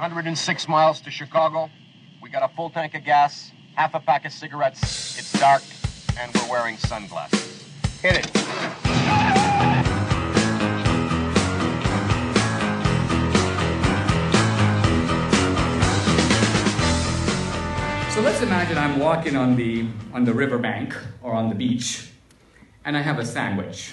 106 miles to Chicago. We got a full tank of gas, half a pack of cigarettes. It's dark, and we're wearing sunglasses. Hit it. So let's imagine I'm walking on the riverbank or on the beach, and I have a sandwich.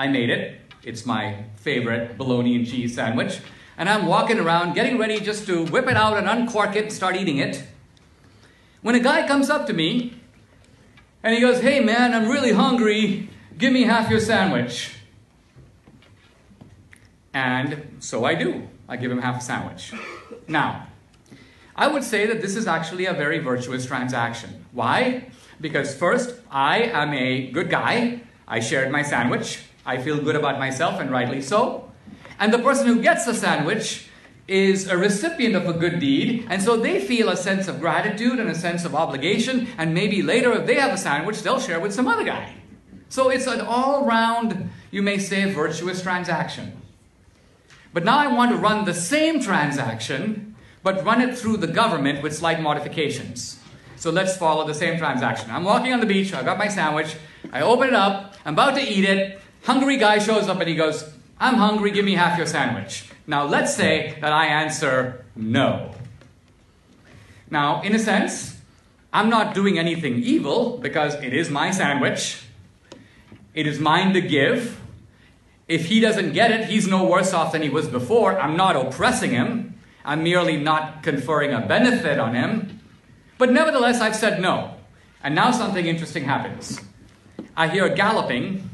I made it. It's my favorite bologna and cheese sandwich. And I'm walking around, getting ready just to whip it out and uncork it and start eating it. When a guy comes up to me, and he goes, "Hey man, I'm really hungry. Give me half your sandwich." And so I do. I give him half a sandwich. Now, I would say that this is actually a very virtuous transaction. Why? Because first, I am a good guy. I shared my sandwich. I feel good about myself, and rightly so. And the person who gets the sandwich is a recipient of a good deed, and so they feel a sense of gratitude and a sense of obligation, and maybe later if they have a sandwich, they'll share with some other guy. So it's an all-round, you may say, virtuous transaction. But now I want to run the same transaction, but run it through the government with slight modifications. So let's follow the same transaction. I'm walking on the beach, I got my sandwich, I open it up, I'm about to eat it, hungry guy shows up and he goes, "I'm hungry, give me half your sandwich." Now let's say that I answer no. Now, in a sense, I'm not doing anything evil because it is my sandwich. It is mine to give. If he doesn't get it, he's no worse off than he was before. I'm not oppressing him. I'm merely not conferring a benefit on him. But nevertheless, I've said no. And now something interesting happens. I hear galloping.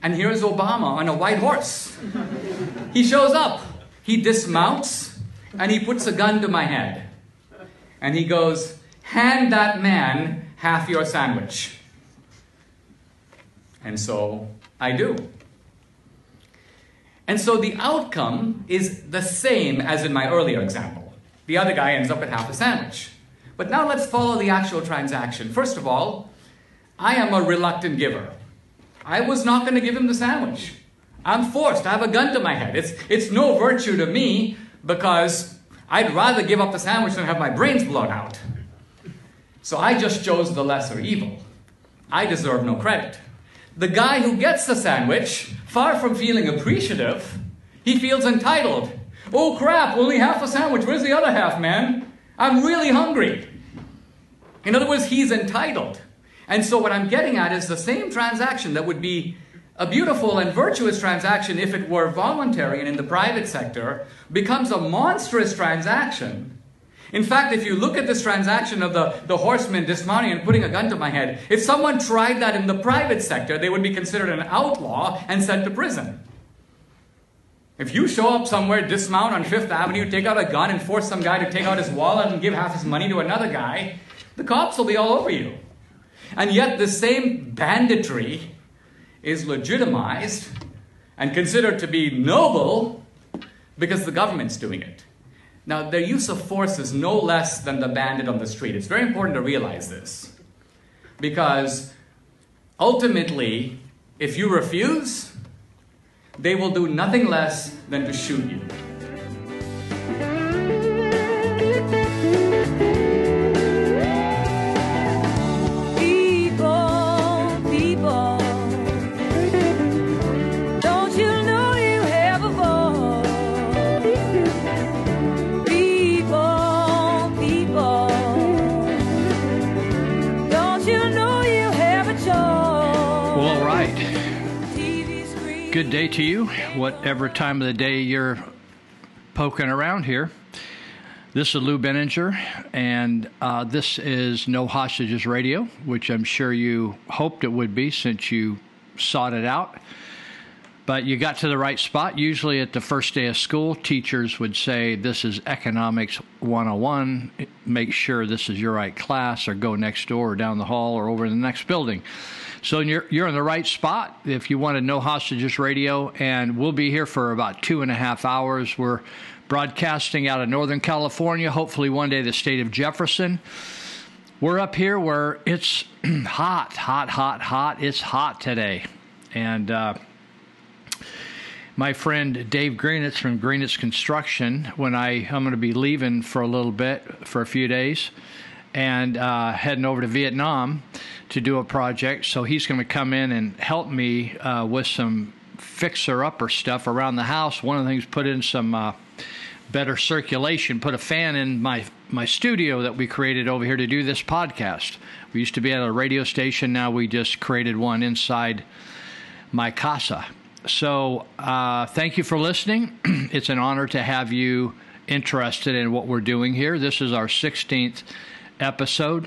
And here's Obama on a white horse. He shows up, he dismounts, and he puts a gun to my head. And he goes, "Hand that man half your sandwich." And so I do. And so the outcome is the same as in my earlier example. The other guy ends up with half a sandwich. But now let's follow the actual transaction. First of all, I am a reluctant giver. I was not going to give him the sandwich. I'm forced. I have a gun to my head. It's no virtue to me because I'd rather give up the sandwich than have my brains blown out. So I just chose the lesser evil. I deserve no credit. The guy who gets the sandwich, far from feeling appreciative, he feels entitled. "Oh crap, only half a sandwich. Where's the other half, man? I'm really hungry." In other words, he's entitled. And so what I'm getting at is the same transaction that would be a beautiful and virtuous transaction if it were voluntary and in the private sector becomes a monstrous transaction. In fact, if you look at this transaction of the horseman dismounting and putting a gun to my head, if someone tried that in the private sector, they would be considered an outlaw and sent to prison. If you show up somewhere, dismount on Fifth Avenue, take out a gun and force some guy to take out his wallet and give half his money to another guy, the cops will be all over you. And yet the same banditry is legitimized and considered to be noble because the government's doing it. Now, their use of force is no less than the bandit on the street. It's very important to realize this because ultimately, if you refuse, they will do nothing less than to shoot you. Good day to you, whatever time of the day you're poking around here. This is Lou Benninger, and this is No Hostages Radio, which I'm sure you hoped it would be since you sought it out. But you got to the right spot. Usually at the first day of school, teachers would say, "This is Economics 101. Make sure this is your right class, or go next door or down the hall or over in the next building." So you're in the right spot if you want to No Hostages Radio, and we'll be here for about 2.5 hours. We're broadcasting out of Northern California, hopefully one day the state of Jefferson. We're up here where it's hot. It's hot today. And my friend Dave Greenetz from Greenetz Construction when I'm going to be leaving for a little bit, for a few days, and heading over to Vietnam to do a project. So he's going to come in and help me with some fixer-upper stuff around the house. One of the things, put in some better circulation, put a fan in my studio that we created over here to do this podcast. We used to be at a radio station. Now we just created one inside my casa. So thank you for listening. It's an honor to have you interested in what we're doing here. This is our 16th episode.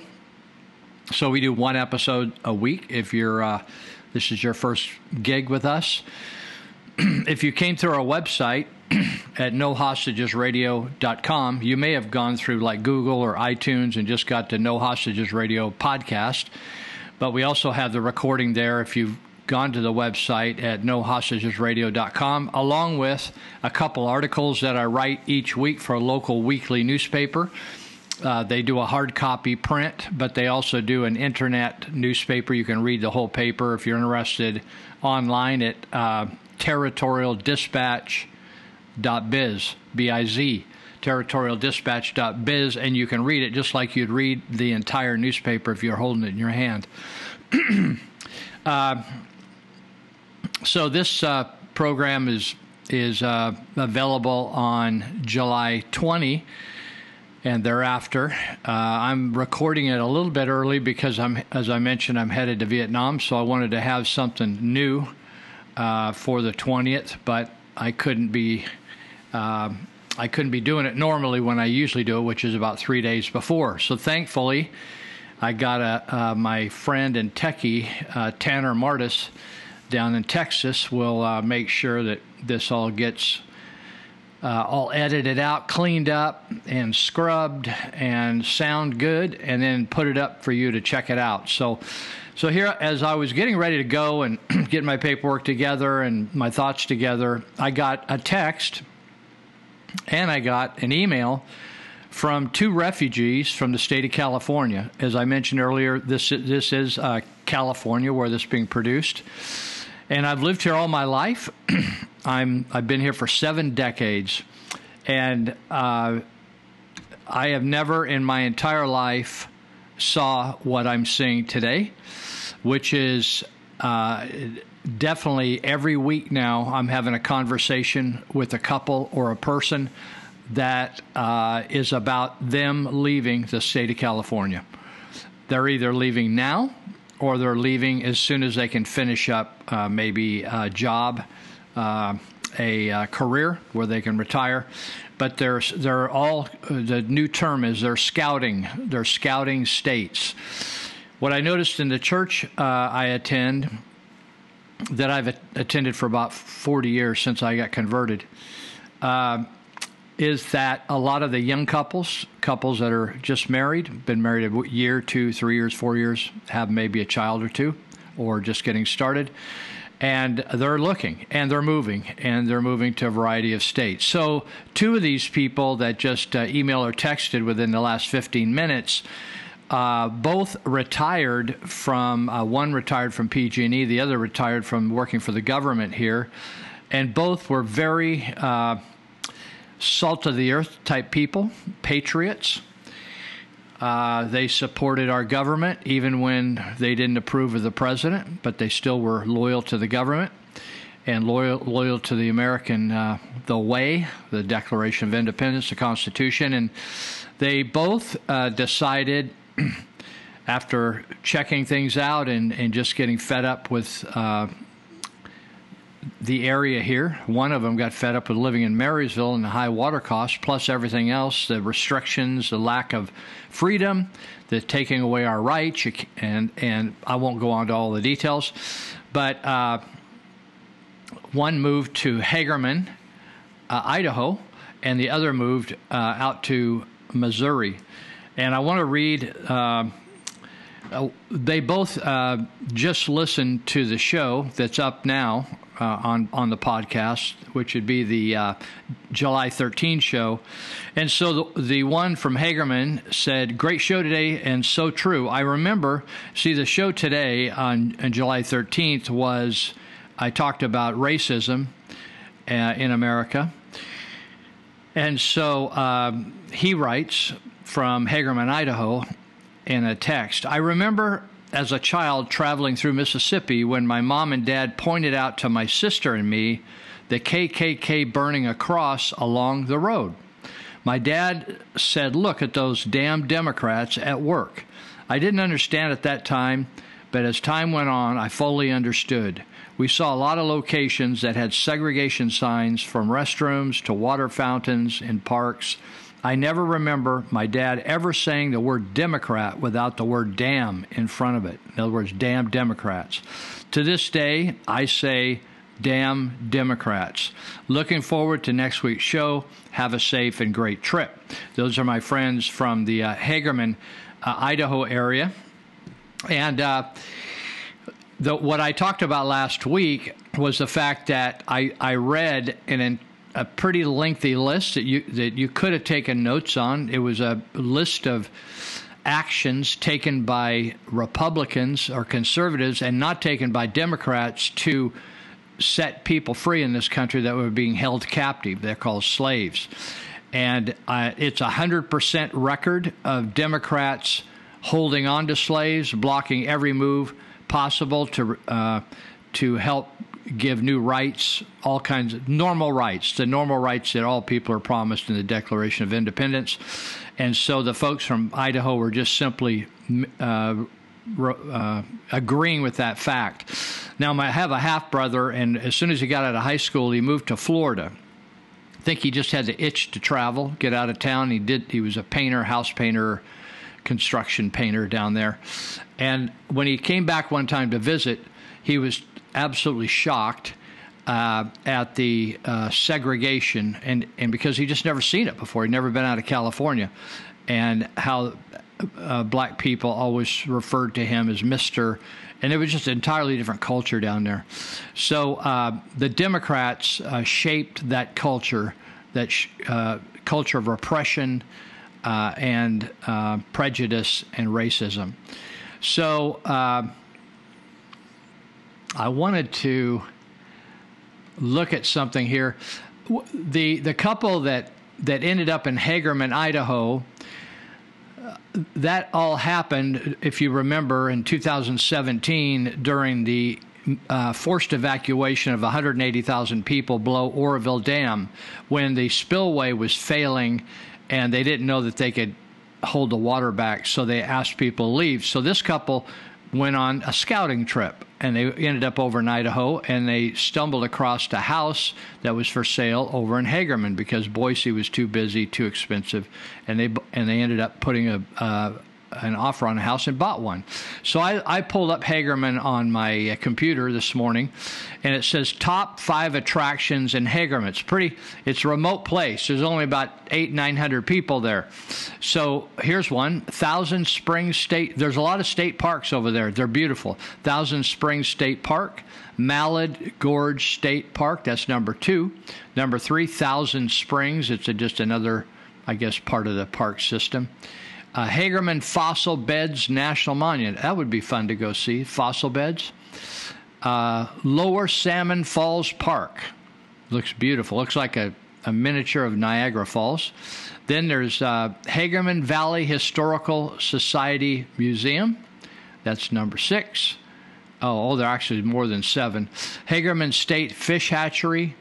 So we do one episode a week. If you're this is your first gig with us, if you came through our website at nohostagesradio.com, you may have gone through like Google or iTunes and just got the No Hostages Radio podcast. But we also have the recording there if you've gone to the website at nohostagesradio.com, along with a couple articles that I write each week for a local weekly newspaper. They do a hard copy print, but they also do an internet newspaper. You can read the whole paper if you're interested online at territorialdispatch.biz, B-I-Z, territorialdispatch.biz, and you can read it just like you'd read the entire newspaper if you're holding it in your hand. So this program is available on July 20. And thereafter, I'm recording it a little bit early because as I mentioned, I'm headed to Vietnam. So I wanted to have something new for the 20th, but I couldn't be doing it normally when I usually do it, which is about 3 days before. So thankfully, I got my friend and techie Tanner Martis down in Texas will make sure that this all gets all edited out, cleaned up, and scrubbed, and sound good, and then put it up for you to check it out. So here, as I was getting ready to go and get my paperwork together and my thoughts together, I got a text and I got an email from two refugees from the state of California. As I mentioned earlier, this is California where this is being produced. And I've lived here all my life. I've been here for 7 decades, and I have never in my entire life saw what I'm seeing today, which is definitely every week now I'm having a conversation with a couple or a person that is about them leaving the state of California. They're either leaving now, or they're leaving as soon as they can finish up maybe a job, a career where they can retire. But they're all, the new term is they're scouting states. What I noticed in the church I attend, that I've attended for about 40 years since I got converted, is that a lot of the young couples that are just married, been married a year, 2, 3 years, 4 years, have maybe a child or two, or just getting started, and they're looking, and they're moving to a variety of states. So two of these people that just emailed or texted within the last 15 minutes, both retired from, one retired from PG&E, the other retired from working for the government here, and both were very salt-of-the-earth type people, patriots. They supported our government even when they didn't approve of the president, but they still were loyal to the government and loyal to the American, the way, the Declaration of Independence, the Constitution. And they both decided, after checking things out and just getting fed up with the area here. One of them got fed up with living in Marysville and the high water costs, plus everything else, the restrictions, the lack of freedom, the taking away our rights, and I won't go on to all the details. But one moved to Hagerman, Idaho, and the other moved out to Missouri. And I want to read... they both just listened to the show that's up now on the podcast, which would be the July 13 show. And so the one from Hagerman said, "Great show today, and so true. I remember, the show today on July 13th was, I talked about racism in America. And so he writes from Hagerman, Idaho, in a text, I remember as a child traveling through Mississippi when my mom and dad pointed out to my sister and me the KKK burning a cross along the road. My dad said, look at those damn Democrats at work. I didn't understand at that time, but as time went on, I fully understood. We saw a lot of locations that had segregation signs, from restrooms to water fountains in parks. I never remember my dad ever saying the word Democrat without the word damn in front of it. In other words, damn Democrats. To this day, I say damn Democrats. Looking forward to next week's show. Have a safe and great trip. Those are my friends from the Hagerman, Idaho area. And what I talked about last week was the fact that I read a pretty lengthy list that you could have taken notes on. It was a list of actions taken by Republicans or conservatives and not taken by Democrats to set people free in this country that were being held captive. They're called slaves. And it's 100% record of Democrats holding on to slaves, blocking every move possible to help give new rights, all kinds of normal rights, the normal rights that all people are promised in the Declaration of Independence. And so the folks from Idaho were just simply agreeing with that fact. Now, I have a half-brother, and as soon as he got out of high school, he moved to Florida. I think he just had the itch to travel, get out of town. He was a painter, house painter, construction painter down there. And when he came back one time to visit, he was absolutely shocked at the segregation, and because he just never seen it before. He'd never been out of California, and how black people always referred to him as Mr., and it was just an entirely different culture down there. So the Democrats shaped that culture, culture of repression and prejudice and racism. So I wanted to look at something here. The couple that ended up in Hagerman, Idaho, that all happened, if you remember, in 2017 during the forced evacuation of 180,000 people below Oroville Dam, when the spillway was failing and they didn't know that they could hold the water back, so they asked people to leave. So this couple went on a scouting trip, and they ended up over in Idaho, and they stumbled across a house that was for sale over in Hagerman because Boise was too busy, too expensive, and they ended up putting an offer on a house and bought one. So I pulled up Hagerman on my computer this morning, and it says top 5 attractions in Hagerman. It's a remote place. There's only about 800-900 people there. So here's one, Thousand Springs State. There's a lot of state parks over there. They're beautiful. Thousand Springs State Park, Malad Gorge State Park. That's number 2. Number 3, Thousand Springs. It's just another, I guess, part of the park system. Hagerman Fossil Beds National Monument. That would be fun to go see, fossil beds. Lower Salmon Falls Park. Looks beautiful. Looks like a miniature of Niagara Falls. Then there's Hagerman Valley Historical Society Museum. That's number 6. Oh, there are actually more than 7. Hagerman State Fish Hatchery,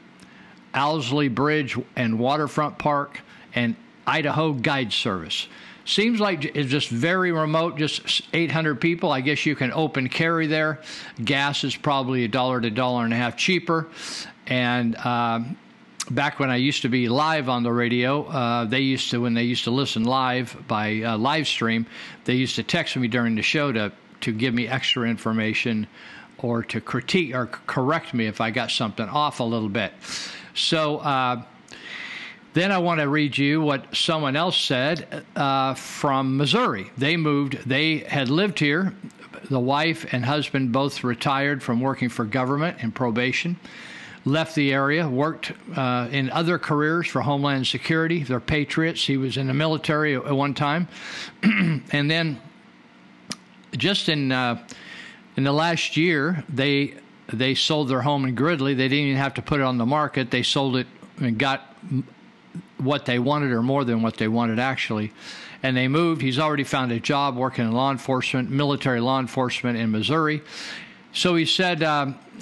Owsley Bridge and Waterfront Park, and Idaho Guide Service. Seems like it's just very remote, just 800 people. I guess you can open carry there. Gas is probably $1 to $1.50 cheaper. And back when I used to be live on the radio, when they used to listen live by live stream, they used to text me during the show to give me extra information or to critique or correct me if I got something off a little bit. So then I want to read you what someone else said from Missouri. They had lived here. The wife and husband both retired from working for government and probation, left the area, worked in other careers for Homeland Security. They're patriots. He was in the military at one time. And then just in the last year, they They sold their home in Gridley. They didn't even have to put it on the market. They sold it and got what they wanted, or more than what they wanted, actually. And they moved. He's already found a job working in law enforcement, military law enforcement in Missouri. So he said,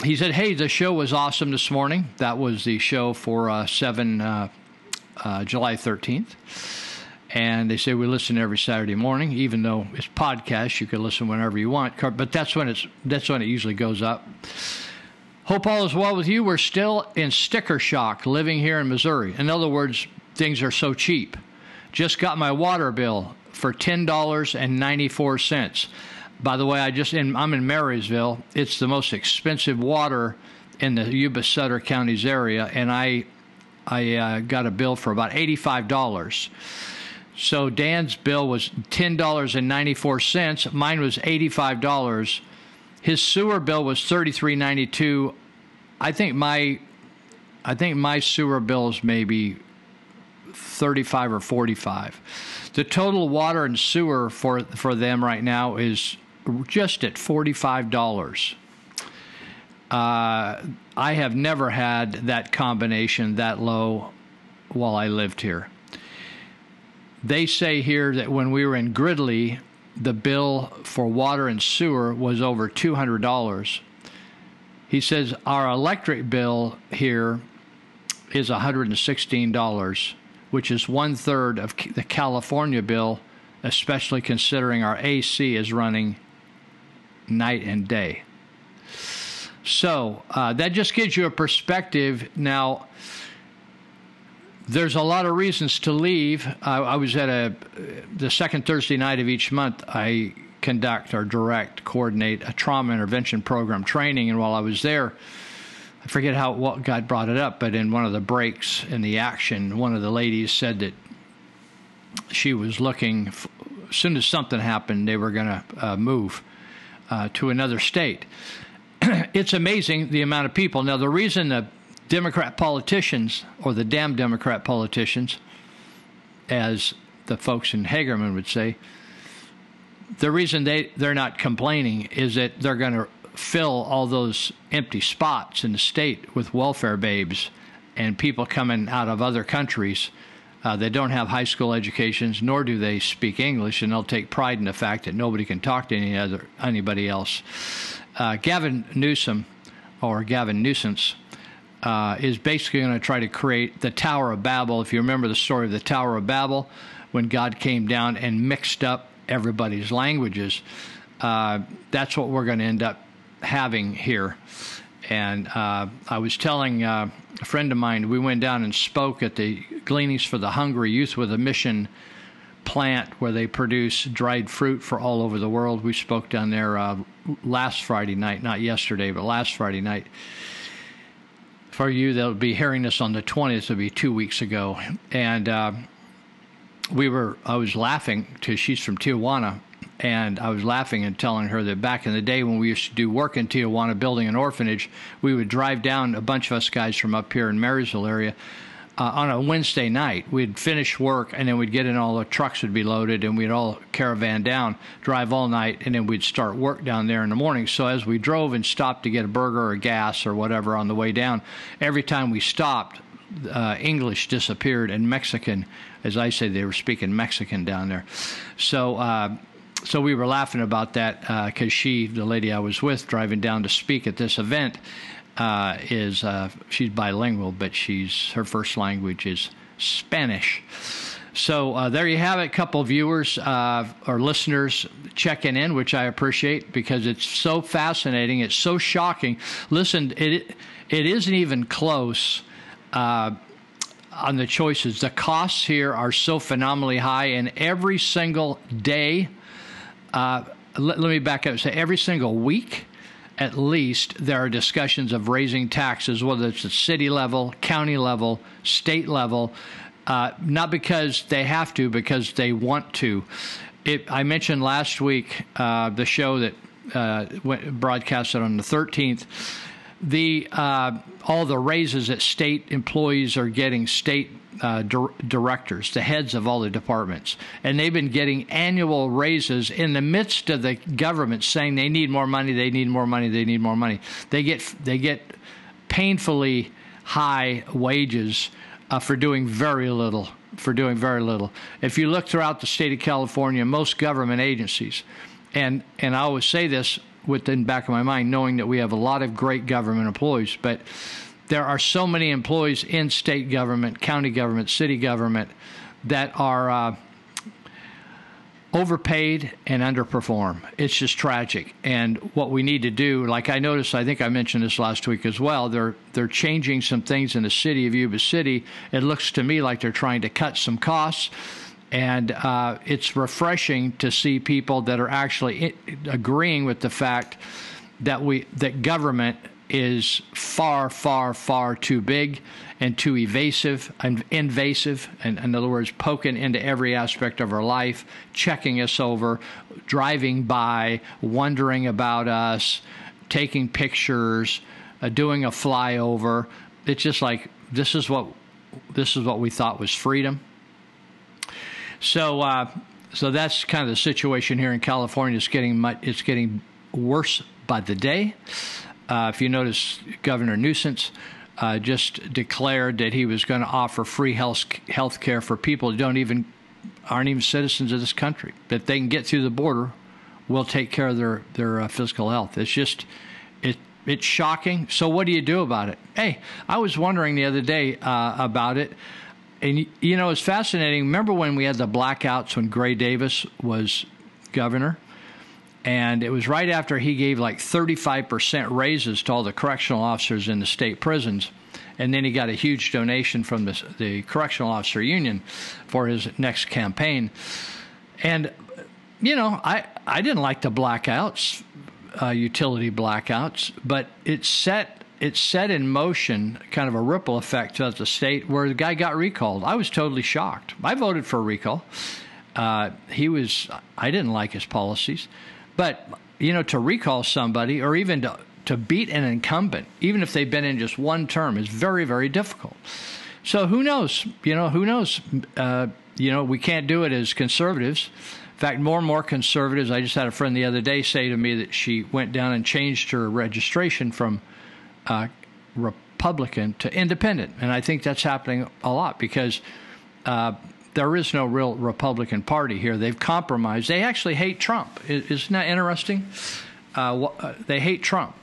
hey, the show was awesome this morning. That was the show for July 13th. And they say we listen every Saturday morning, even though it's podcast. You can listen whenever you want, but that's when it usually goes up. Hope all is well with you. We're still in sticker shock living here in Missouri. In other words, things are so cheap. Just got my water bill for $10.94. By the way, I'm in Marysville. It's the most expensive water in the Yuba-Sutter counties area, and I got a bill for about $85. So Dan's bill was $10.94. Mine was $85. His sewer bill was $33.92. I think my sewer bill is maybe $35 or $45. The total water and sewer for them right now is just at $45. I have never had that combination that low while I lived here. They say here that when we were in Gridley, the bill for water and sewer was over $200. He says our electric bill here is $116, which is one-third of the California bill, especially considering our AC is running night and day. So that just gives you a perspective. Now, there's a lot of reasons to leave. I was at the second Thursday night of each month, I conduct or coordinate a trauma intervention program training. And while I was there, I forget what God brought it up, but in one of the breaks in the action, one of the ladies said that she was looking, as soon as something happened, they were going to move to another state. It's amazing the amount of people. Now, the reason the Democrat politicians, or the damn Democrat politicians, as the folks in Hagerman would say, the reason they're not complaining is that they're going to fill all those empty spots in the state with welfare babes and people coming out of other countries. They don't have high school educations, nor do they speak English, and they'll take pride in the fact that nobody can talk to anybody else. Gavin Newsom, or Gavin Nuisance, is basically going to try to create the Tower of Babel. If you remember the story of the Tower of Babel, when God came down and mixed up everybody's languages, that's what we're going to end up having here. And I was telling a friend of mine, we went down and spoke at the Gleanings for the Hungry Youth with a Mission plant where they produce dried fruit for all over the world. We spoke down there last Friday night, not yesterday, but last Friday night. For you that'll be hearing this on the 20th, it'll be 2 weeks ago. And I was laughing because she's from Tijuana. And I was laughing and telling her that back in the day when we used to do work in Tijuana building an orphanage, we would drive down, a bunch of us guys from up here in Marysville area, on a Wednesday night. We'd finish work, and then we'd get in, all the trucks would be loaded, and we'd all caravan down, drive all night, and then we'd start work down there in the morning. So as we drove and stopped to get a burger or gas or whatever on the way down, every time we stopped, English disappeared, and Mexican, as I say, they were speaking Mexican down there. So we were laughing about that because the lady I was with driving down to speak at this event, she's bilingual, but her first language is Spanish. So there you have it. A couple of viewers or listeners checking in, which I appreciate because it's so fascinating. It's so shocking. Listen, it isn't even close on the choices. The costs here are so phenomenally high, and every single day— let me back up and say every single week, at least, there are discussions of raising taxes, whether it's at city level, county level, state level, not because they have to, because they want to. I mentioned last week the show that broadcasted on the 13th all the raises that state employees are getting, state directors, the heads of all the departments, and they've been getting annual raises in the midst of the government saying they need more money, they need more money, they need more money. They get painfully high wages for doing very little. If you look throughout the state of California, most government agencies, and I always say this with the back of my mind, knowing that we have a lot of great government employees, but there are so many employees in state government, county government, city government that are overpaid and underperform. It's just tragic. And what we need to do, like I noticed, I think I mentioned this last week as well, they're changing some things in the city of Yuba City. It looks to me like they're trying to cut some costs. And it's refreshing to see people that are actually agreeing with the fact that that government is far, far, far too big and too evasive and invasive. And in other words, poking into every aspect of our life, checking us over, driving by, wondering about us, taking pictures, doing a flyover. It's just like, this is what we thought was freedom. So that's kind of the situation here in California. It's getting worse by the day. If you notice, Governor Newsom just declared that he was going to offer free health care for people who aren't even citizens of this country. That they can get through the border, we'll take care of their physical health. It's just it's shocking. So what do you do about it? Hey, I was wondering the other day about it, and you know, it's fascinating. Remember when we had the blackouts when Gray Davis was governor? And it was right after he gave like 35% raises to all the correctional officers in the state prisons. And then he got a huge donation from the Correctional Officer Union for his next campaign. And, you know, I didn't like the blackouts, utility blackouts, but it set in motion kind of a ripple effect throughout the state where the guy got recalled. I was totally shocked. I voted for a recall. I didn't like his policies. But, you know, to recall somebody or even to beat an incumbent, even if they've been in just one term, is very, very difficult. So who knows? You know, who knows? You know, we can't do it as conservatives. In fact, more and more conservatives. I just had a friend the other day say to me that she went down and changed her registration from Republican to Independent. And I think that's happening a lot because there is no real Republican Party here. They've compromised. They actually hate Trump. Isn't that interesting? They hate Trump.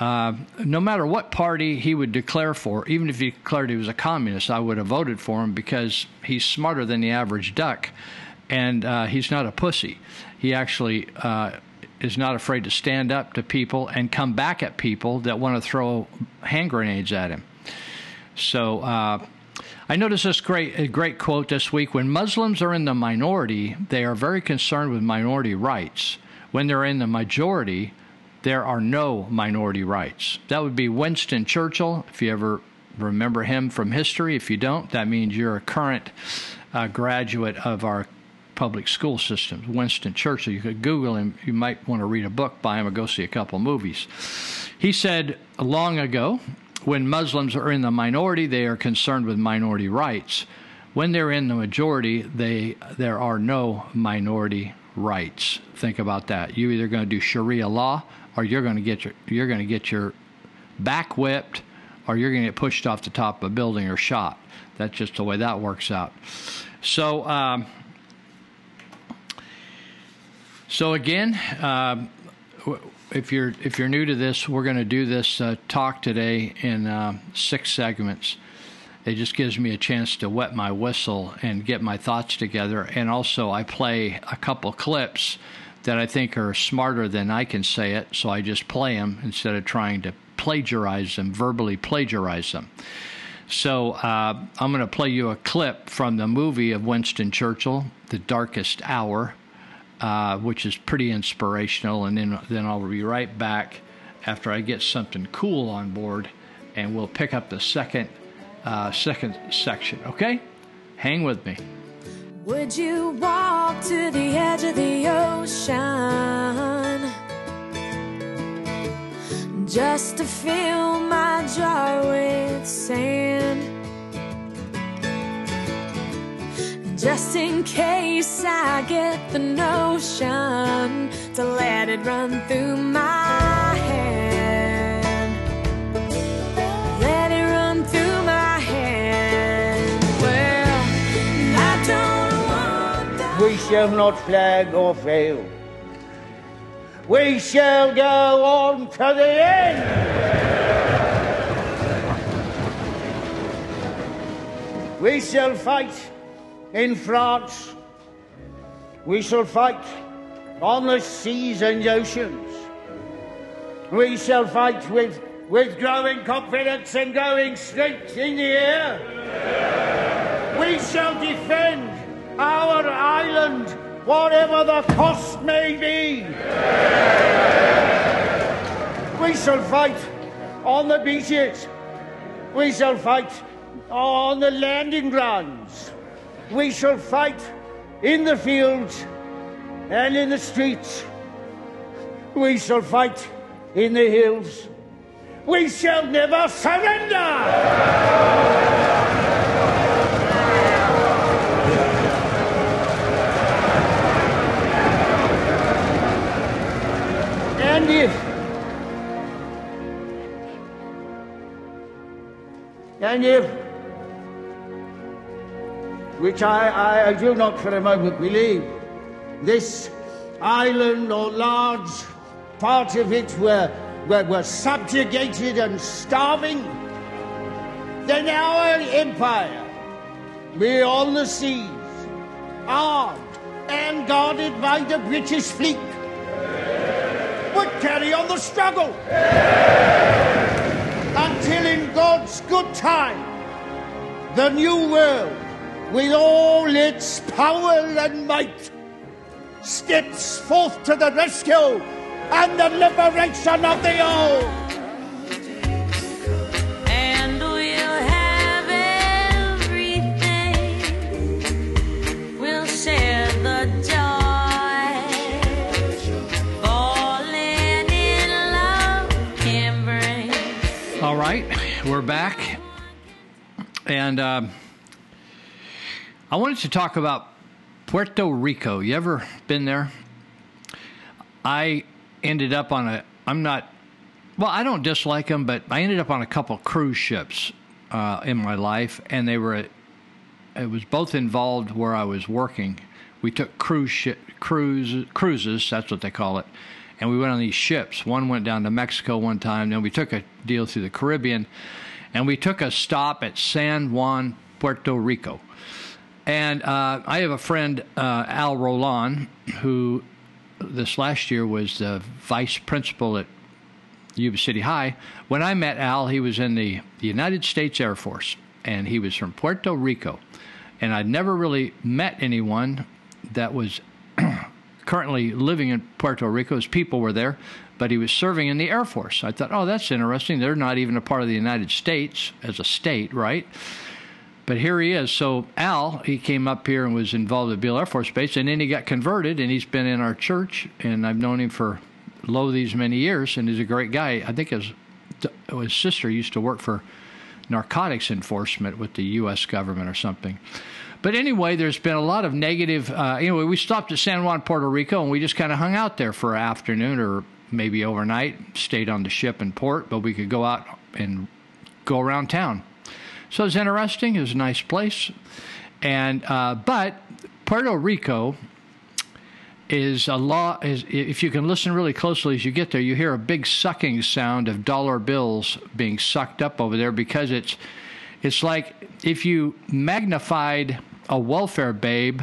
No matter what party he would declare for, even if he declared he was a communist, I would have voted for him because he's smarter than the average duck, and he's not a pussy. He actually is not afraid to stand up to people and come back at people that want to throw hand grenades at him. So I noticed this great quote this week. When Muslims are in the minority, they are very concerned with minority rights. When they're in the majority, there are no minority rights. That would be Winston Churchill, if you ever remember him from history. If you don't, that means you're a current graduate of our public school systems. Winston Churchill, you could Google him. You might want to read a book by him or go see a couple movies. He said long ago, when Muslims are in the minority, they are concerned with minority rights. When they're in the majority, there are no minority rights. Think about that. You're either going to do Sharia law, or you're going to get your back whipped, or you're going to get pushed off the top of a building or shot. That's just the way that works out. So, again. If you're new to this, we're going to do this talk today in 6 segments. It just gives me a chance to wet my whistle and get my thoughts together. And also, I play a couple clips that I think are smarter than I can say it, so I just play them instead of trying to verbally plagiarize them. So I'm going to play you a clip from the movie of Winston Churchill, The Darkest Hour, which is pretty inspirational, and then I'll be right back after I get something cool on board, and we'll pick up the second section. Okay, hang with me. Would you walk to the edge of the ocean just to fill my jar with sand, just in case I get the notion to let it run through my hand, let it run through my hand. Well, I don't want that. We shall not flag or fail. We shall go on to the end. We shall fight in France. We shall fight on the seas and oceans. We shall fight with growing confidence and going straight in the air. We shall defend our island, whatever the cost may be. We shall fight on the beaches. We shall fight on the landing grounds. We shall fight in the fields and in the streets. We shall fight in the hills. We shall never surrender! And if, which I do not for a moment believe, this island or large part of it were subjugated and starving, then our empire, beyond the seas, armed and guarded by the British fleet, would carry on the struggle, yeah, until in God's good time the new world, with all its power and might, steps forth to the rescue and the liberation of the old. All right, we're back, and I wanted to talk about Puerto Rico. You ever been there? I ended up on I don't dislike them, but I ended up on a couple cruise ships in my life, and it was both involved where I was working. We took cruises, that's what they call it. And we went on these ships. One went down to Mexico one time. Then we took a deal through the Caribbean. And we took a stop at San Juan, Puerto Rico. And I have a friend, Al Roland, who this last year was the vice principal at Yuba City High. When I met Al, he was in the United States Air Force. And he was from Puerto Rico. And I'd never really met anyone that was currently living in Puerto Rico. His people were there, but he was serving in the Air Force. I thought, oh, that's interesting. They're not even a part of the United States as a state, right? But here he is. So Al, he came up here and was involved at Beale Air Force Base, and then he got converted, and he's been in our church, and I've known him for these many years, and he's a great guy. I think his sister used to work for narcotics enforcement with the U.S. government or something. But anyway, there's been a lot of negative. Anyway, we stopped at San Juan, Puerto Rico, and we just kind of hung out there for an afternoon or maybe overnight, stayed on the ship in port, but we could go out and go around town. So it was interesting. It was a nice place. And but Puerto Rico is, if you can listen really closely as you get there, you hear a big sucking sound of dollar bills being sucked up over there, because it's like if you magnified a welfare babe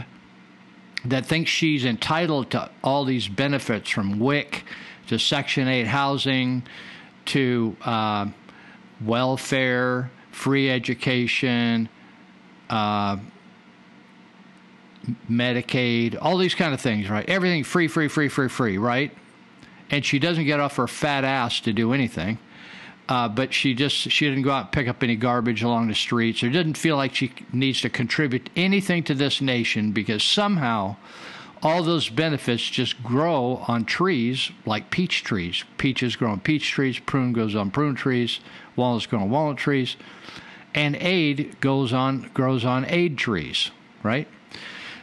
that thinks she's entitled to all these benefits, from WIC to Section 8 housing to welfare, free education, Medicaid, all these kind of things, right? Everything free, free, free, free, free, right? And she doesn't get off her fat ass to do anything. But she didn't go out and pick up any garbage along the streets, or didn't feel like she needs to contribute anything to this nation, because somehow all those benefits just grow on trees like peach trees. Peaches grow on peach trees, prune goes on prune trees, walnuts grow on walnut trees, and aid grows on aid trees, right?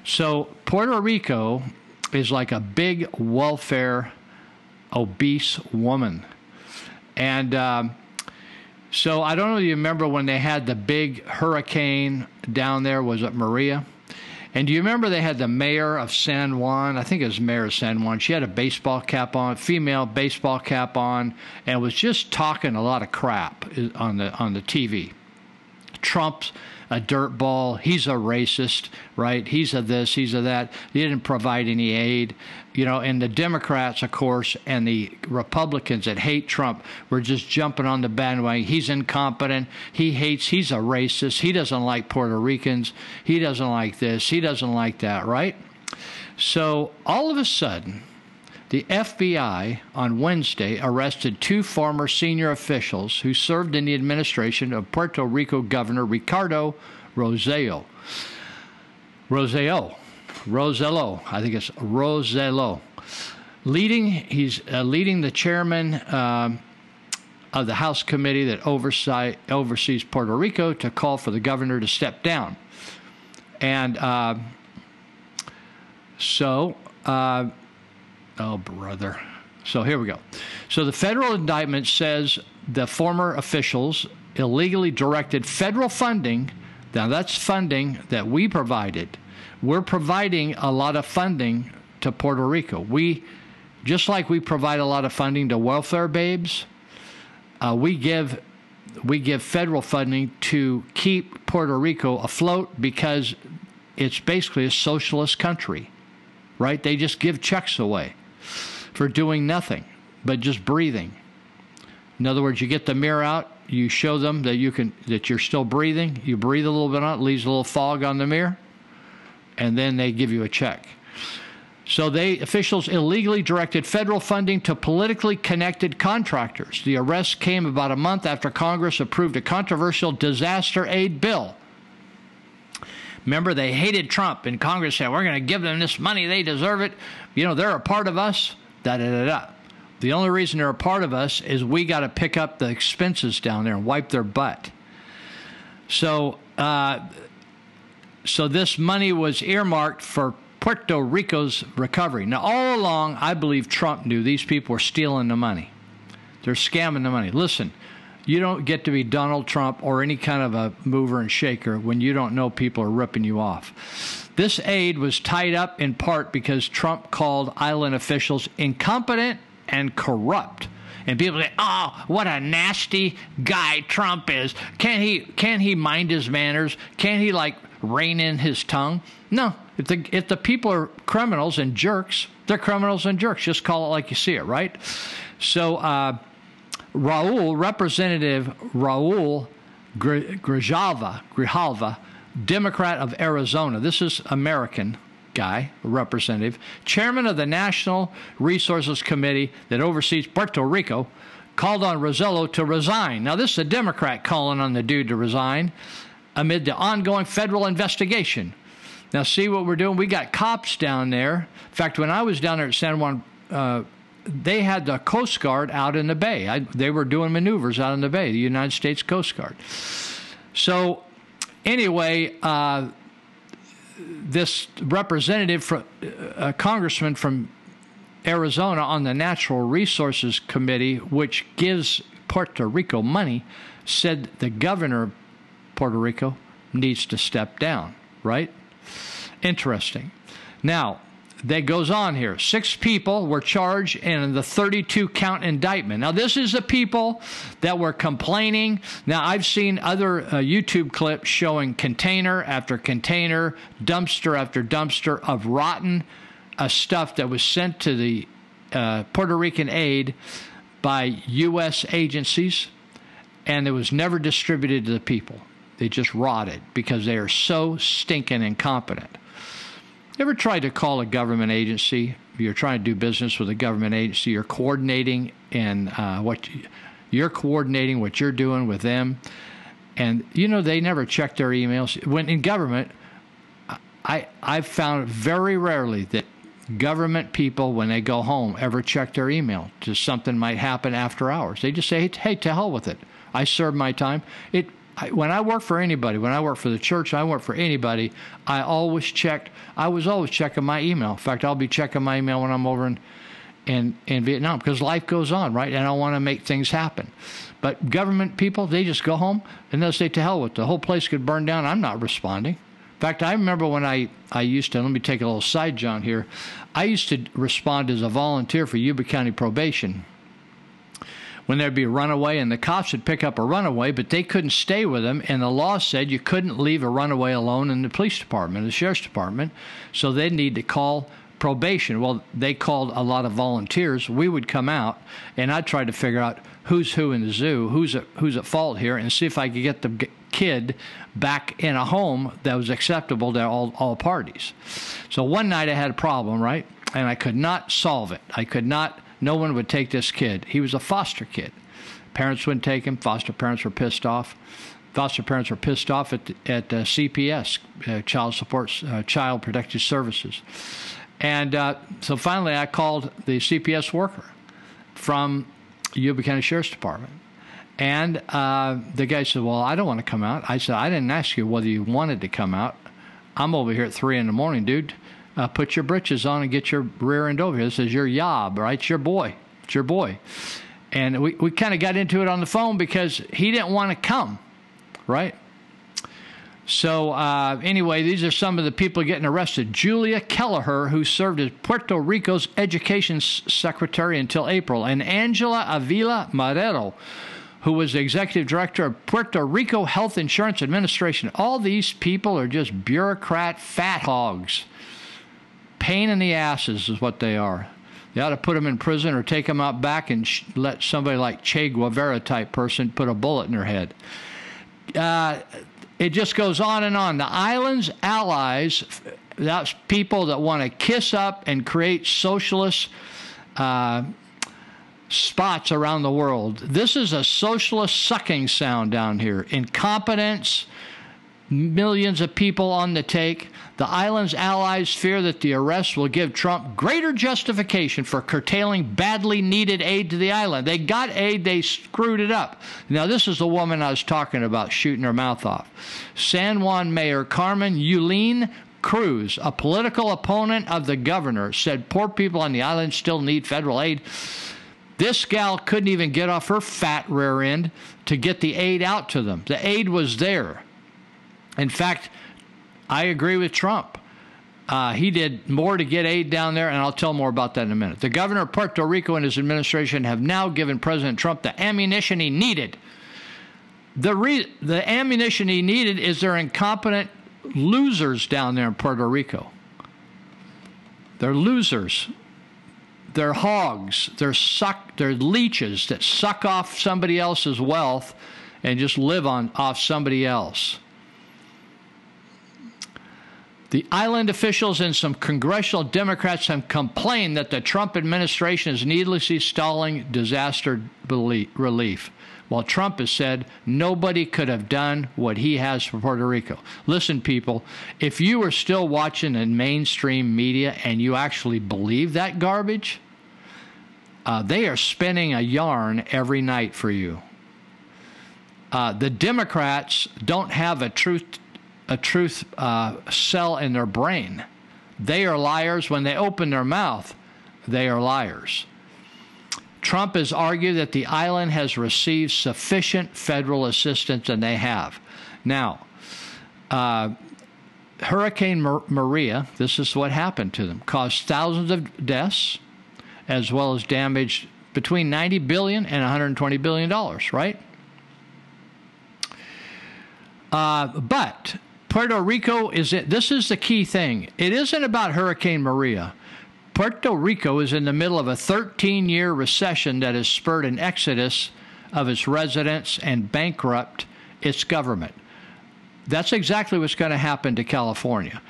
So Puerto Rico is like a big welfare obese woman. And so I don't know if you remember when they had the big hurricane down there, was it Maria? And do you remember they had the mayor of San Juan? I think it was mayor of San Juan. She had a baseball cap on, female baseball cap on, and was just talking a lot of crap on the TV. Trump's a dirtball. He's a racist, right? He's a this, he's a that. He didn't provide any aid. You know, and the Democrats, of course, and the Republicans that hate Trump were just jumping on the bandwagon. He's incompetent. He hates. He's a racist. He doesn't like Puerto Ricans. He doesn't like this. He doesn't like that, right? So all of a sudden, the FBI on Wednesday arrested two former senior officials who served in the administration of Puerto Rico Governor Ricardo Rosselló. Rosselló. He's leading the chairman of the House committee that oversees Puerto Rico to call for the governor to step down. And oh, brother. So here we go. So the federal indictment says the former officials illegally directed federal funding. Now, that's funding that we provided. We're providing a lot of funding to Puerto Rico. We, just like we provide a lot of funding to welfare babes, we give federal funding to keep Puerto Rico afloat because it's basically a socialist country, right? They just give checks away for doing nothing but just breathing. In other words, you get the mirror out, you show them that you can, that you're still breathing, you breathe a little bit on it, leaves a little fog on the mirror, and then they give you a check. So they officials illegally directed federal funding to politically connected contractors. The arrest came about a month after Congress approved a controversial disaster aid bill. Remember, they hated Trump, and Congress said, we're going to give them this money. They deserve it. You know, they're a part of us. The only reason they're a part of us is we got to pick up the expenses down there and wipe their butt. So, this money was earmarked for Puerto Rico's recovery. Now, all along, I believe Trump knew these people were stealing the money. They're scamming the money. Listen. You don't get to be Donald Trump or any kind of a mover and shaker when you don't know people are ripping you off. This aid was tied up in part because Trump called island officials incompetent and corrupt. And people say, oh, what a nasty guy Trump is. Can't he mind his manners? Can't he, like, rein in his tongue? No. If the people are criminals and jerks, they're criminals and jerks. Just call it like you see it, right? So, Representative Raul Grijalva, Democrat of Arizona, this is American guy, representative, chairman of the National Resources Committee that oversees Puerto Rico, called on Rosselló to resign. Now, this is a Democrat calling on the dude to resign amid the ongoing federal investigation. Now, see what we're doing? We got cops down there. In fact, when I was down there at San Juan, they had the Coast Guard out in the bay. They were doing maneuvers out in the bay, the United States Coast Guard. So anyway, this representative, a congressman from Arizona on the Natural Resources Committee, which gives Puerto Rico money, said the governor of Puerto Rico needs to step down, right? Interesting. Now, that goes on here. 6 people were charged in the 32-count indictment. Now, this is the people that were complaining. Now, I've seen other YouTube clips showing container after container, dumpster after dumpster of rotten stuff that was sent to the Puerto Rican aid by U.S. agencies, and it was never distributed to the people. They just rotted because they are so stinking incompetent. Ever tried to call a government agency? You're trying to do business with a government agency. You're coordinating and what you're doing with them, and you know they never check their emails. When in government, I've found very rarely that government people, when they go home, ever check their email. Just something might happen after hours. They just say, hey, to hell with it. I served my time. When I worked for anybody, when I worked for the church, I worked for anybody, I always checked. I was always checking my email. In fact, I'll be checking my email when I'm over in Vietnam, because life goes on, right? And I want to make things happen. But government people, they just go home and they'll say, to hell with it. The whole place could burn down. I'm not responding. In fact, I remember when I used to, let me take a little side jaunt here. I used to respond as a volunteer for Yuba County Probation. When there'd be a runaway, and the cops would pick up a runaway, but they couldn't stay with them, and the law said you couldn't leave a runaway alone in the police department, the sheriff's department, so they'd need to call probation. Well, they called a lot of volunteers. We would come out, and I'd try to figure out who's who in the zoo, who's at fault here, and see if I could get the kid back in a home that was acceptable to all parties. So one night I had a problem, right, and I could not solve it. No one would take this kid. He was a foster kid. Parents wouldn't take him. Foster parents were pissed off. Foster parents were pissed off at CPS, Child Protective Services. And so finally I called the CPS worker from Yuba County Sheriff's Department. And the guy said, well, I don't want to come out. I said, I didn't ask you whether you wanted to come out. I'm over here at 3 in the morning, dude. Put your britches on and get your rear end over here. This is your job, right? It's your boy. It's your boy. And we kind of got into it on the phone because he didn't want to come, right? So anyway, these are some of the people getting arrested. Julia Kelleher, who served as Puerto Rico's education secretary until April, and Angela Avila Marrero, who was the executive director of Puerto Rico Health Insurance Administration. All these people are just bureaucrat fat hogs. Pain in the asses is what they are. They ought to put them in prison or take them out back and let somebody like Che Guevara-type person put a bullet in their head. It just goes on and on. The island's allies, that's people that want to kiss up and create socialist spots around the world. This is a socialist sucking sound down here. Incompetence, millions of people on the take. The island's allies fear that the arrests will give Trump greater justification for curtailing badly needed aid to the island. They got aid. They screwed it up. Now, this is the woman I was talking about shooting her mouth off. San Juan Mayor Carmen Yulín Cruz, a political opponent of the governor, said poor people on the island still need federal aid. This gal couldn't even get off her fat rear end to get the aid out to them. The aid was there. In fact, I agree with Trump. He did more to get aid down there, and I'll tell more about that in a minute. The governor of Puerto Rico and his administration have now given President Trump the ammunition he needed. The ammunition he needed is their incompetent losers down there in Puerto Rico. They're losers. They're hogs. They're leeches that suck off somebody else's wealth and just live off somebody else. The island officials and some congressional Democrats have complained that the Trump administration is needlessly stalling disaster relief, while Trump has said nobody could have done what he has for Puerto Rico. Listen, people, if you are still watching the mainstream media and you actually believe that garbage, they are spinning a yarn every night for you. The Democrats don't have a truth cell in their brain. They are liars. When they open their mouth, they are liars. Trump has argued that the island has received sufficient federal assistance, and they have. Now, Hurricane Maria, this is what happened to them, caused thousands of deaths as well as damage between $90 billion and $120 billion, right? But Puerto Rico this is the key thing. It isn't about Hurricane Maria. Puerto Rico is in the middle of a 13-year recession that has spurred an exodus of its residents and bankrupt its government. That's exactly what's going to happen to California.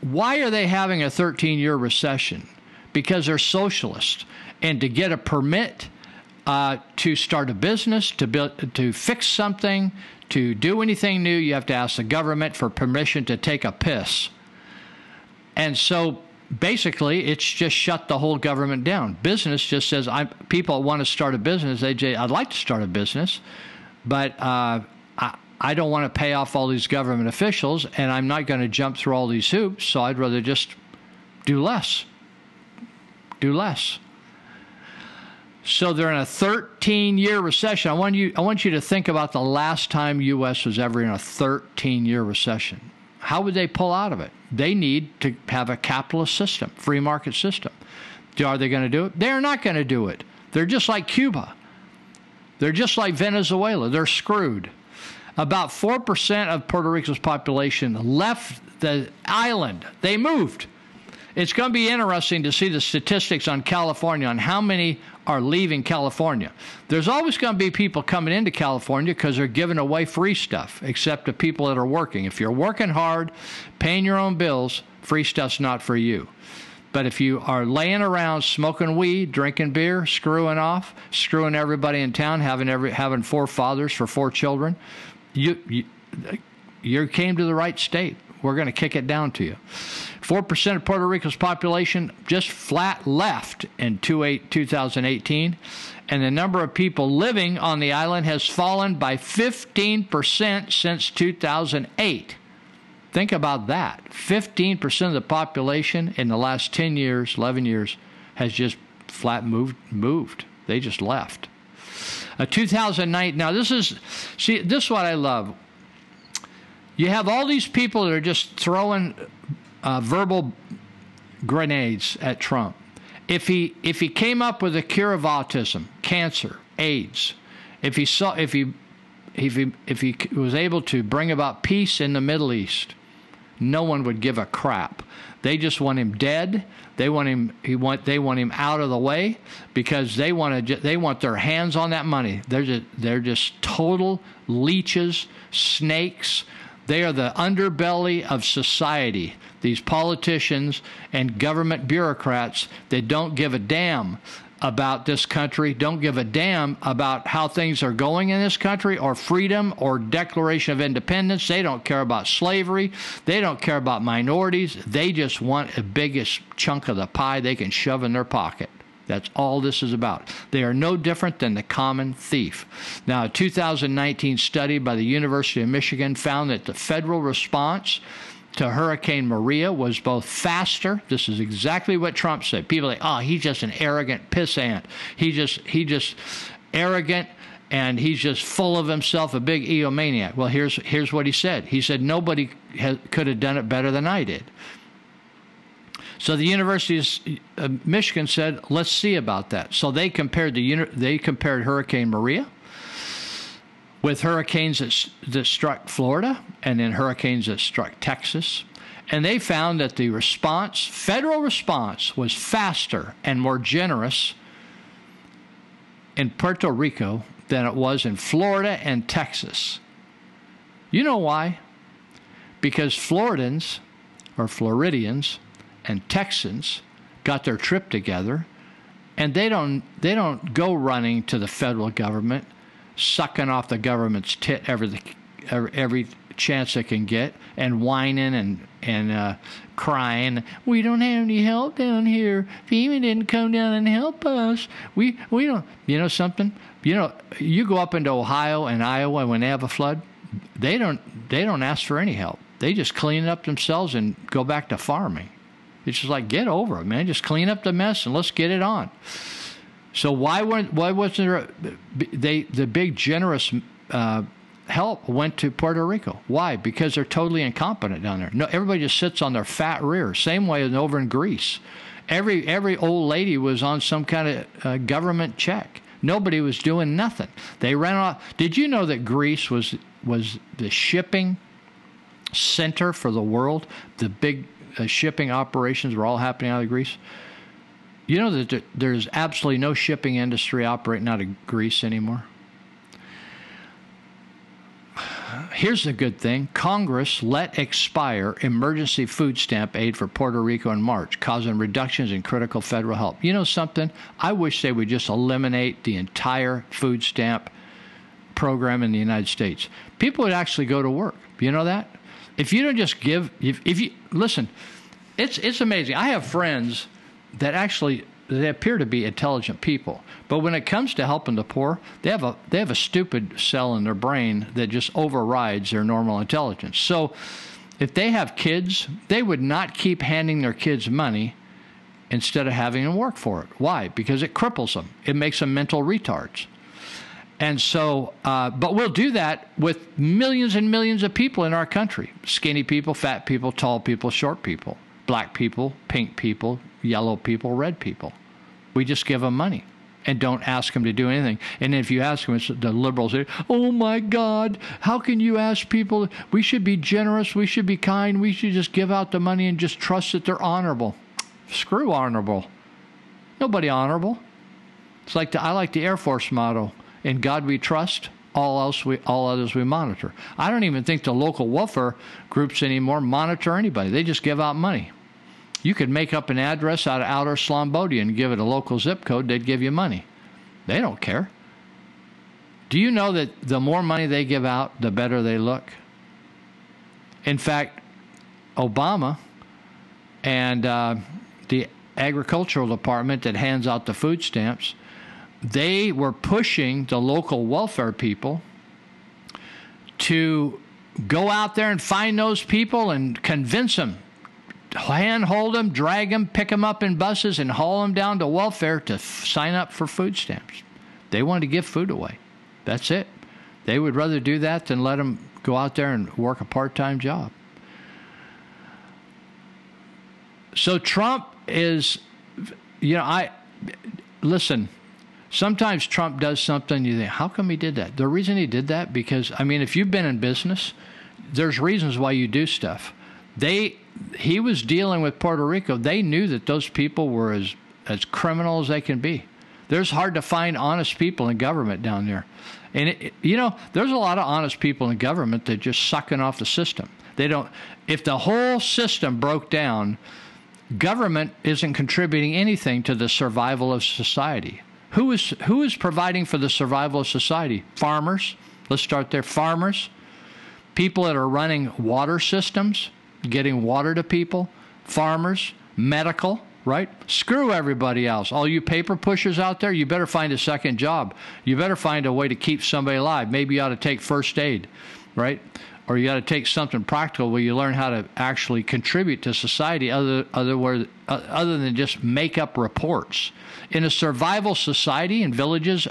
Why are they having a 13-year recession? Because they're socialists. And to get a permit to start a business, to fix something, to do anything new, you have to ask the government for permission to take a piss. And so basically, it's just shut the whole government down. Business just says, people want to start a business. I'd like to start a business, but I don't want to pay off all these government officials, and I'm not going to jump through all these hoops, so I'd rather just do less. Do less. So they're in a 13-year recession. I want you to think about the last time U.S. was ever in a 13-year recession. How would they pull out of it? They need to have a capitalist system, free market system. Are they going to do it? They're not going to do it. They're just like Cuba. They're just like Venezuela. They're screwed. About 4% of Puerto Rico's population left the island. They moved. It's going to be interesting to see the statistics on California, on how many are leaving California. There's always going to be people coming into California because they're giving away free stuff, except to people that are working. If you're working hard, paying your own bills, free stuff's not for you. But if you are laying around smoking weed, drinking beer, screwing off, screwing everybody in town, having four fathers for four children, you came to the right state. We're going to kick it down to you. 4% of Puerto Rico's population just flat left in 2018, and the number of people living on the island has fallen by 15% since 2008. Think about that. 15% of the population in the last 10 years, 11 years, has just flat moved. They just left. 2009, now this is what I love. You have all these people that are just throwing verbal grenades at Trump. If he came up with a cure of autism, cancer, AIDS, if he was able to bring about peace in the Middle East, no one would give a crap. They just want him dead. They want him out of the way because they want their hands on that money. They're just total leeches, snakes. They are the underbelly of society, these politicians and government bureaucrats that don't give a damn about this country, don't give a damn about how things are going in this country or freedom or Declaration of Independence. They don't care about slavery. They don't care about minorities. They just want the biggest chunk of the pie they can shove in their pocket. That's all this is about. They are no different than the common thief. Now, a 2019 study by the University of Michigan found that the federal response to Hurricane Maria was both faster. This is exactly what Trump said. People say, he's just an arrogant pissant. He just arrogant, and he's just full of himself, a big egomaniac. Well, here's what he said. He said nobody could have done it better than I did. So the University of Michigan said, let's see about that. So they compared Hurricane Maria with hurricanes that struck Florida and then hurricanes that struck Texas. And they found that the response, federal response, was faster and more generous in Puerto Rico than it was in Florida and Texas. You know why? Because Floridians and Texans got their trip together, and they don't go running to the federal government, sucking off the government's tit every chance they can get, and whining and crying. We don't have any help down here. FEMA didn't come down and help us. We don't. You know something? You know, you go up into Ohio and Iowa when they have a flood, they don't ask for any help. They just clean it up themselves and go back to farming. It's just like, get over it, man. Just clean up the mess and let's get it on. So why wasn't the big generous help went to Puerto Rico? Why? Because they're totally incompetent down there. No, everybody just sits on their fat rear. Same way over in Greece. Every old lady was on some kind of government check. Nobody was doing nothing. They ran off. Did you know that Greece was the shipping center for the world? The big shipping operations were all happening out of Greece. You know that there's absolutely no shipping industry operating out of Greece anymore. Here's the good thing. Congress let expire emergency food stamp aid for Puerto Rico in March, causing reductions in critical federal help. You know something? I wish they would just eliminate the entire food stamp program in the United States. People would actually go to work. You know that? If you don't just give, if you listen, It's amazing. I have friends that actually they appear to be intelligent people, but when it comes to helping the poor, they have a stupid cell in their brain that just overrides their normal intelligence. So if they have kids, they would not keep handing their kids money instead of having them work for it. Why? Because it cripples them. It makes them mental retards. And so, but we'll do that with millions and millions of people in our country. Skinny people, fat people, tall people, short people, black people, pink people, yellow people, red people. We just give them money and don't ask them to do anything. And if you ask them, it's the liberals say, oh, my God, how can you ask people? We should be generous. We should be kind. We should just give out the money and just trust that they're honorable. Screw honorable. Nobody honorable. It's like I like the Air Force motto. In God we trust, all others we monitor. I don't even think the local welfare groups anymore monitor anybody. They just give out money. You could make up an address out of outer Slumbodia and give it a local zip code, they'd give you money. They don't care. Do you know that the more money they give out, the better they look? In fact, Obama and the agricultural department that hands out the food stamps, they were pushing the local welfare people to go out there and find those people and convince them, handhold them, drag them, pick them up in buses and haul them down to welfare to sign up for food stamps. They wanted to give food away. That's it. They would rather do that than let them go out there and work a part-time job. So Trump is, listen. Sometimes Trump does something, you think, how come he did that? The reason he did that, because, I mean, if you've been in business, there's reasons why you do stuff. He was dealing with Puerto Rico. They knew that those people were as criminal as they can be. There's hard to find honest people in government down there. And, there's a lot of honest people in government that are just sucking off the system. If the whole system broke down, government isn't contributing anything to the survival of society. Who is providing for the survival of society? Farmers. Let's start there. Farmers, people that are running water systems, getting water to people, farmers, medical, right? Screw everybody else. All you paper pushers out there, you better find a second job. You better find a way to keep somebody alive. Maybe you ought to take first aid, right? Or you ought to take something practical where you learn how to actually contribute to society other than just make up reports. In a survival society in villages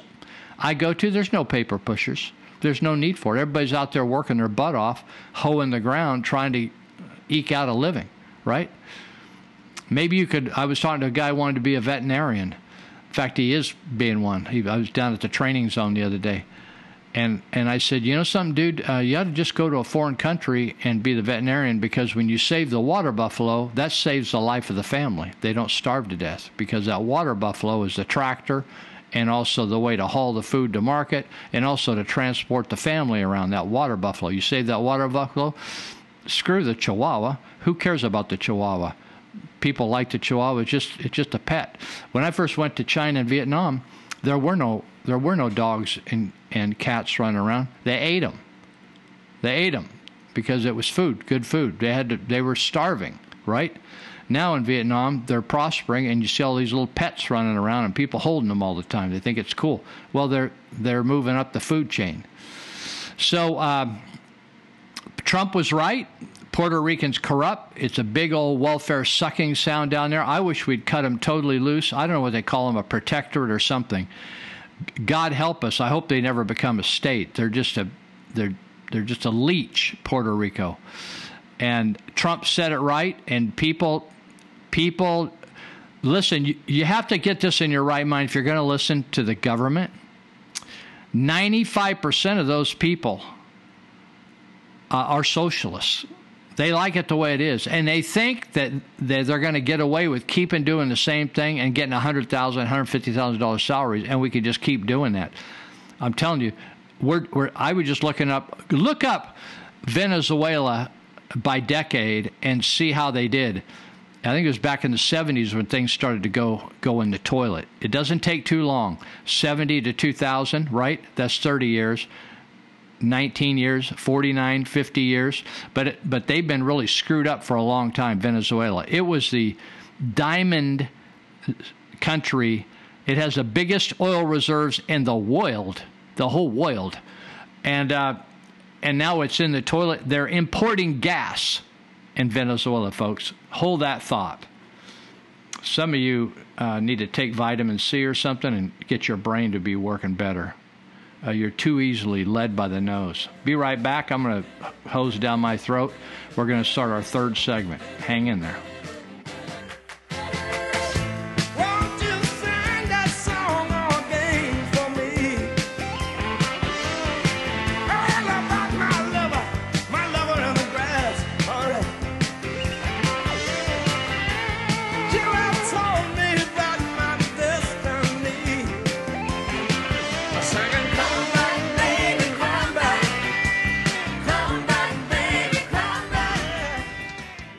I go to, there's no paper pushers. There's no need for it. Everybody's out there working their butt off, hoeing the ground, trying to eke out a living, right? Maybe you could, I was talking to a guy who wanted to be a veterinarian. In fact, he is being one. I was down at the training zone the other day. And I said, something, dude, you ought to just go to a foreign country and be the veterinarian, because when you save the water buffalo, that saves the life of the family. They don't starve to death, because that water buffalo is the tractor and also the way to haul the food to market and also to transport the family around that water buffalo. You save that water buffalo, screw the Chihuahua. Who cares about the Chihuahua? People like the Chihuahua. It's just a pet. When I first went to China and Vietnam, there were no dogs and cats running around. They ate them because it was food, good food. They were starving, right? Now in Vietnam, they're prospering, and you see all these little pets running around and people holding them all the time. They think it's cool. Well, they're moving up the food chain. So Trump was right. Puerto Ricans corrupt. It's a big old welfare sucking sound down there. I wish we'd cut them totally loose. I don't know what they call them, a protectorate or something. God help us. I hope they never become a state. They're just a leech, Puerto Rico. And Trump said it right. And people, listen, you have to get this in your right mind if you're going to listen to the government. 95% of those people are socialists. They like it the way it is. And they think that they're going to get away with keeping doing the same thing and getting $100,000, $150,000 salaries, and we can just keep doing that. I'm telling you, I was just look up Venezuela by decade and see how they did. I think it was back in the 70s when things started to go in the toilet. It doesn't take too long. 70 to 2000, right? That's 30 years. 19 years, 49, 50 years, but they've been really screwed up for a long time, Venezuela. It was the diamond country. It has the biggest oil reserves in the world, the whole world. And now it's in the toilet. They're importing gas in Venezuela, folks. Hold that thought. Some of you need to take vitamin C or something and get your brain to be working better. You're too easily led by the nose. Be right back. I'm going to hose down my throat. We're going to start our third segment. Hang in there.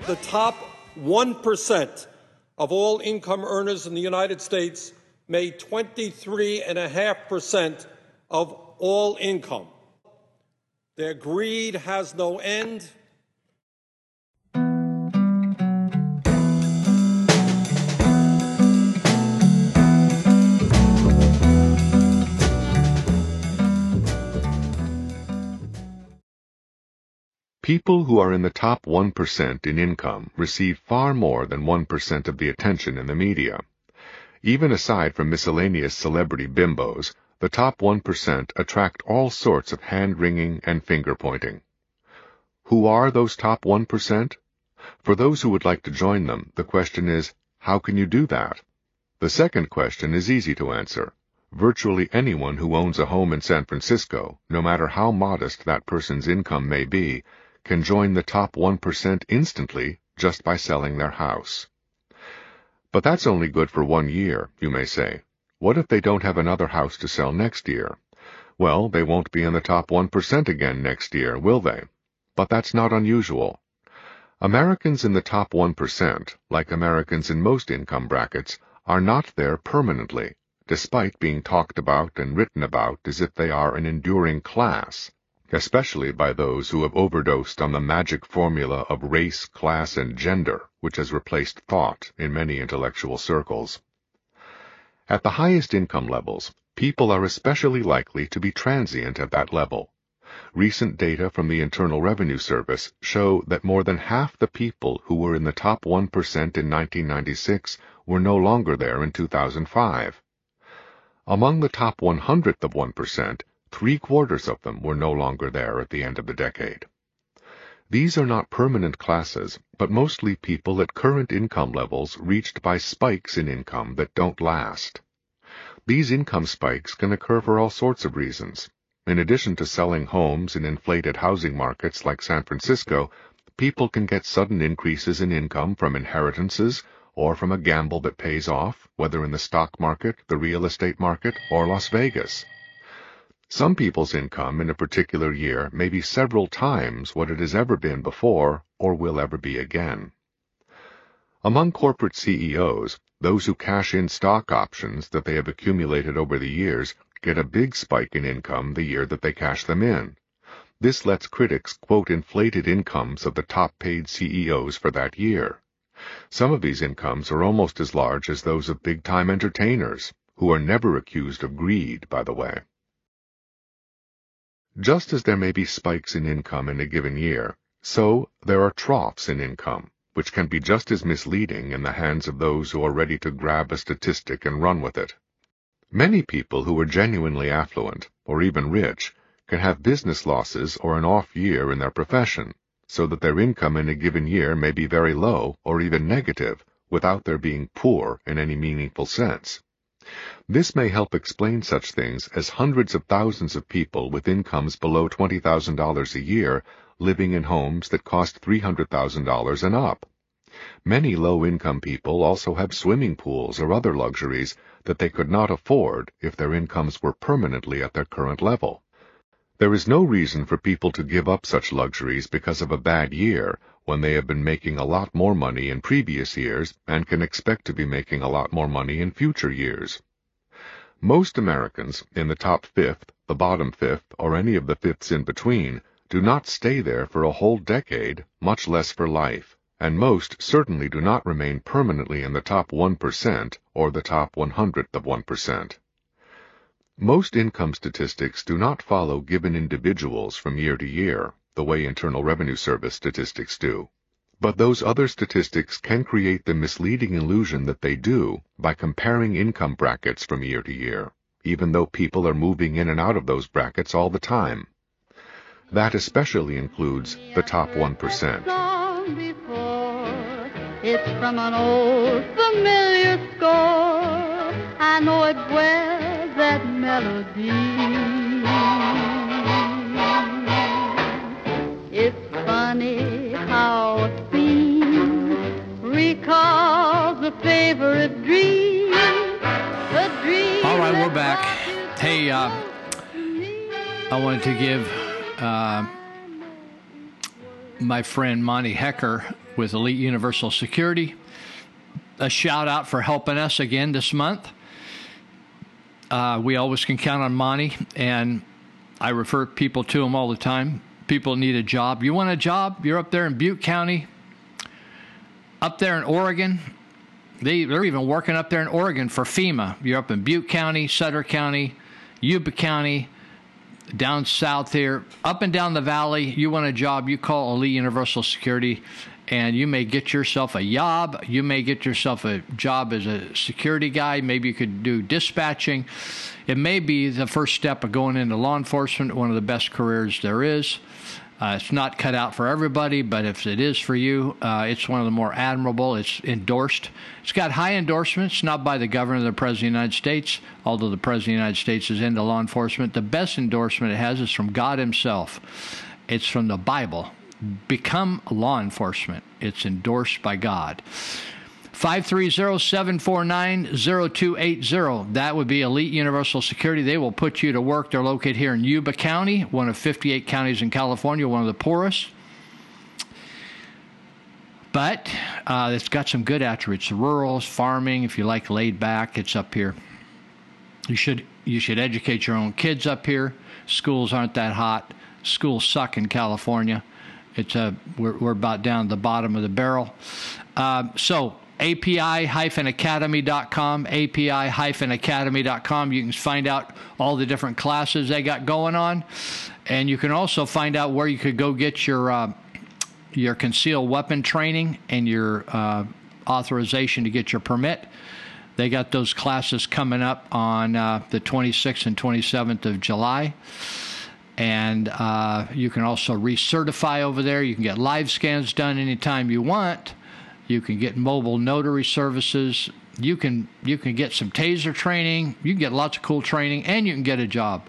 The top 1% of all income earners in the United States made 23.5% of all income. Their greed has no end. People who are in the top 1% in income receive far more than 1% of the attention in the media. Even aside from miscellaneous celebrity bimbos, the top 1% attract all sorts of hand-wringing and finger-pointing. Who are those top 1%? For those who would like to join them, the question is, how can you do that? The second question is easy to answer. Virtually anyone who owns a home in San Francisco, no matter how modest that person's income may be, can join the top 1% instantly just by selling their house. But that's only good for 1 year, you may say. What if they don't have another house to sell next year? Well, they won't be in the top 1% again next year, will they? But that's not unusual. Americans in the top 1%, like Americans in most income brackets, are not there permanently, despite being talked about and written about as if they are an enduring class, especially by those who have overdosed on the magic formula of race, class, and gender, which has replaced thought in many intellectual circles. At the highest income levels, people are especially likely to be transient at that level. Recent data from the Internal Revenue Service show that more than half the people who were in the top 1% in 1996 were no longer there in 2005. Among the top 100th of 1%, three-quarters of them were no longer there at the end of the decade. These are not permanent classes, but mostly people at current income levels reached by spikes in income that don't last. These income spikes can occur for all sorts of reasons. In addition to selling homes in inflated housing markets like San Francisco, people can get sudden increases in income from inheritances or from a gamble that pays off, whether in the stock market, the real estate market, or Las Vegas. Some people's income in a particular year may be several times what it has ever been before or will ever be again. Among corporate CEOs, those who cash in stock options that they have accumulated over the years get a big spike in income the year that they cash them in. This lets critics quote inflated incomes of the top-paid CEOs for that year. Some of these incomes are almost as large as those of big-time entertainers, who are never accused of greed, by the way. Just as there may be spikes in income in a given year, so there are troughs in income, which can be just as misleading in the hands of those who are ready to grab a statistic and run with it. Many people who are genuinely affluent, or even rich, can have business losses or an off year in their profession, so that their income in a given year may be very low or even negative, without their being poor in any meaningful sense. This may help explain such things as hundreds of thousands of people with incomes below $20,000 a year living in homes that cost $300,000 and up. Many low-income people also have swimming pools or other luxuries that they could not afford if their incomes were permanently at their current level. There is no reason for people to give up such luxuries because of a bad year when they have been making a lot more money in previous years and can expect to be making a lot more money in future years. Most Americans in the top fifth, the bottom fifth, or any of the fifths in between, do not stay there for a whole decade, much less for life, and most certainly do not remain permanently in the top 1% or the top 100th of 1%. Most income statistics do not follow given individuals from year to year, the way Internal Revenue Service statistics do. But those other statistics can create the misleading illusion that they do by comparing income brackets from year to year, even though people are moving in and out of those brackets all the time. That especially includes the top 1%. It's from an old familiar score. I know it well. That melody, it's funny how a theme recalls a favorite dream, a dream. All right, we're back. Hey, I wanted to give my friend Monty Hecker with Elite Universal Security a shout out for helping us again this month. We always can count on Monty, and I refer people to him all the time. People need a job. You want a job? You're up there in Butte County, up there in Oregon. They're even working up there in Oregon for FEMA. You're up in Butte County, Sutter County, Yuba County, down south here, up and down the valley. You want a job, you call Elite Universal Security, and you may get yourself a job. You may get yourself a job as a security guy. Maybe you could do dispatching. It may be the first step of going into law enforcement, one of the best careers there is. It's not cut out for everybody, but if it is for you, it's one of the more admirable. It's endorsed. It's got high endorsements, not by the governor or the president of the United States, although the president of the United States is into law enforcement. The best endorsement it has is from God himself. It's from the Bible. Become law enforcement. It's endorsed by God. 530-749-0280. That would be Elite Universal Security. They will put you to work. They're located here in Yuba County, one of 58 counties in California, one of the poorest. But it's got some good attributes. Rural, farming, if you like laid back, it's up here. You should educate your own kids up here. Schools aren't that hot. Schools suck in California. We're about down at the bottom of the barrel. So api-academy.com, api-academy.com. You can find out all the different classes they got going on. And you can also find out where you could go get your concealed weapon training and your authorization to get your permit. They got those classes coming up on the 26th and 27th of July. And you can also recertify over there. You can get live scans done anytime you want. You can get mobile notary services. You can get some taser training. You can get lots of cool training, and you can get a job.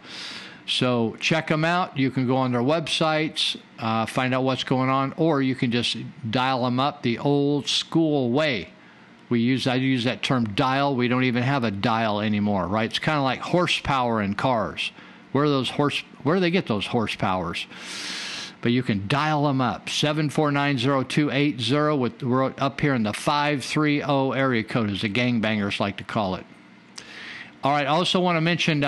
So check them out. You can go on their websites, find out what's going on, or you can just dial them up the old school way. I use that term dial. We don't even have a dial anymore, right? It's kind of like horsepower in cars. Where do they get those horsepowers? But you can dial them up. 7490280. We're up here in the 530 area code, as the gangbangers like to call it. All right. I also want to mention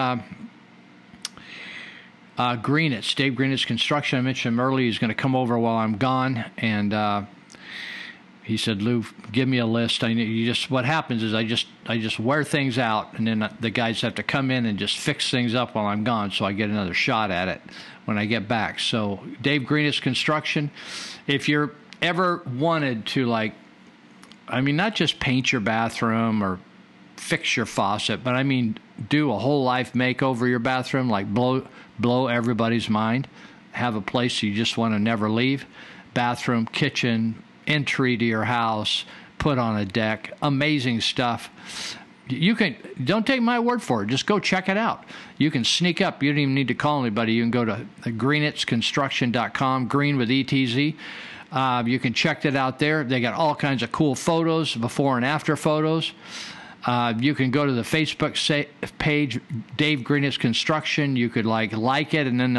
Greenetz, Dave Greenetz Construction. I mentioned him earlier. He's going to come over while I'm gone, and he said, "Lou, give me a list. What happens is I just wear things out, and then the guys have to come in and just fix things up while I'm gone, so I get another shot at it when I get back." So Dave Greenetz Construction, if you're ever wanted to, not just paint your bathroom or fix your faucet, but do a whole life makeover your bathroom, like blow everybody's mind, have a place you just want to never leave, bathroom, kitchen, entry to your house, put on a deck, amazing stuff. You can, don't take my word for it, just go check it out. You can sneak up, you don't even need to call anybody. You can go to greenetzconstruction.com, green with ETZ. You can check it out there. They got all kinds of cool photos, before and after photos. You can go to the Facebook page, Dave Greenetz Construction. You could like it, and then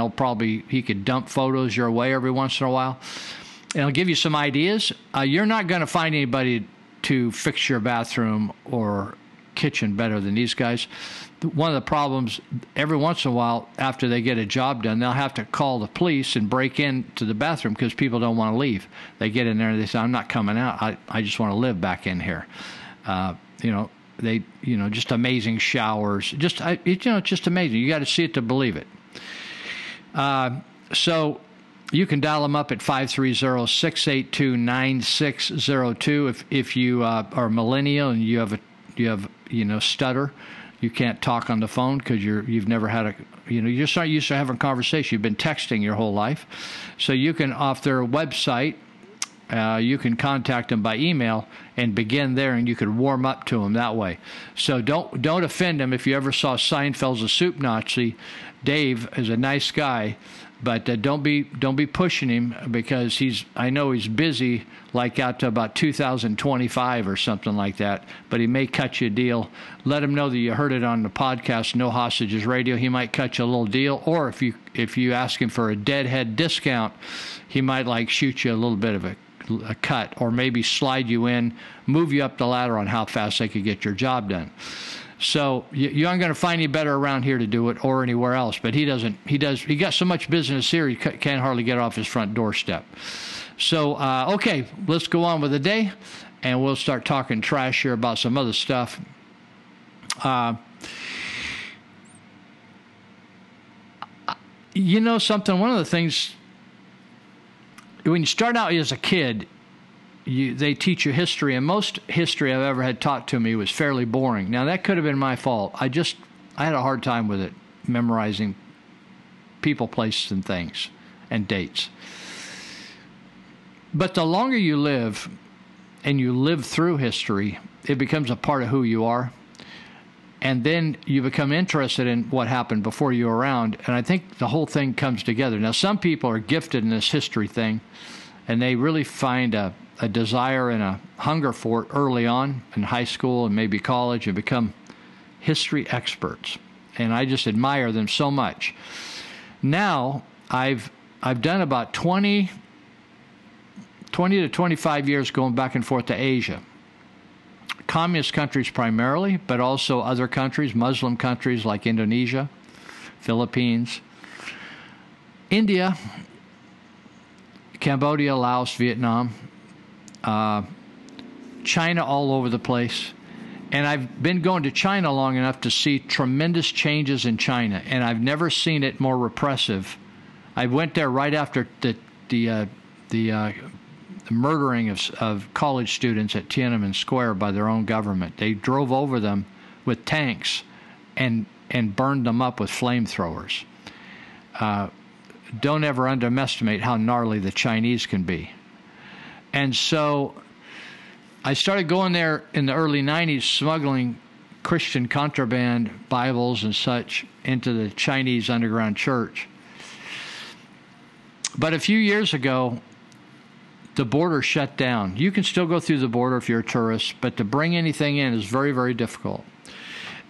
he could dump photos your way every once in a while. And I'll give you some ideas. You're not going to find anybody to fix your bathroom or kitchen better than these guys. One of the problems, every once in a while, after they get a job done, they'll have to call the police and break into the bathroom because people don't want to leave. They get in there and they say, I'm not coming out. I just want to live back in here. You know, they, you know, just amazing showers. Just, you know, it's just amazing. You got to see it to believe it. So you can dial them up at 530-682-9602. If you are millennial and you have you know, stutter, you can't talk on the phone because you've never had a, you know, you're just not used to having a conversation. You've been texting your whole life. So you can, off their website, you can contact them by email and begin there, and you could warm up to them that way. So don't offend them. If you ever saw Seinfeld's A Soup Nazi, Dave is a nice guy, but don't be pushing him because I know he's busy, like out to about 2025 or something like that. But he may cut you a deal. Let him know that you heard it on the podcast, No Hostages Radio. He might cut you a little deal, or if you ask him for a deadhead discount, he might like shoot you a little bit of a cut, or maybe slide you in, move you up the ladder on how fast they could get your job done. So you aren't going to find any better around here to do it or anywhere else. But he doesn't. He does. He got so much business here, he can't hardly get off his front doorstep. So okay, let's go on with the day, and we'll start talking trash here about some other stuff. You know something? One of the things, when you start out as a kid, they teach you history, and most history I've ever had taught to me was fairly boring. Now, that could have been my fault. I had a hard time with it, memorizing people, places, and things, and dates. But the longer you live, and you live through history, it becomes a part of who you are. And then you become interested in what happened before you were around. And I think the whole thing comes together. Now, some people are gifted in this history thing, and they really find a desire and a hunger for it early on in high school and maybe college, and become history experts. And I just admire them so much. Now, I've done about 20 to 25 years going back and forth to Asia. Communist countries primarily, but also other countries, Muslim countries like Indonesia, Philippines, India, Cambodia, Laos, Vietnam, China, all over the place. And I've been going to China long enough to see tremendous changes in China, and I've never seen it more repressive. I went there right after the murdering of college students at Tiananmen Square by their own government. They drove over them with tanks and burned them up with flamethrowers. Don't ever underestimate how gnarly the Chinese can be. And so I started going there in the early 90s, smuggling Christian contraband, Bibles and such, into the Chinese underground church. But a few years ago, the border shut down. You can still go through the border if you're a tourist, but to bring anything in is very, very difficult.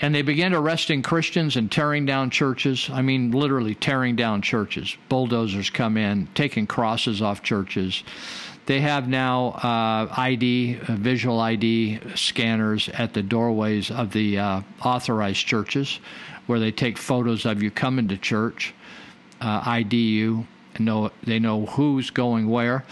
And they began arresting Christians and tearing down churches. I mean, literally tearing down churches. Bulldozers come in, taking crosses off churches. They have now ID, visual ID scanners at the doorways of the authorized churches, where they take photos of you coming to church, ID you, and they know who's going where.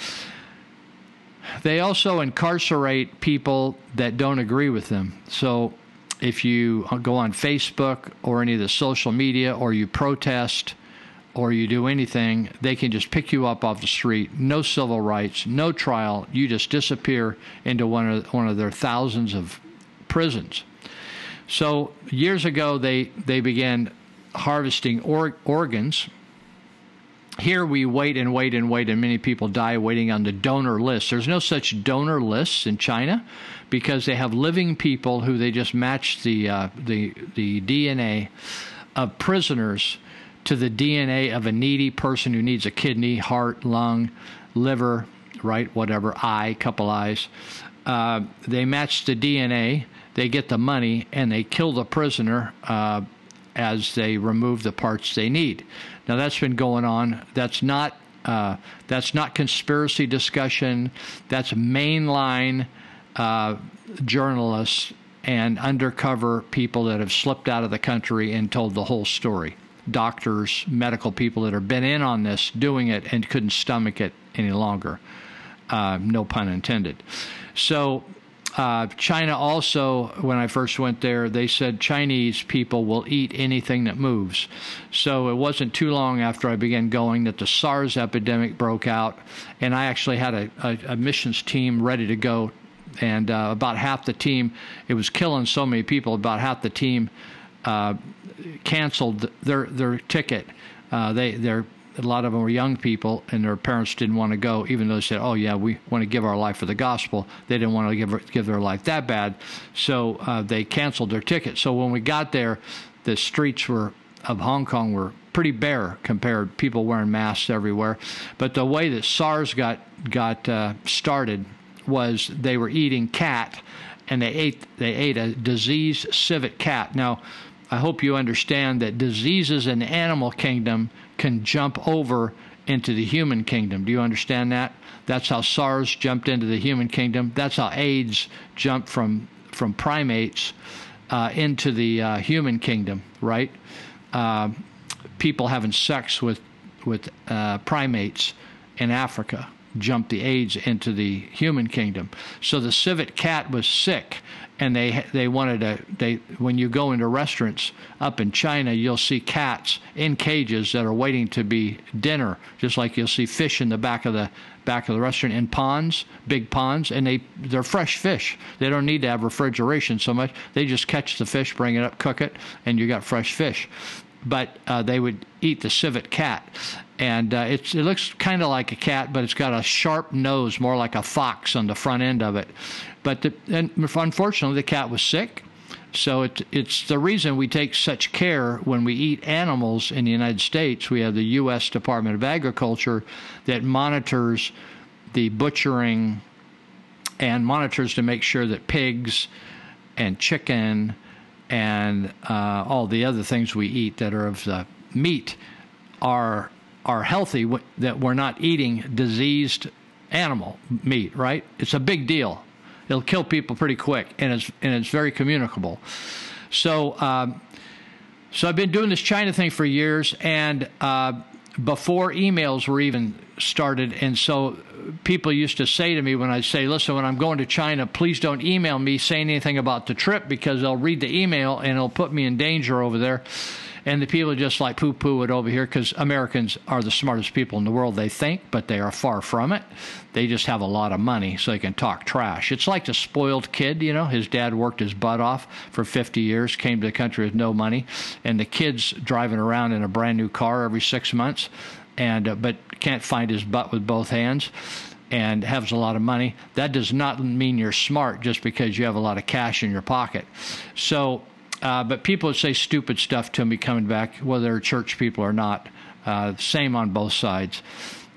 They also incarcerate people that don't agree with them. So if you go on Facebook or any of the social media, or you protest, or you do anything, they can just pick you up off the street. No civil rights, no trial. You just disappear into one of their thousands of prisons. So years ago, they began harvesting organs. Here we wait and wait and wait, and many people die waiting on the donor list. There's no such donor lists in China because they have living people who they just match the DNA of prisoners to the DNA of a needy person who needs a kidney, heart, lung, liver, right, whatever, eye, couple eyes. They match the DNA, they get the money, and they kill the prisoner as they remove the parts they need. Now, that's been going on. That's not conspiracy discussion. That's mainline journalists and undercover people that have slipped out of the country and told the whole story. Doctors, medical people that have been in on this, doing it, and couldn't stomach it any longer. No pun intended. So China also, when I first went there, they said Chinese people will eat anything that moves. So it wasn't too long after I began going that the SARS epidemic broke out, and I actually had a missions team ready to go, and about half the team, it was killing so many people, about half the team canceled their ticket. A lot of them were young people, and their parents didn't want to go, even though they said, oh, yeah, we want to give our life for the gospel. They didn't want to give their life that bad, so they canceled their ticket. So when we got there, the streets of Hong Kong were pretty bare compared, people wearing masks everywhere. But the way that SARS got started was they were eating cat, and they ate a diseased civet cat. Now, I hope you understand that diseases in the animal kingdom can jump over into the human kingdom. Do you understand that? That's how SARS jumped into the human kingdom. That's how AIDS jumped from primates into the human kingdom, right? People having sex with primates in Africa jumped the AIDS into the human kingdom. So the civet cat was sick, and they when you go into restaurants up in China, you'll see cats in cages that are waiting to be dinner, just like you'll see fish in the back of the restaurant in ponds, big ponds, and they're fresh fish. They don't need to have refrigeration so much. They just catch the fish, bring it up, cook it, and you got fresh fish. But they would eat the civet cat. And it looks kind of like a cat, but it's got a sharp nose, more like a fox on the front end of it. But unfortunately, the cat was sick. So it's the reason we take such care when we eat animals in the United States. We have the U.S. Department of Agriculture that monitors the butchering and monitors to make sure that pigs and chicken and all the other things we eat that are of the meat are healthy, that we're not eating diseased animal meat, right? It's a big deal. It'll kill people pretty quick, and it's very communicable. So so I've been doing this China thing for years, and before emails were even started, and so people used to say to me when I say, listen, when I'm going to China, please don't email me saying anything about the trip, because they'll read the email and it'll put me in danger over there. And the people just like poo-poo it over here, because Americans are the smartest people in the world, they think, but they are far from it. They just have a lot of money, so they can talk trash. It's like the spoiled kid, you know. His dad worked his butt off for 50 years, came to the country with no money, and the kid's driving around in a brand-new car every 6 months, and but can't find his butt with both hands, and has a lot of money. That does not mean you're smart just because you have a lot of cash in your pocket. So, but people would say stupid stuff to me coming back, whether they're church people or not. Same on both sides.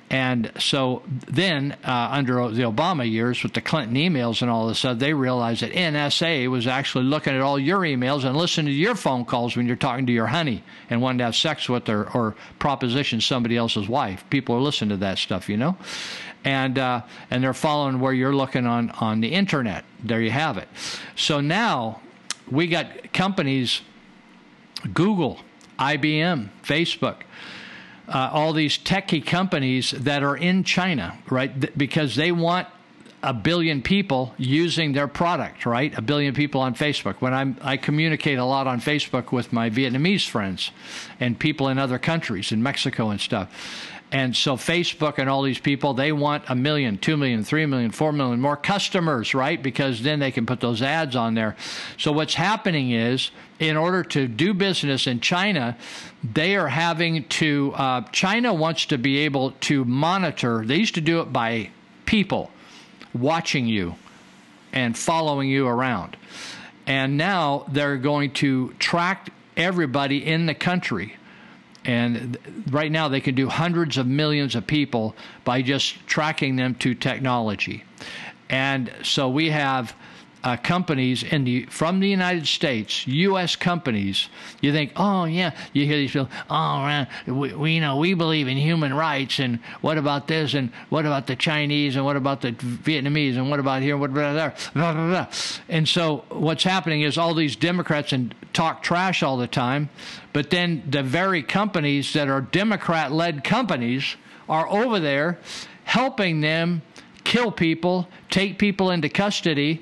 And so then under the Obama years with the Clinton emails and all this stuff, they realized that NSA was actually looking at all your emails and listening to your phone calls when you're talking to your honey and wanting to have sex with her or proposition somebody else's wife. People are listening to that stuff, you know. And they're following where you're looking on the internet. There you have it. So now we got companies, Google, IBM, Facebook, all these techie companies that are in China, right? Because they want 1 billion people using their product, right? 1 billion people on Facebook. When I communicate a lot on Facebook with my Vietnamese friends and people in other countries, in Mexico and stuff. And so Facebook and all these people, they want 1 million, 2 million, 3 million, 4 million more customers, right? Because then they can put those ads on there. So what's happening is, in order to do business in China, they are having to, China wants to be able to monitor. They used to do it by people watching you and following you around. And now they're going to track everybody in the country. And right now they can do hundreds of millions of people by just tracking them to technology. And so we have companies from the United States, U.S. companies. You think, oh yeah, you hear these people, oh man, we you know, we believe in human rights, and what about this, and what about the Chinese, and what about the Vietnamese, and what about here, what about there, blah, blah, blah. And so what's happening is all these Democrats and talk trash all the time, but then the very companies that are Democrat-led companies are over there helping them kill people, take people into custody,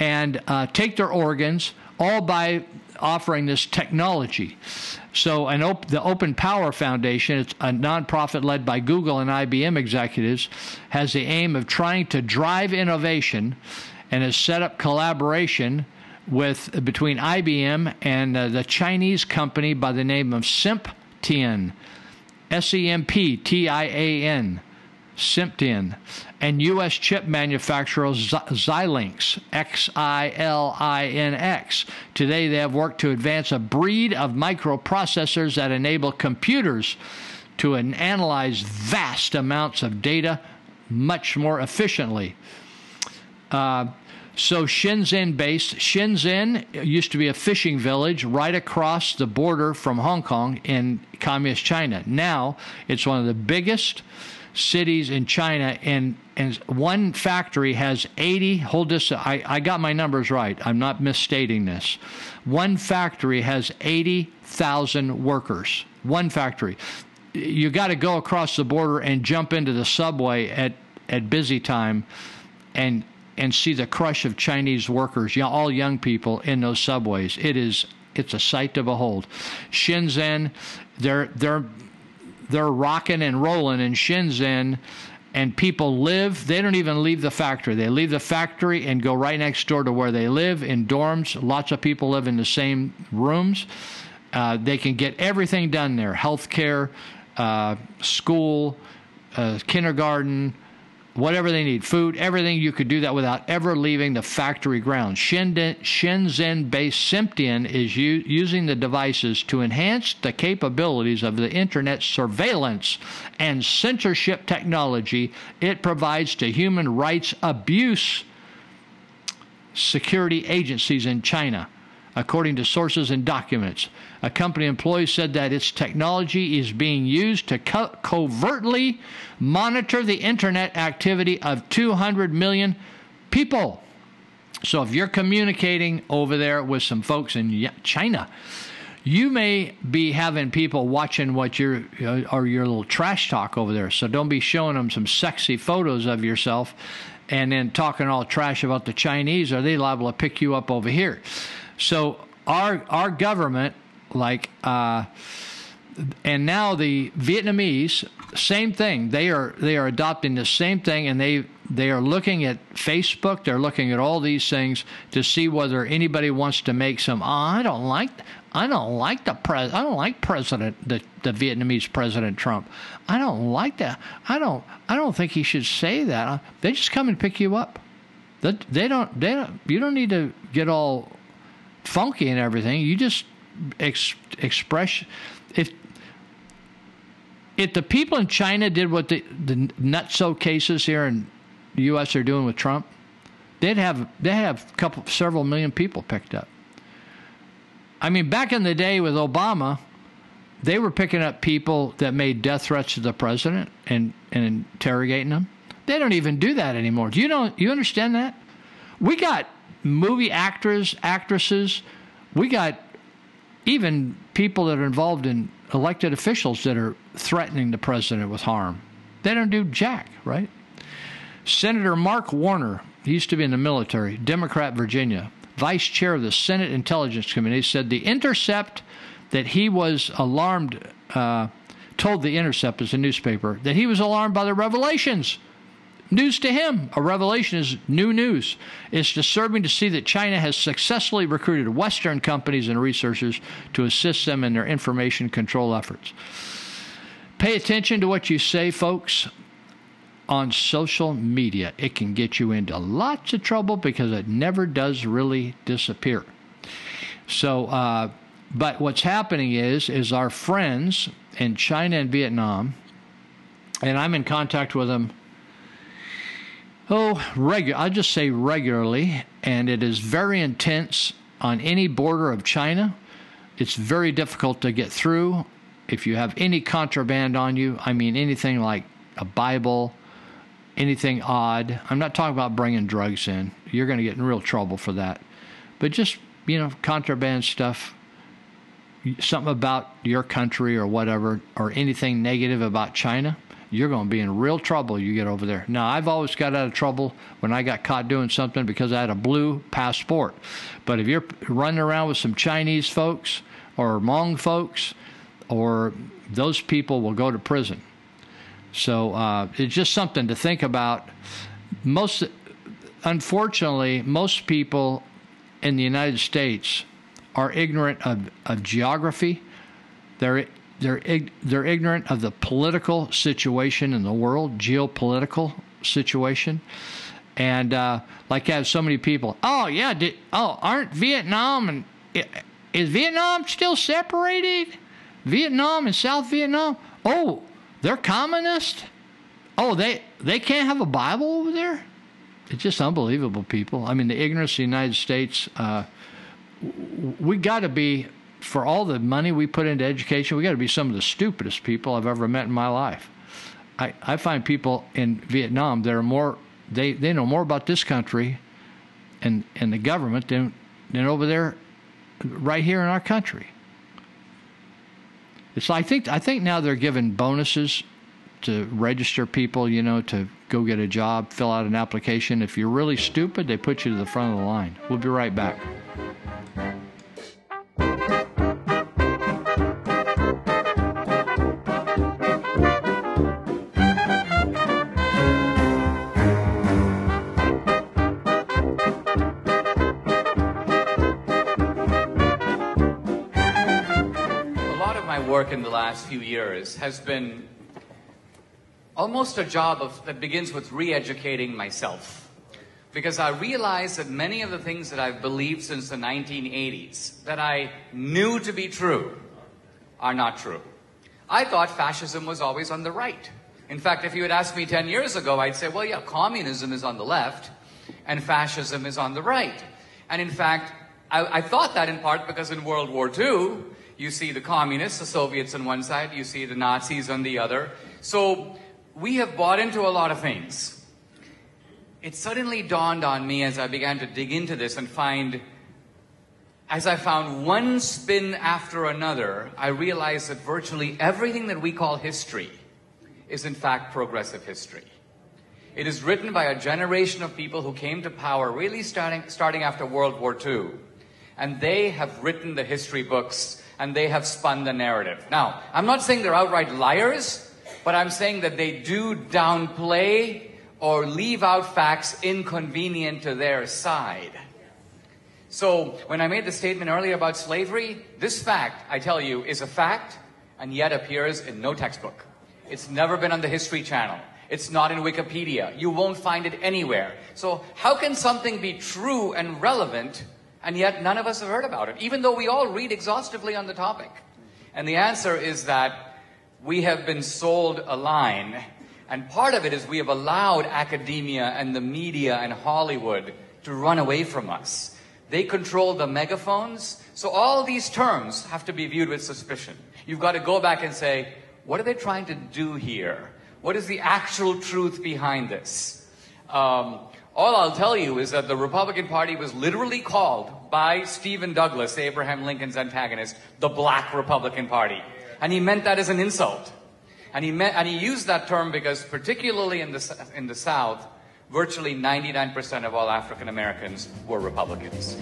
and take their organs, all by offering this technology. So the Open Power Foundation, it's a nonprofit led by Google and IBM executives, has the aim of trying to drive innovation and has set up collaboration between IBM and the Chinese company by the name of Semptian, S-E-M-P-T-I-A-N. Semptian, and U.S. chip manufacturer Xilinx, X-I-L-I-N-X. Today, they have worked to advance a breed of microprocessors that enable computers to analyze vast amounts of data much more efficiently. So Shenzhen-based, Shenzhen used to be a fishing village right across the border from Hong Kong in communist China. Now, it's one of the biggest cities in China, and one factory has 80, hold this, I got my numbers right, I'm not misstating this, one factory has 80,000 workers, one factory. You got to go across the border and jump into the subway at busy time and see the crush of Chinese workers, all young people in those subways. It's a sight to behold. Shenzhen, they're rocking and rolling in Shenzhen, and people live. They don't even leave the factory. They leave the factory and go right next door to where they live in dorms. Lots of people live in the same rooms. They can get everything done there: healthcare, school, kindergarten, whatever they need, food, everything. You could do that without ever leaving the factory grounds. Shenzhen-based Semptian is using the devices to enhance the capabilities of the Internet surveillance and censorship technology it provides to human rights abuse security agencies in China, according to sources and documents. A company employee said that its technology is being used to covertly monitor the Internet activity of 200 million people. So if you're communicating over there with some folks in China, you may be having people watching your little trash talk over there. So don't be showing them some sexy photos of yourself and then talking all trash about the Chinese, or they're liable to pick you up over here. So our government, and now the Vietnamese, same thing. They are adopting the same thing, and they are looking at Facebook. They're looking at all these things to see whether anybody wants to make some. I don't like the Vietnamese President Trump. I don't like that. I don't think he should say that. They just come and pick you up. You don't need to get all funky and everything. You just express. If the people in China did what the nutso cases here in the U.S. are doing with Trump, they'd have several million people picked up. I mean, back in the day with Obama, they were picking up people that made death threats to the president and interrogating them. They don't even do that anymore. Do you understand that? We got movie actors, actresses. We got even people that are involved in elected officials that are threatening the president with harm. They don't do jack, right? Senator Mark Warner, he used to be in the military, Democrat, Virginia, vice chair of the Senate Intelligence Committee, said The Intercept that he was alarmed, told The Intercept, is a newspaper, that he was alarmed by the revelations. News to him. A revelation is new news. It's disturbing to see that China has successfully recruited Western companies and researchers to assist them in their information control efforts. Pay attention to what you say, folks, on social media. It can get you into lots of trouble because it never does really disappear. So, but what's happening is our friends in China and Vietnam, and I'm in contact with them regularly. and it is very intense on any border of China. It's very difficult to get through. If you have any contraband on you, I mean anything like a Bible, anything odd. I'm not talking about bringing drugs in. You're going to get in real trouble for that. But just, you know, contraband stuff, something about your country or whatever, or anything negative about China, you're going to be in real trouble you get over there. Now, I've always got out of trouble when I got caught doing something because I had a blue passport. But if you're running around with some Chinese folks or Hmong folks, or those people will go to prison. So it's just something to think about. Unfortunately, most people in the United States are ignorant of geography. They're ignorant of the political situation in the world, geopolitical situation. And like I have so many people, aren't Vietnam and is Vietnam still separated? Vietnam and South Vietnam? Oh, they're communist? Oh, they can't have a Bible over there? It's just unbelievable, people. I mean, the ignorance of the United States, we got to be, for all the money we put into education, we got to be some of the stupidest people I've ever met in my life. I find people in Vietnam that are more, they know more about this country and the government than over there, right here in our country. So I think now they're giving bonuses to register people, you know, to go get a job, fill out an application. If you're really stupid, they put you to the front of the line. We'll be right back. Work in the last few years has been almost a job that begins with re-educating myself, because I realized that many of the things that I've believed since the 1980s that I knew to be true are not true. I thought fascism was always on the right. In fact, if you had asked me 10 years ago, I'd say, well, yeah, communism is on the left and fascism is on the right. And in fact, I thought that in part because in World War II, you see the communists, the Soviets on one side, you see the Nazis on the other. So we have bought into a lot of things. It suddenly dawned on me as I began to dig into this and as I found one spin after another, I realized that virtually everything that we call history is in fact progressive history. It is written by a generation of people who came to power really starting after World War II. And they have written the history books and they have spun the narrative. Now, I'm not saying they're outright liars, but I'm saying that they do downplay or leave out facts inconvenient to their side. So when I made the statement earlier about slavery, this fact, I tell you, is a fact and yet appears in no textbook. It's never been on the History Channel. It's not in Wikipedia. You won't find it anywhere. So how can something be true and relevant and yet none of us have heard about it, even though we all read exhaustively on the topic? And the answer is that we have been sold a line, and part of it is we have allowed academia and the media and Hollywood to run away from us. They control the megaphones, so all these terms have to be viewed with suspicion. You've got to go back and say, what are they trying to do here? What is the actual truth behind this? All I'll tell you is that the Republican Party was literally called by Stephen Douglas, Abraham Lincoln's antagonist, the Black Republican Party. And he meant that as an insult. And he used that term because particularly in the South, virtually 99% of all African Americans were Republicans.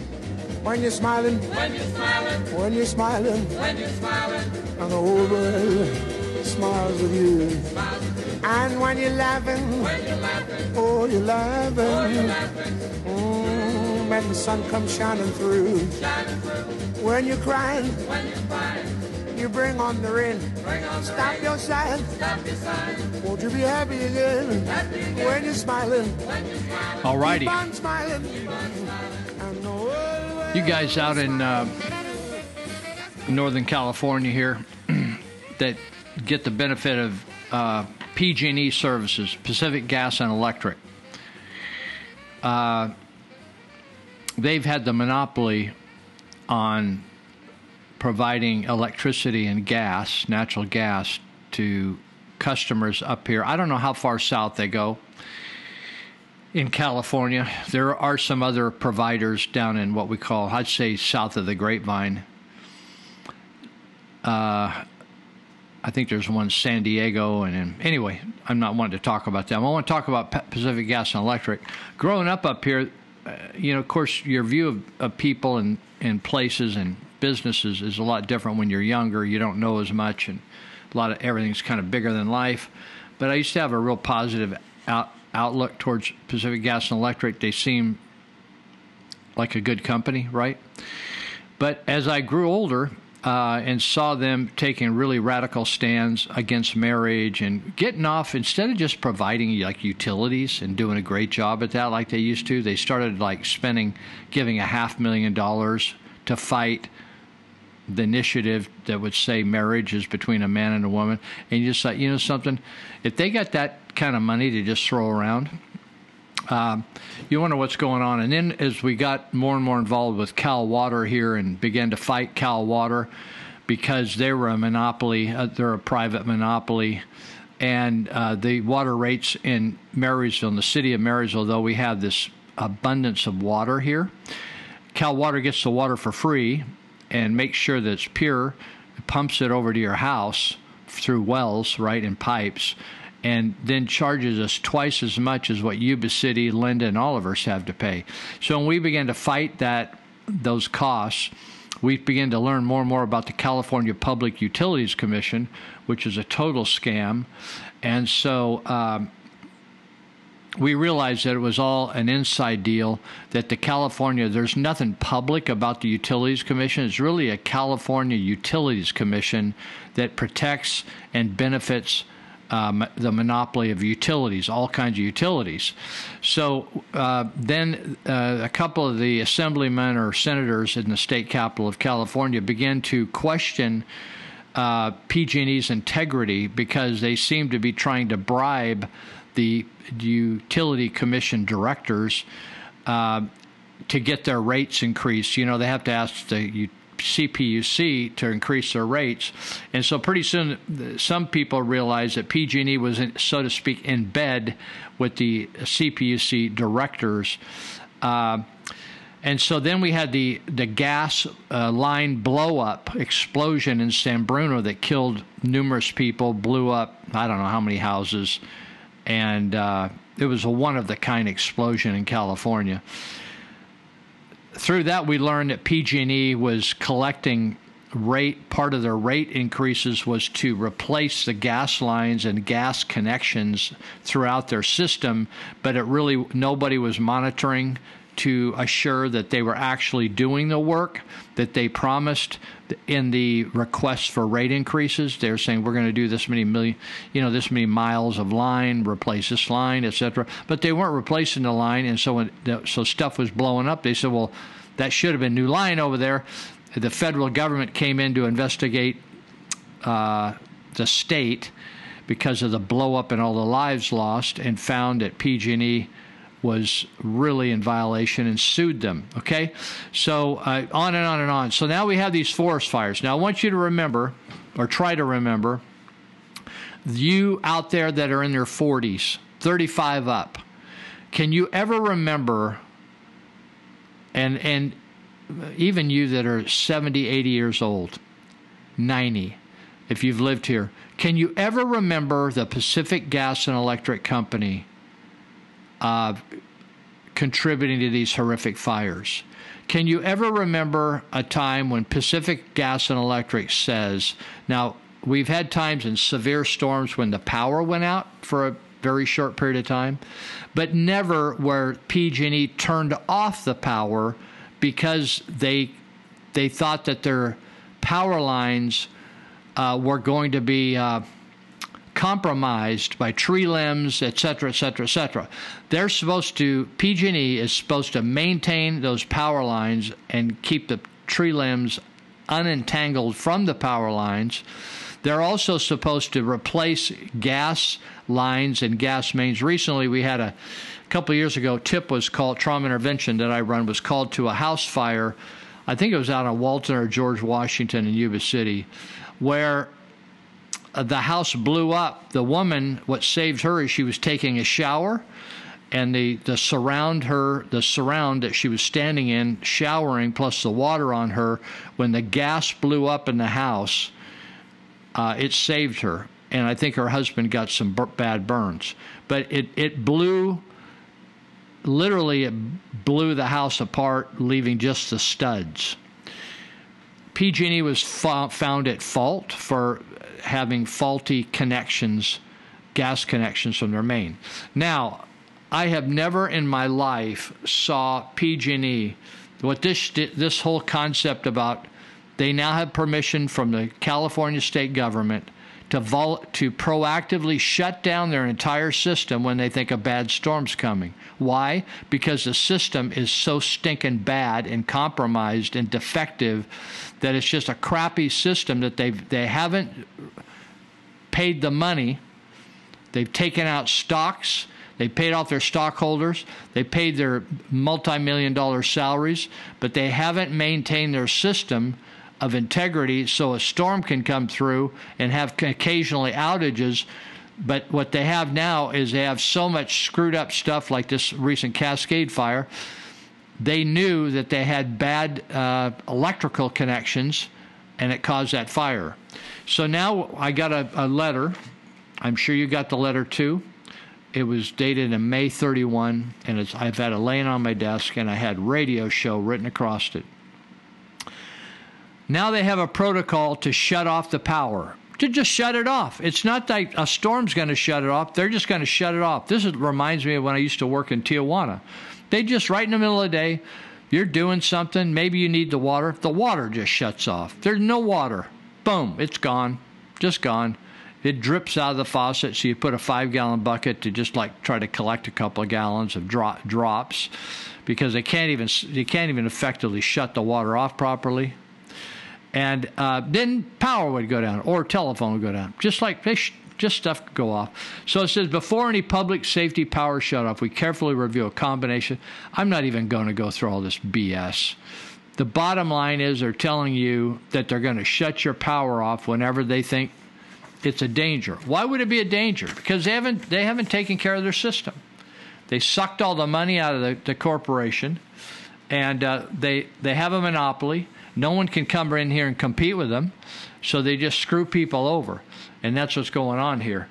When you're smiling, when you're smiling, when you're smiling, when you're smiling, and the whole world smiles with you. Smiles with you. And when you're laughing, oh, you're laughing, when the sun comes shining through, when you're crying, you bring on the rain, stop your sighing, won't you be happy again, when you're smiling, all righty. You guys out in Northern California here that get the benefit of PG&E services, Pacific Gas and Electric. they've had the monopoly on providing electricity and gas, natural gas, to customers up here. I don't know how far south they go in California. There are some other providers down in what we call, I'd say, south of the Grapevine. I think there's one in San Diego. And anyway, I'm not wanting to talk about them. I want to talk about Pacific Gas and Electric. Growing up here, you know, of course, your view of people and places and businesses is a lot different when you're younger. You don't know as much, and a lot of everything's kind of bigger than life. But I used to have a real positive outlook towards Pacific Gas and Electric. They seem like a good company, right? But as I grew older and saw them taking really radical stands against marriage and getting off, instead of just providing like utilities and doing a great job at that like they used to, they started like giving $500,000 to fight the initiative that would say marriage is between a man and a woman. And you just like, you know something, if they got that kind of money to just throw around, you wonder what's going on. And then as we got more and more involved with Cal Water here and began to fight Cal Water because they were a monopoly, they're a private monopoly. And the water rates in Marysville, in the city of Marysville, though we have this abundance of water here, Cal Water gets the water for free and makes sure that it's pure, pumps it over to your house through wells, right, and pipes, and then charges us twice as much as what Yuba City, Linda, and Oliver's have to pay. So when we began to fight those costs, we began to learn more and more about the California Public Utilities Commission, which is a total scam. And so we realized that it was all an inside deal, that the California, there's nothing public about the Utilities Commission. It's really a California Utilities Commission that protects and benefits the monopoly of utilities, all kinds of utilities. So then a couple of the assemblymen or senators in the state capital of California began to question PG&E's integrity because they seemed to be trying to bribe the utility commission directors to get their rates increased. You know, they have to ask the CPUC to increase their rates. And so pretty soon, some people realized that PG&E was, so to speak, in bed with the CPUC directors. And so then we had the gas line blow-up explosion in San Bruno that killed numerous people, blew up, I don't know how many houses, and it was a one-of-the-kind explosion in California. Through that, we learned that PG&E was collecting rate. Part of their rate increases was to replace the gas lines and gas connections throughout their system, but it really nobody was monitoring to assure that they were actually doing the work that they promised in the request for rate increases. They're saying we're going to do this many million, you know, this many miles of line, replace this line, etc. But they weren't replacing the line, and so so stuff was blowing up. They said, well, that should have been new line over there. The federal government came in to investigate the state because of the blow up and all the lives lost, and found that PG&E was really in violation and sued them, okay? So on and on and on. So now we have these forest fires. Now I want you to remember, or try to remember, you out there that are in your 40s, 35 up, can you ever remember, and even you that are 70, 80 years old, 90, if you've lived here, can you ever remember the Pacific Gas and Electric Company contributing to these horrific fires? Can you ever remember a time when Pacific Gas and Electric says, now we've had times in severe storms when the power went out for a very short period of time, but never where PG&E turned off the power because they thought that their power lines were going to be compromised by tree limbs, etc., etc., etc. They're supposed to, PG&E is supposed to maintain those power lines and keep the tree limbs unentangled from the power lines. They're also supposed to replace gas lines and gas mains. Recently, we had a A couple of years ago, TIP was called, Trauma Intervention that I run, was called to a house fire. I think it was out on Walton or George Washington in Yuba City, where the house blew up. The woman, what saved her is she was taking a shower, and the surround that she was standing in, showering, plus the water on her, when the gas blew up in the house, it saved her. And I think her husband got some bad burns. But it blew, literally it blew the house apart, leaving just the studs. PG&E was found at fault for having faulty connections, gas connections from their main. Now, I have never in my life saw PG&E, what this whole concept about, they now have permission from the California state government to proactively shut down their entire system when they think a bad storm's coming. Why? Because the system is so stinking bad and compromised and defective that it's just a crappy system that they haven't paid the money. They've taken out stocks. They paid off their stockholders. They paid their multi-million-dollar salaries, but they haven't maintained their system of integrity, so a storm can come through and have occasionally outages. But what they have now is they have so much screwed up stuff like this recent Cascade fire. They knew that they had bad electrical connections, and it caused that fire. So now I got a letter. I'm sure you got the letter too. It was dated in May 31, and I've had it laying on my desk, and I had radio show written across it. Now they have a protocol to shut off the power, to just shut it off. It's not like a storm's going to shut it off. They're just going to shut it off. This reminds me of when I used to work in Tijuana. They just, right in the middle of the day, you're doing something, maybe you need the water. The water just shuts off. There's no water. Boom, it's gone, just gone. It drips out of the faucet, so you put a 5-gallon bucket to just like try to collect a couple of gallons of drops, because they can't even effectively shut the water off properly. And then power would go down, or telephone would go down, just like just stuff could go off. So it says, before any public safety power shut off, we carefully review a combination. I'm not even going to go through all this BS. The bottom line is they're telling you that they're going to shut your power off whenever they think it's a danger. Why would it be a danger? Because they haven't taken care of their system. They sucked all the money out of the corporation, and they have a monopoly. No one can come in here and compete with them, so they just screw people over, and that's what's going on here.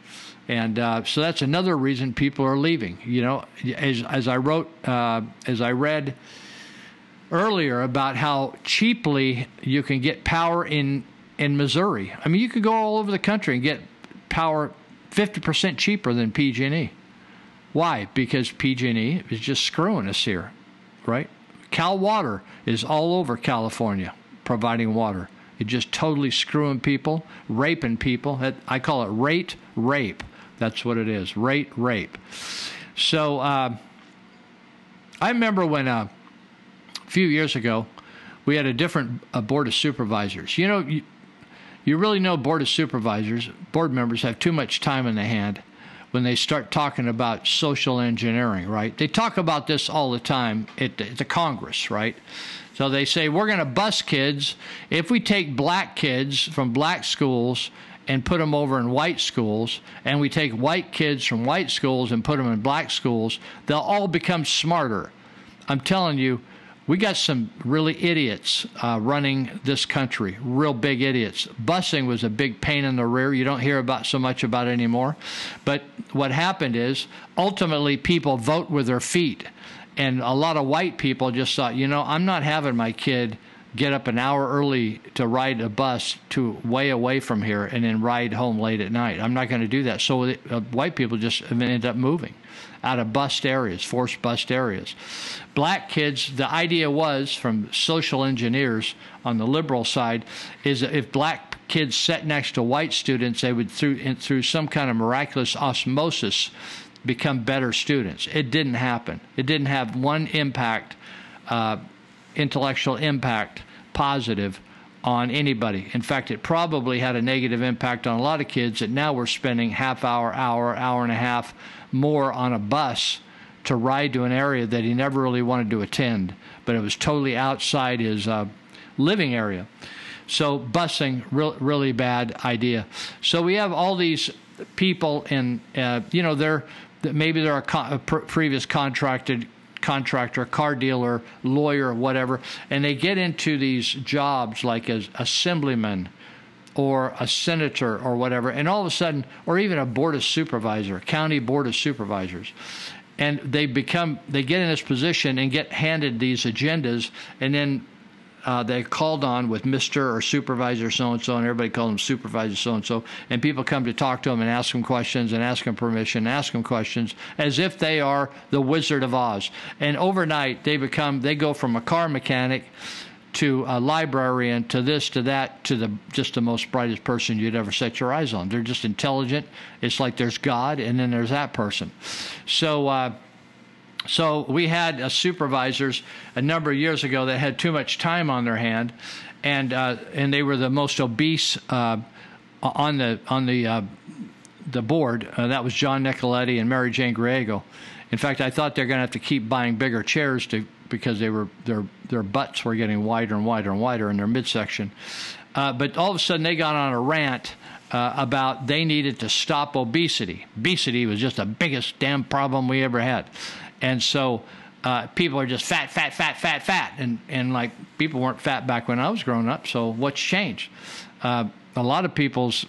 And so that's another reason people are leaving. You know, as I read earlier about how cheaply you can get power in Missouri. I mean, you could go all over the country and get power 50% cheaper than PG&E. Why? Because PG&E is just screwing us here, right? Cal Water is all over California providing water. It's just totally screwing people, raping people. I call it rate rape. That's what it is, rate rape. So I remember when a few years ago we had a different board of supervisors. You know, you really know board of supervisors, board members have too much time in the hand when they start talking about social engineering, right? They talk about this all the time at the Congress, right? So they say, we're going to bus kids. If we take black kids from black schools and put them over in white schools, and we take white kids from white schools and put them in black schools, they'll all become smarter. I'm telling you, we got some really idiots running this country, real big idiots. Busing was a big pain in the rear. You don't hear about so much about it anymore. But what happened is ultimately people vote with their feet. And a lot of white people just thought, you know, I'm not having my kid get up an hour early to ride a bus to way away from here and then ride home late at night. I'm not going to do that. So white people just ended up moving out of bused areas, forced bused areas. Black kids, the idea was from social engineers on the liberal side, is that if black kids sat next to white students, they would, through some kind of miraculous osmosis, become better students. It didn't happen. It didn't have one impact, intellectual impact, positive on anybody. In fact, it probably had a negative impact on a lot of kids that now we're spending half hour, hour and a half more on a bus to ride to an area that he never really wanted to attend, but it was totally outside his living area. So busing, really bad idea. So we have all these people in, you know, maybe they're a previous contractor, car dealer, lawyer, whatever, and they get into these jobs like as assemblyman or a senator or whatever, and all of a sudden, or even a board of supervisor, county board of supervisors, and they get in this position and get handed these agendas, and then they're called on with Mr. or Supervisor so-and-so, and everybody calls them Supervisor so-and-so, and people come to talk to them and ask them questions and ask them permission, ask them questions, as if they are the Wizard of Oz. And overnight, they go from a car mechanic to a librarian to this, to that, to just the most brightest person you'd ever set your eyes on. They're just intelligent. It's like there's God, and then there's that person. So... So we had supervisors a number of years ago that had too much time on their hand, and they were the most obese on the board. That was John Nicoletti and Mary Jane Griego. In fact, I thought they're going to have to keep buying bigger chairs because their butts were getting wider and wider and wider in their midsection. But all of a sudden they got on a rant about they needed to stop obesity. Obesity was just the biggest damn problem we ever had. And so people are just fat, fat, fat, fat, fat. And like people weren't fat back when I was growing up, so what's changed? A lot of people's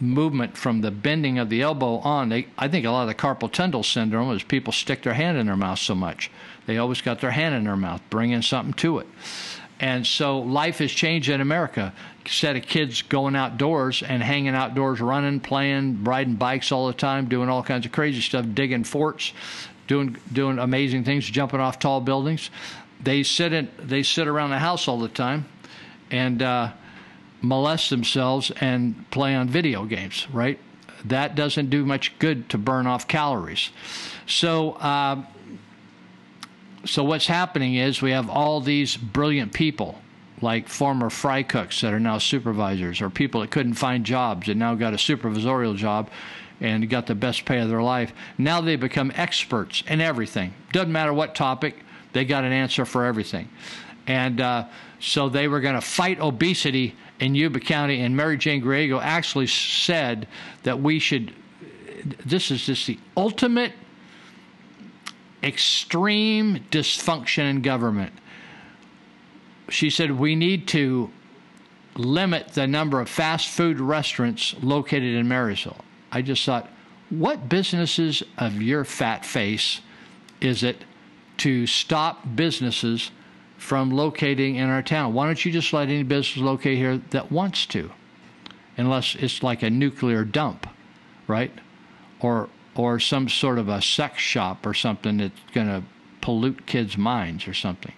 movement from the bending of the elbow on, I think a lot of the carpal tunnel syndrome is people stick their hand in their mouth so much. They always got their hand in their mouth, bringing something to it. And so life has changed in America. Instead of kids going outdoors and hanging outdoors, running, playing, riding bikes all the time, doing all kinds of crazy stuff, digging forts, doing amazing things, jumping off tall buildings. They sit around the house all the time and molest themselves and play on video games, right? That doesn't do much good to burn off calories. So what's happening is we have all these brilliant people like former fry cooks that are now supervisors, or people that couldn't find jobs and now got a supervisorial job and got the best pay of their life. Now they become experts in everything. Doesn't matter what topic, they got an answer for everything. And so they were going to fight obesity in Yuba County, and Mary Jane Griego actually said that this is just the ultimate extreme dysfunction in government. She said we need to limit the number of fast food restaurants located in Marysville. I just thought, what businesses of your fat face is it to stop businesses from locating in our town? Why don't you just let any business locate here that wants to, unless it's like a nuclear dump, right? Or some sort of a sex shop or something that's going to pollute kids' minds or something.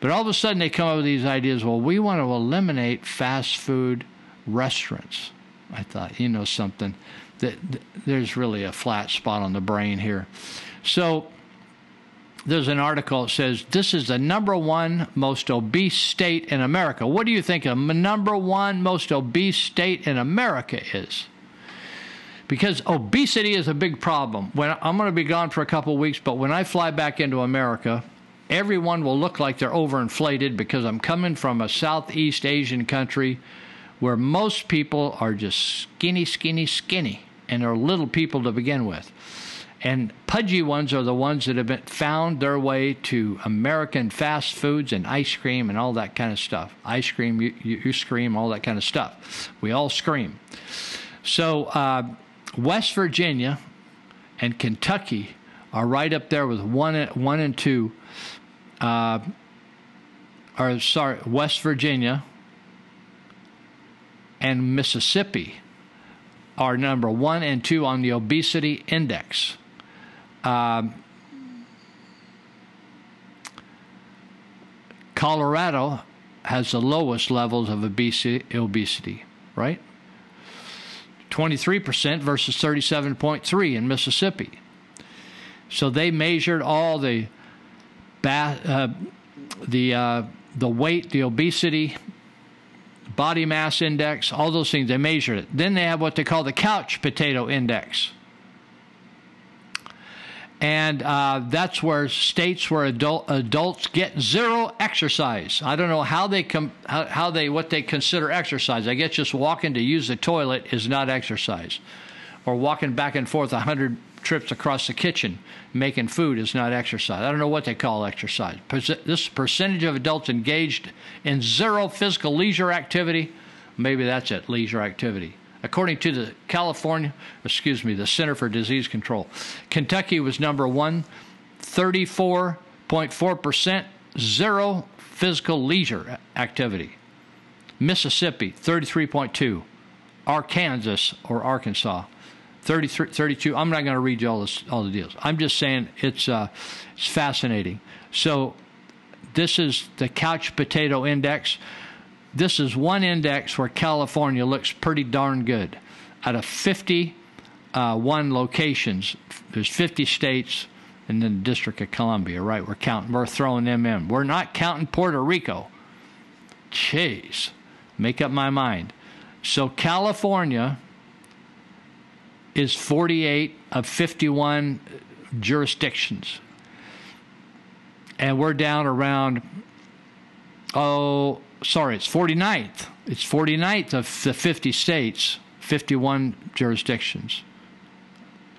But all of a sudden they come up with these ideas, well, we want to eliminate fast food restaurants. I thought, you know something, there's really a flat spot on the brain here. So there's an article that says, this is the number one most obese state in America. What do you think the number one most obese state in America is? Because obesity is a big problem. I'm going to be gone for a couple of weeks, but when I fly back into America, everyone will look like they're overinflated because I'm coming from a Southeast Asian country where most people are just skinny, skinny, skinny, and are little people to begin with. And pudgy ones are the ones that have found their way to American fast foods and ice cream and all that kind of stuff. Ice cream, you scream, all that kind of stuff. We all scream. So West Virginia and Kentucky are right up there with one and two. West Virginia and Mississippi are number 1 and 2 on the obesity index. Colorado has the lowest levels of obesity, right? 23% versus 37.3% in Mississippi. So they measured all the weight, the obesity, body mass index, all those things, they measured it. Then they have what they call the couch potato index. And that's where states where adults get zero exercise. I don't know what they consider exercise. I guess just walking to use the toilet is not exercise, or walking back and forth 100 trips across the kitchen making food is not exercise. I don't know what they call exercise. This percentage of adults engaged in zero physical leisure activity, maybe that's it, leisure activity. According to the the Center for Disease Control, Kentucky was number one, 34.4%, zero physical leisure activity. Mississippi, 33.2%. Arkansas, 32. I'm not going to read you all the deals. I'm just saying it's fascinating. So this is the couch potato index. This is one index where California looks pretty darn good. Out of 51 locations, there's 50 states, and then the District of Columbia, right? We're throwing them in. We're not counting Puerto Rico. Jeez, make up my mind. So California is 48 of 51 jurisdictions, and we're down around it's 49th. It's 49th of the 50 states, 51 jurisdictions.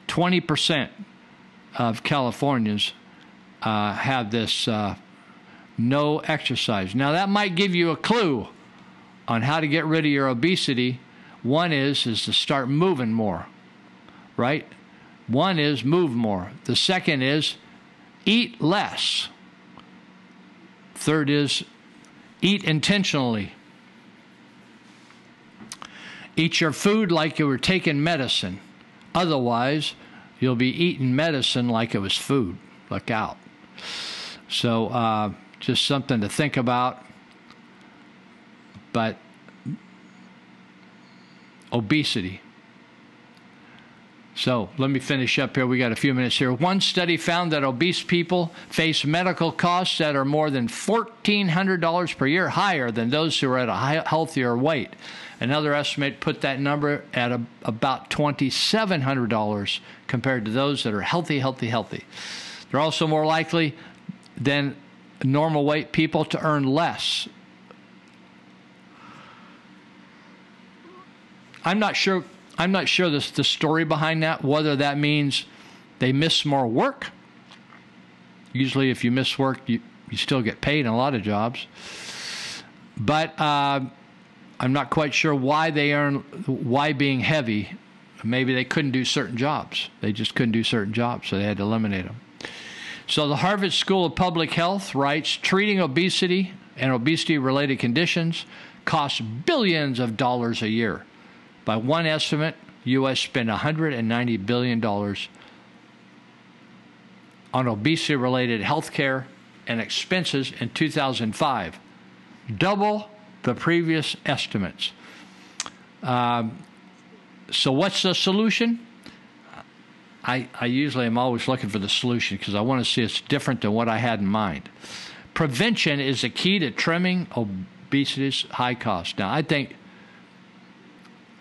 20% of Californians have this no exercise. Now, that might give you a clue on how to get rid of your obesity. One is to start moving more, right? One is move more. The second is eat less. Third is eat intentionally. Eat your food like you were taking medicine. Otherwise, you'll be eating medicine like it was food. Look out. So just something to think about. But obesity. So let me finish up here. We got a few minutes here. One study found that obese people face medical costs that are more than $1,400 per year higher than those who are at a healthier weight. Another estimate put that number at about $2,700 compared to those that are healthy. They're also more likely than normal weight people to earn less. I'm not sure the story behind that, whether that means they miss more work. Usually if you miss work, you still get paid in a lot of jobs. But I'm not quite sure why being heavy. Maybe they couldn't do certain jobs. They just couldn't do certain jobs, so they had to eliminate them. So the Harvard School of Public Health writes, treating obesity and obesity-related conditions costs billions of dollars a year. By one estimate, U.S. spent $190 billion on obesity-related health care and expenses in 2005, double the previous estimates. So what's the solution? I usually am always looking for the solution because I want to see it's different than what I had in mind. Prevention is the key to trimming obesity's high cost. Now, I think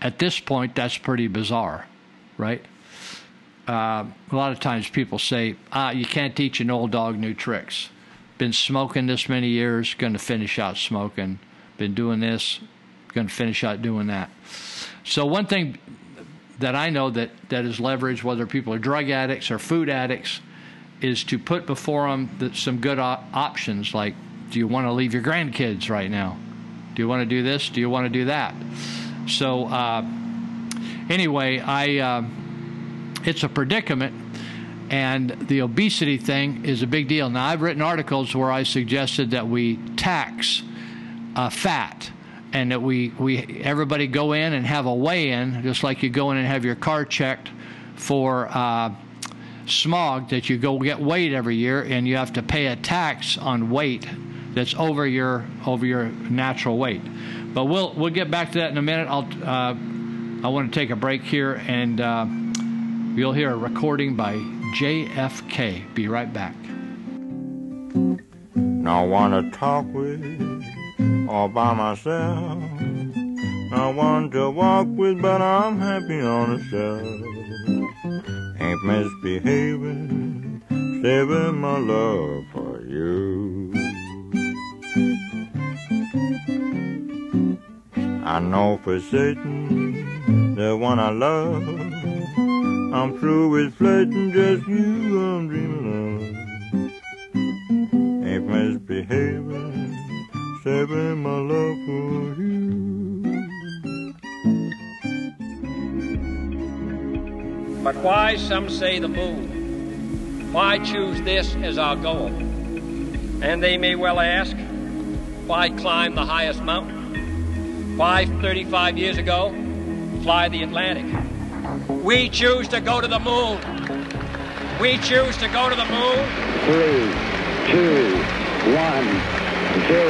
at this point, that's pretty bizarre, right? A lot of times people say, you can't teach an old dog new tricks. Been smoking this many years, going to finish out smoking. Been doing this, going to finish out doing that. So one thing that I know that is leveraged, whether people are drug addicts or food addicts, is to put before them some good options like, do you want to leave your grandkids right now? Do you want to do this? Do you want to do that? So anyway, it's a predicament, and the obesity thing is a big deal. Now, I've written articles where I suggested that we tax fat and that we everybody go in and have a weigh-in, just like you go in and have your car checked for smog, that you go get weighed every year, and you have to pay a tax on weight that's over your natural weight. But we'll get back to that in a minute. I want to take a break here, and you'll hear a recording by JFK. Be right back. Now I want to talk with all by myself. Now I want to walk with, but I'm happy on the shelf. Ain't misbehaving, saving my love for you. I know for certain the one I love, I'm through with flirting, just you I'm dreaming of. Ain't misbehaving, saving my love for you. But why, some say, the moon? Why choose this as our goal? And they may well ask, why climb the highest mountain? Why, 35 years ago, fly the Atlantic? We choose to go to the moon. We choose to go to the moon. 3, 2, 1, 0.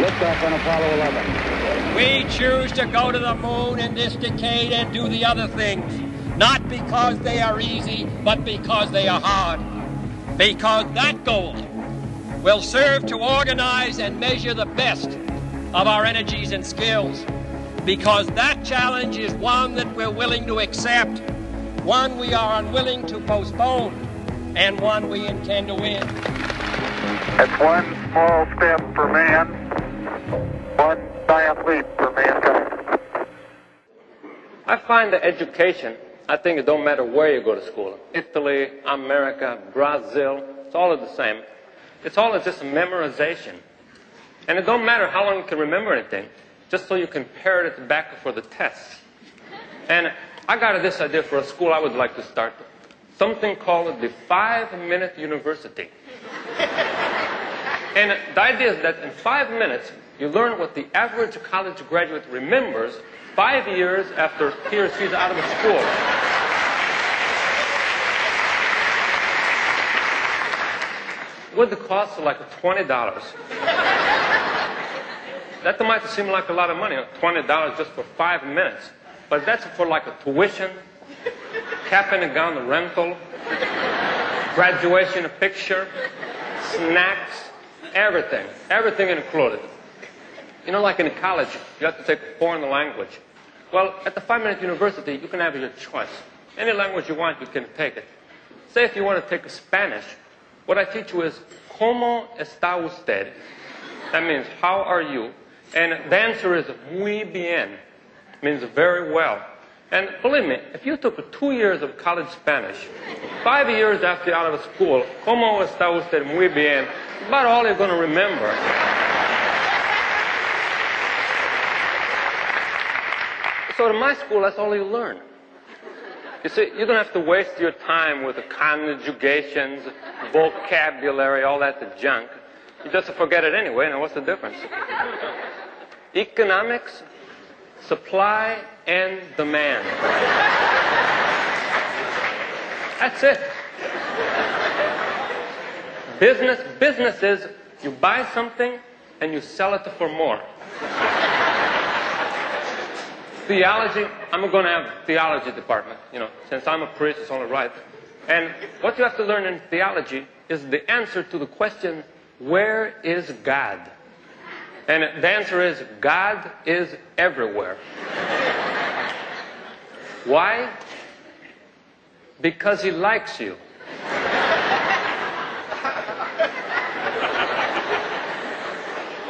Lift off on Apollo 11. We choose to go to the moon in this decade and do the other things, not because they are easy, but because they are hard. Because that goal will serve to organize and measure the best of our energies and skills, because that challenge is one that we're willing to accept, one we are unwilling to postpone, and one we intend to win. It's one small step for man, one giant leap for mankind. I find that education, I think it don't matter where you go to school, Italy, America, Brazil, it's all the same. It's all just memorization. And it don't matter how long you can remember anything, just so you can parrot it back for the tests. And I got this idea for a school I would like to start, something called the 5-Minute University. And the idea is that in 5 minutes, you learn what the average college graduate remembers 5 years after he or she's out of school. Would the cost of like $20? That might seem like a lot of money, $20 just for 5 minutes. But that's for like a tuition, cap and gown rental, graduation picture, snacks, everything. Everything included. You know, like in college, you have to take a foreign language. Well, at the 5-Minute University, you can have your choice. Any language you want, you can take it. Say if you want to take Spanish, what I teach you is, ¿Cómo está usted? That means, how are you? And the answer is muy bien, means very well. And believe me, if you took 2 years of college Spanish, 5 years after you're out of school, como está usted muy bien, about all you're going to remember. So in my school, that's all you learn. You see, you don't have to waste your time with the conjugations, vocabulary, all that junk. You just forget it anyway, now what's the difference? Economics, supply and demand. That's it. Business is you buy something and you sell it for more. Theology, I'm going to have a theology department, you know, since I'm a priest, it's only right. And what you have to learn in theology is the answer to the question, where is God? And the answer is, God is everywhere. Why? Because he likes you.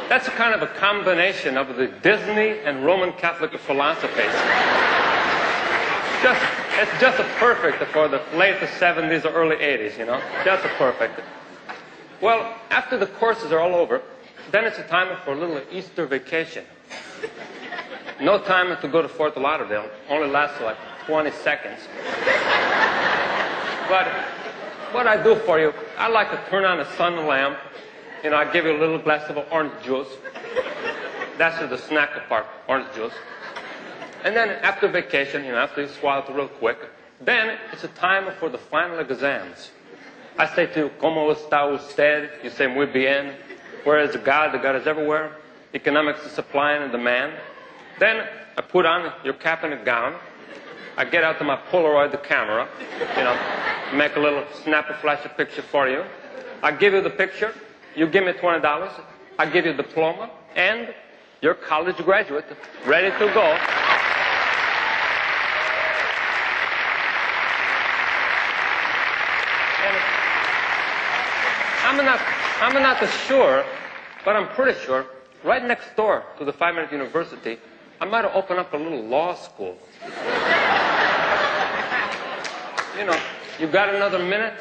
That's a kind of a combination of the Disney and Roman Catholic philosophies. It's just a perfect for the late 70s or early 80s, you know? Just a perfect. Well, after the courses are all over, then it's a time for a little Easter vacation. No time to go to Fort Lauderdale. Only lasts like 20 seconds. But what I do for you, I like to turn on a sun lamp. You know, I give you a little glass of orange juice. That's the snack part, orange juice. And then after vacation, you know, after you swallow it real quick, then it's a time for the final exams. I say to you, como está usted? You say, muy bien. Where is God? The God is everywhere. Economics is supply and demand. Then I put on your cap and gown. I get out to my Polaroid, the camera, you know, make a little snapper flash a picture for you. I give you the picture. You give me $20. I give you a diploma and your college graduate ready to go. I'm not sure, but I'm pretty sure, right next door to the 5 Minute University, I might have opened up a little law school. You know, you got another minute?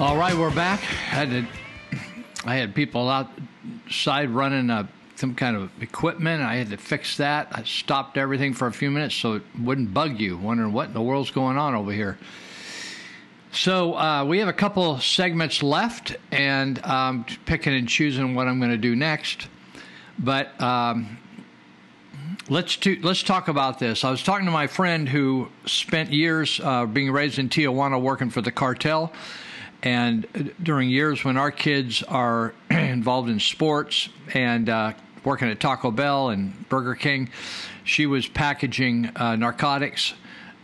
All right, we're back. I had people outside running some kind of equipment. I had to fix that. I stopped everything for a few minutes so it wouldn't bug you, wondering what in the world's going on over here. So we have a couple segments left, and I'm picking and choosing what I'm going to do next. But let's talk about this. I was talking to my friend who spent years being raised in Tijuana working for the cartel. And during years when our kids are involved in sports and working at Taco Bell and Burger King, she was packaging narcotics,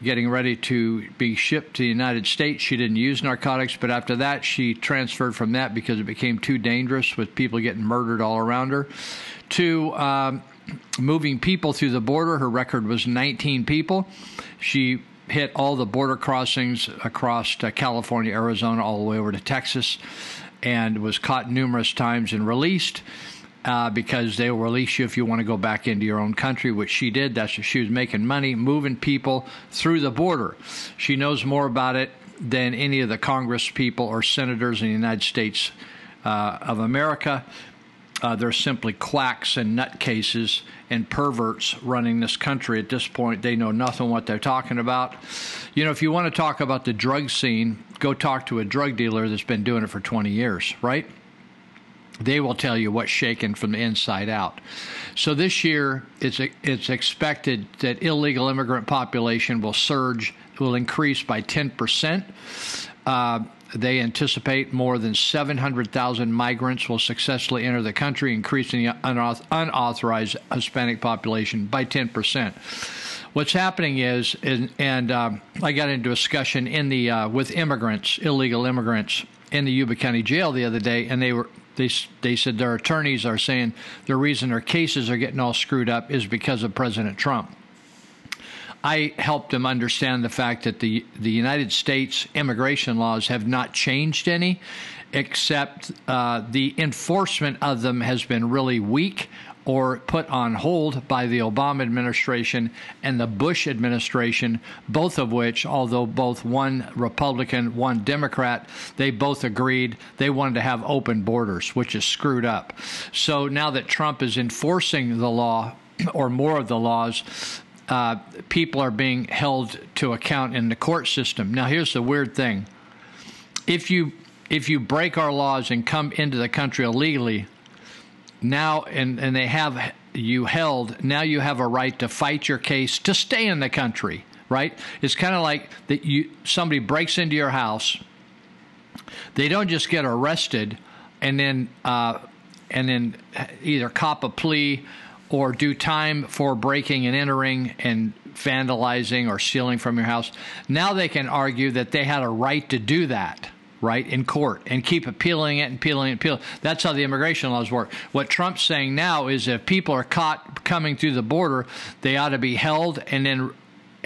getting ready to be shipped to the United States. She didn't use narcotics, but after that, she transferred from that because it became too dangerous with people getting murdered all around her, to moving people through the border. Her record was 19 people. She hit all the border crossings across California, Arizona, all the way over to Texas, and was caught numerous times and released because they will release you if you want to go back into your own country, which she did. That's what she was making money, moving people through the border. She knows more about it than any of the Congress people or senators in the United States of America. They're simply quacks and nutcases and perverts running this country at this point. They know nothing what they're talking about. You know, if you want to talk about the drug scene, go talk to a drug dealer that's been doing it for 20 years, right? They will tell you what's shaken from the inside out. So this year, it's expected that illegal immigrant population will surge, will increase by 10%. They anticipate more than 700,000 migrants will successfully enter the country, increasing the unauthorized Hispanic population by 10%. What's happening is, and I got into a discussion with immigrants, illegal immigrants, in the Yuba County Jail the other day, and they said their attorneys are saying the reason their cases are getting all screwed up is because of President Trump. I helped them understand the fact that the United States immigration laws have not changed any, except the enforcement of them has been really weak or put on hold by the Obama administration and the Bush administration, both of which, although both one Republican, one Democrat, they both agreed they wanted to have open borders, which is screwed up. So now that Trump is enforcing the law or more of the laws, people are being held to account in the court system. Now, here's the weird thing. If you break our laws and come into the country illegally, now and they have you held, now you have a right to fight your case to stay in the country, right? It's kind of like that somebody breaks into your house. They don't just get arrested and then either cop a plea or do time for breaking and entering and vandalizing or stealing from your house. Now they can argue that they had a right to do that, right, in court, and keep appealing it and appealing it and appealing. That's how the immigration laws work. What Trump's saying now is if people are caught coming through the border, they ought to be held and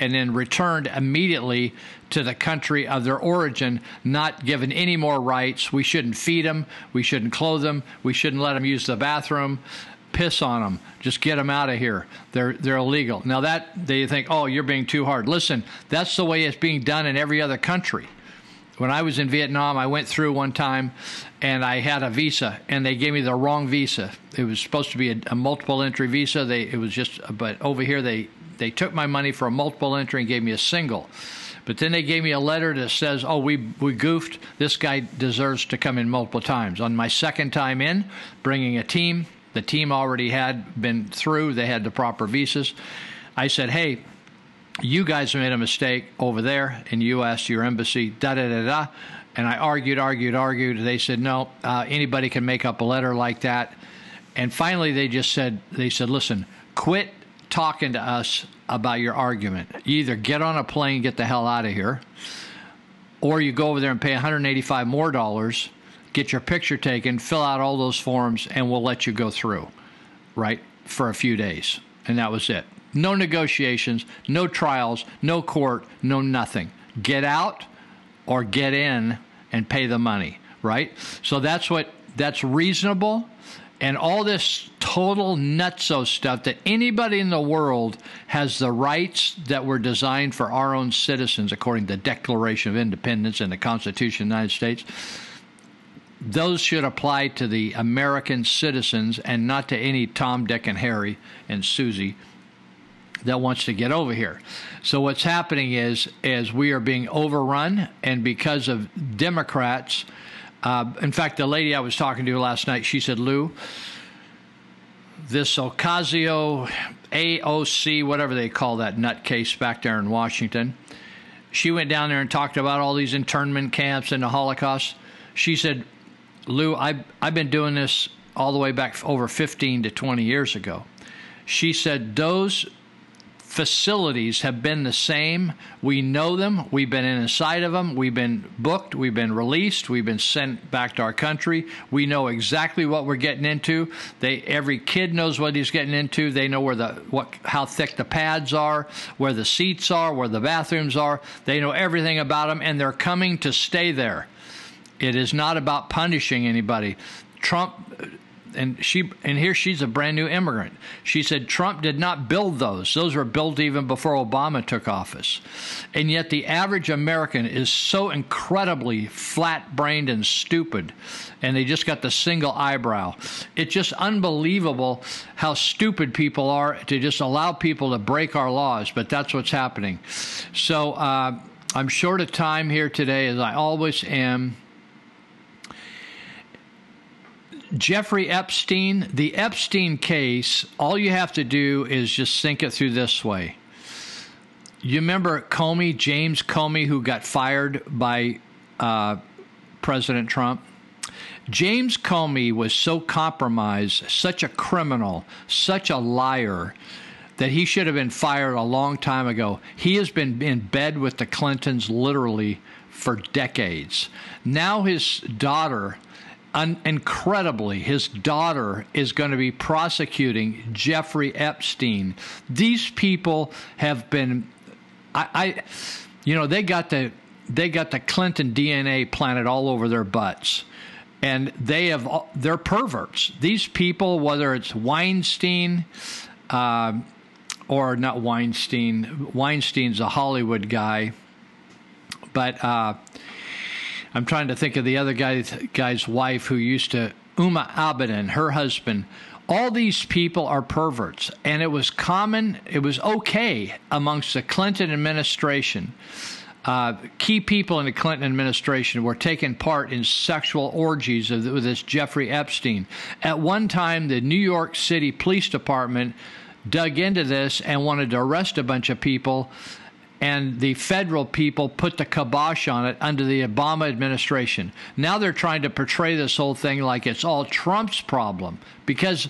then returned immediately to the country of their origin, not given any more rights. We shouldn't feed them. We shouldn't clothe them. We shouldn't let them use the bathroom. Piss on them. Just get them out of here. They're illegal. Now that they think, oh, you're being too hard. Listen, that's the way it's being done in every other country. When I was in Vietnam, I went through one time and I had a visa and they gave me the wrong visa. It was supposed to be a multiple entry visa. But over here they took my money for a multiple entry and gave me a single. But then they gave me a letter that says, oh, we goofed. This guy deserves to come in multiple times. On my second time in, bringing a team, the team already had been through. They had the proper visas. I said, hey, you guys made a mistake over there in the U.S., your embassy, da-da-da-da. And I argued. They said, no, anybody can make up a letter like that. And finally, they said, listen, quit talking to us about your argument. You either get on a plane and get the hell out of here, or you go over there and pay $185 more, get your picture taken, fill out all those forms, and we'll let you go through, right, for a few days. And that was it. No negotiations, no trials, no court, no nothing. Get out or get in and pay the money, right? So that's reasonable. And all this total nutso stuff that anybody in the world has the rights that were designed for our own citizens, according to the Declaration of Independence and the Constitution of the United States, those should apply to the American citizens and not to any Tom, Dick, and Harry and Susie that wants to get over here. So what's happening is we are being overrun, and because of Democrats— in fact, the lady I was talking to last night, she said, Lou, this Ocasio-AOC, whatever they call that nutcase back there in Washington, she went down there and talked about all these internment camps and the Holocaust. She said, Lou, I've been doing this all the way back over 15 to 20 years ago. She said, those facilities have been the same. We know them. We've been inside of them. We've been booked. We've been released. We've been sent back to our country. We know exactly what we're getting into. Every kid knows what he's getting into. They know where how thick the pads are, where the seats are, where the bathrooms are. They know everything about them, and they're coming to stay there. It is not about punishing anybody. Trump— and here she's a brand new immigrant. She said Trump did not build those. Those were built even before Obama took office. And yet the average American is so incredibly flat-brained and stupid, and they just got the single eyebrow. It's just unbelievable how stupid people are to just allow people to break our laws, but that's what's happening. So I'm short of time here today, as I always am. Jeffrey Epstein, the Epstein case, all you have to do is just think it through this way. You remember Comey, James Comey, who got fired by President Trump? James Comey was so compromised, such a criminal, such a liar, that he should have been fired a long time ago. He has been in bed with the Clintons literally for decades. Now his daughter— incredibly, his daughter is going to be prosecuting Jeffrey Epstein. These people have been— they got the Clinton DNA planted all over their butts, and they're perverts. These people, whether it's Weinstein, or not Weinstein— Weinstein's a Hollywood guy, but I'm trying to think of the other guy's wife who used to— Uma Abedin, her husband. All these people are perverts, and it was common, it was okay amongst the Clinton administration. Key people in the Clinton administration were taking part in sexual orgies with this Jeffrey Epstein. At one time, the New York City Police Department dug into this and wanted to arrest a bunch of people, and the federal people put the kibosh on it under the Obama administration. Now they're trying to portray this whole thing like it's all Trump's problem, because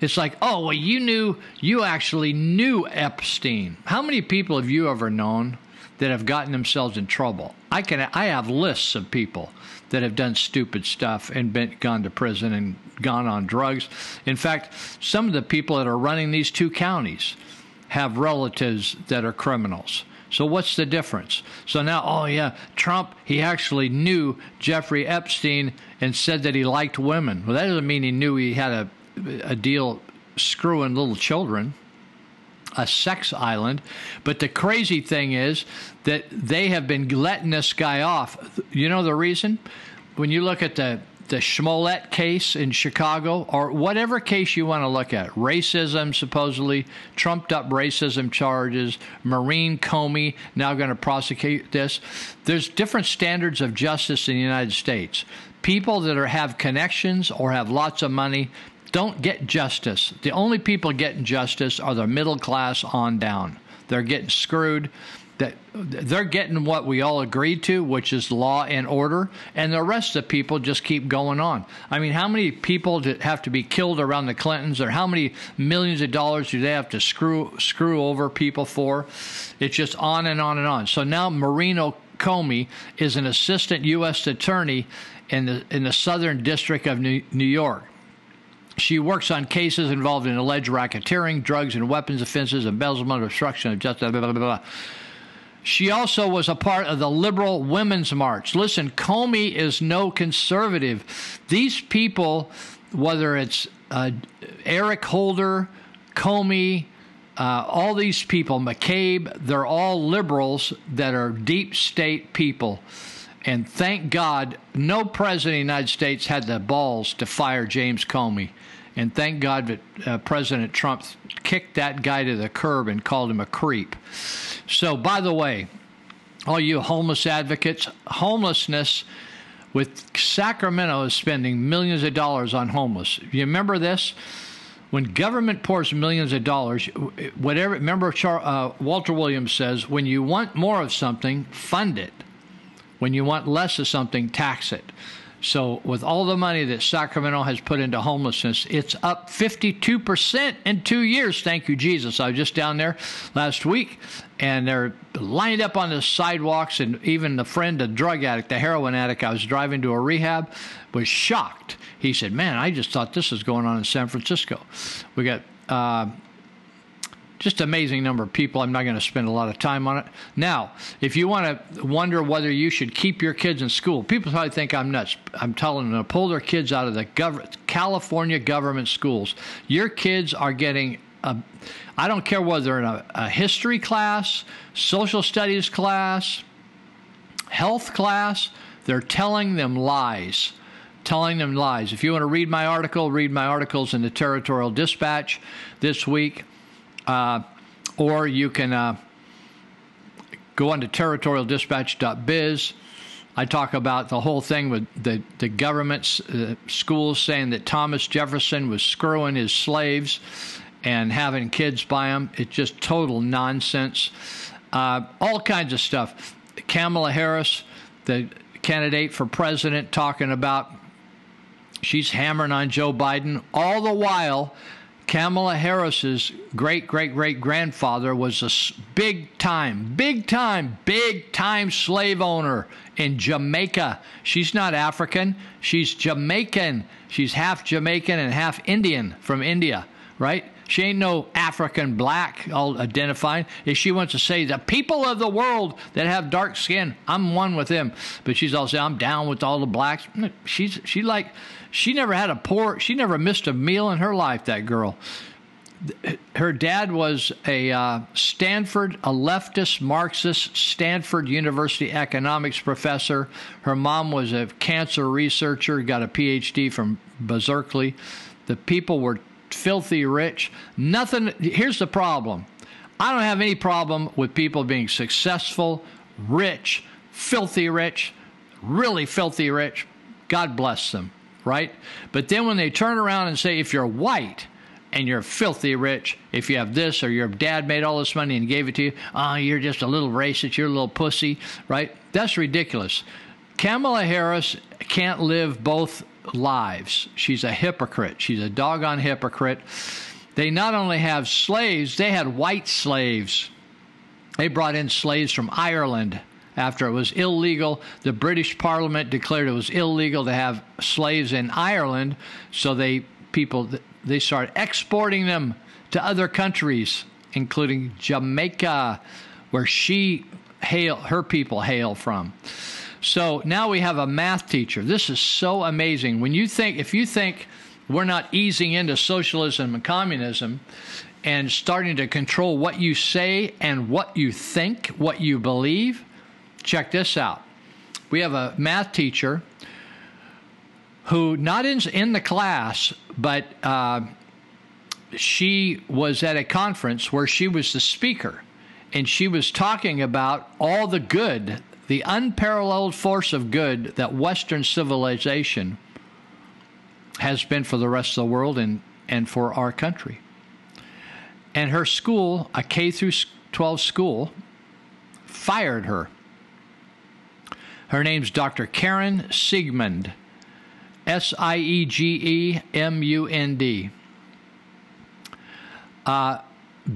it's like, oh, well, you actually knew Epstein. How many people have you ever known that have gotten themselves in trouble? I have lists of people that have done stupid stuff and gone to prison and gone on drugs. In fact, some of the people that are running these two counties have relatives that are criminals. So what's the difference? So now, oh yeah, Trump, he actually knew Jeffrey Epstein and said that he liked women. Well, that doesn't mean he knew he had a deal screwing little children, a sex island. But the crazy thing is that they have been letting this guy off. You know the reason? When you look at the Schmollett case in Chicago, or whatever case you want to look at, racism, supposedly, trumped-up racism charges, Maurene Comey now going to prosecute this. There's different standards of justice in the United States. People that have connections or have lots of money don't get justice. The only people getting justice are the middle class on down. They're getting screwed. that they're getting what we all agreed to, which is law and order, and the rest of the people just keep going on. I mean, how many people have to be killed around the Clintons, or how many millions of dollars do they have to screw over people for? It's just on and on and on. So now Maurene Comey is an assistant U.S. attorney in the Southern District of New York. She works on cases involved in alleged racketeering, drugs and weapons offenses, embezzlement, obstruction of justice, blah, blah, blah, blah. She also was a part of the Liberal Women's March. Listen, Comey is no conservative. These people, whether it's Eric Holder, Comey, all these people, McCabe, they're all liberals that are deep state people. And thank God no president of the United States had the balls to fire James Comey. And thank God that President Trump kicked that guy to the curb and called him a creep. So, by the way, all you homeless advocates, homelessness with Sacramento is spending millions of dollars on homeless. You remember this? When government pours millions of dollars, whatever, remember Walter Williams says, when you want more of something, fund it. When you want less of something, tax it. So with all the money that Sacramento has put into homelessness, it's up 52% in 2 years. Thank you, Jesus. I was just down there last week, and they're lined up on the sidewalks, and even the friend, a drug addict, the heroin addict I was driving to a rehab, was shocked. He said, man, I just thought this was going on in San Francisco. We got just amazing number of people. I'm not going to spend a lot of time on it. Now, if you want to wonder whether you should keep your kids in school, people probably think I'm nuts. I'm telling them to pull their kids out of the California government schools. Your kids are getting, I don't care whether they're in a history class, social studies class, health class, they're telling them lies. Telling them lies. If you want to read my article, read my articles in the Territorial Dispatch this week. Or you can go on to territorialdispatch.biz. I talk about the whole thing with the government's schools saying that Thomas Jefferson was screwing his slaves and having kids by them. It's just total nonsense. All kinds of stuff. Kamala Harris, the candidate for president, talking about she's hammering on Joe Biden. All the while, Kamala Harris's great-great-great-grandfather was a big-time slave owner in Jamaica. She's not African. She's Jamaican. She's half Jamaican and half Indian from India, right? She ain't no African black, I'll identify. If she wants to say, the people of the world that have dark skin, I'm one with them. But she's also, I'm down with all the blacks. She never had a poor, she never missed a meal in her life, that girl. Her dad was a leftist Marxist Stanford University economics professor. Her mom was a cancer researcher, got a PhD from Berkeley. The people were filthy rich. Nothing. Here's the problem. I don't have any problem with people being successful, rich, filthy rich, really filthy rich. God bless them. Right? But then when they turn around and say, if you're white and you're filthy rich, if you have this or your dad made all this money and gave it to you, you're just a little racist, you're a little pussy, right? That's ridiculous. Kamala Harris can't live both lives. She's a hypocrite. She's a doggone hypocrite. They not only have slaves, they had white slaves. They brought in slaves from Ireland. After it was illegal, the British Parliament declared it was illegal to have slaves in Ireland, so they started exporting them to other countries, including Jamaica, where her people hail from. So now we have a math teacher. This is so amazing. If you think we're not easing into socialism and communism and starting to control what you say and what you think, what you believe. Check this out. We have a math teacher who not in the class, but she was at a conference where she was the speaker, and she was talking about all the good, the unparalleled force of good that Western civilization has been for the rest of the world and for our country. And her school, a K through 12 school, fired her. Her name's Dr. Karen Siegmund, S-I-E-G-E-M-U-N-D.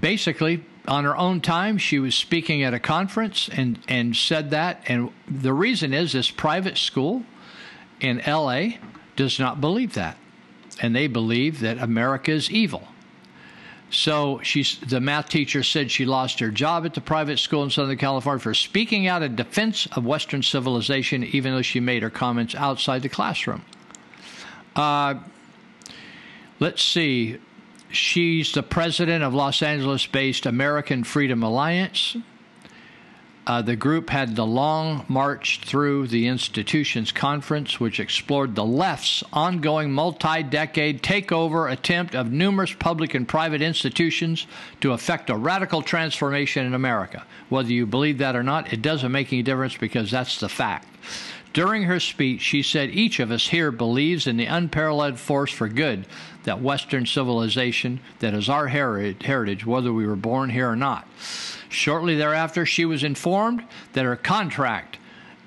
Basically, on her own time, she was speaking at a conference and said that. And the reason is this private school in L.A. does not believe that. And they believe that America is evil. So the math teacher said she lost her job at the private school in Southern California for speaking out in defense of Western civilization, even though she made her comments outside the classroom. Let's see. She's the president of Los Angeles-based American Freedom Alliance. The group had the long march through the institution's conference, which explored the left's ongoing multi-decade takeover attempt of numerous public and private institutions to effect a radical transformation in America. Whether you believe that or not, it doesn't make any difference because that's the fact. During her speech, she said, "Each of us here believes in the unparalleled force for good, that Western civilization that is our heritage, whether we were born here or not." Shortly thereafter, she was informed that her contract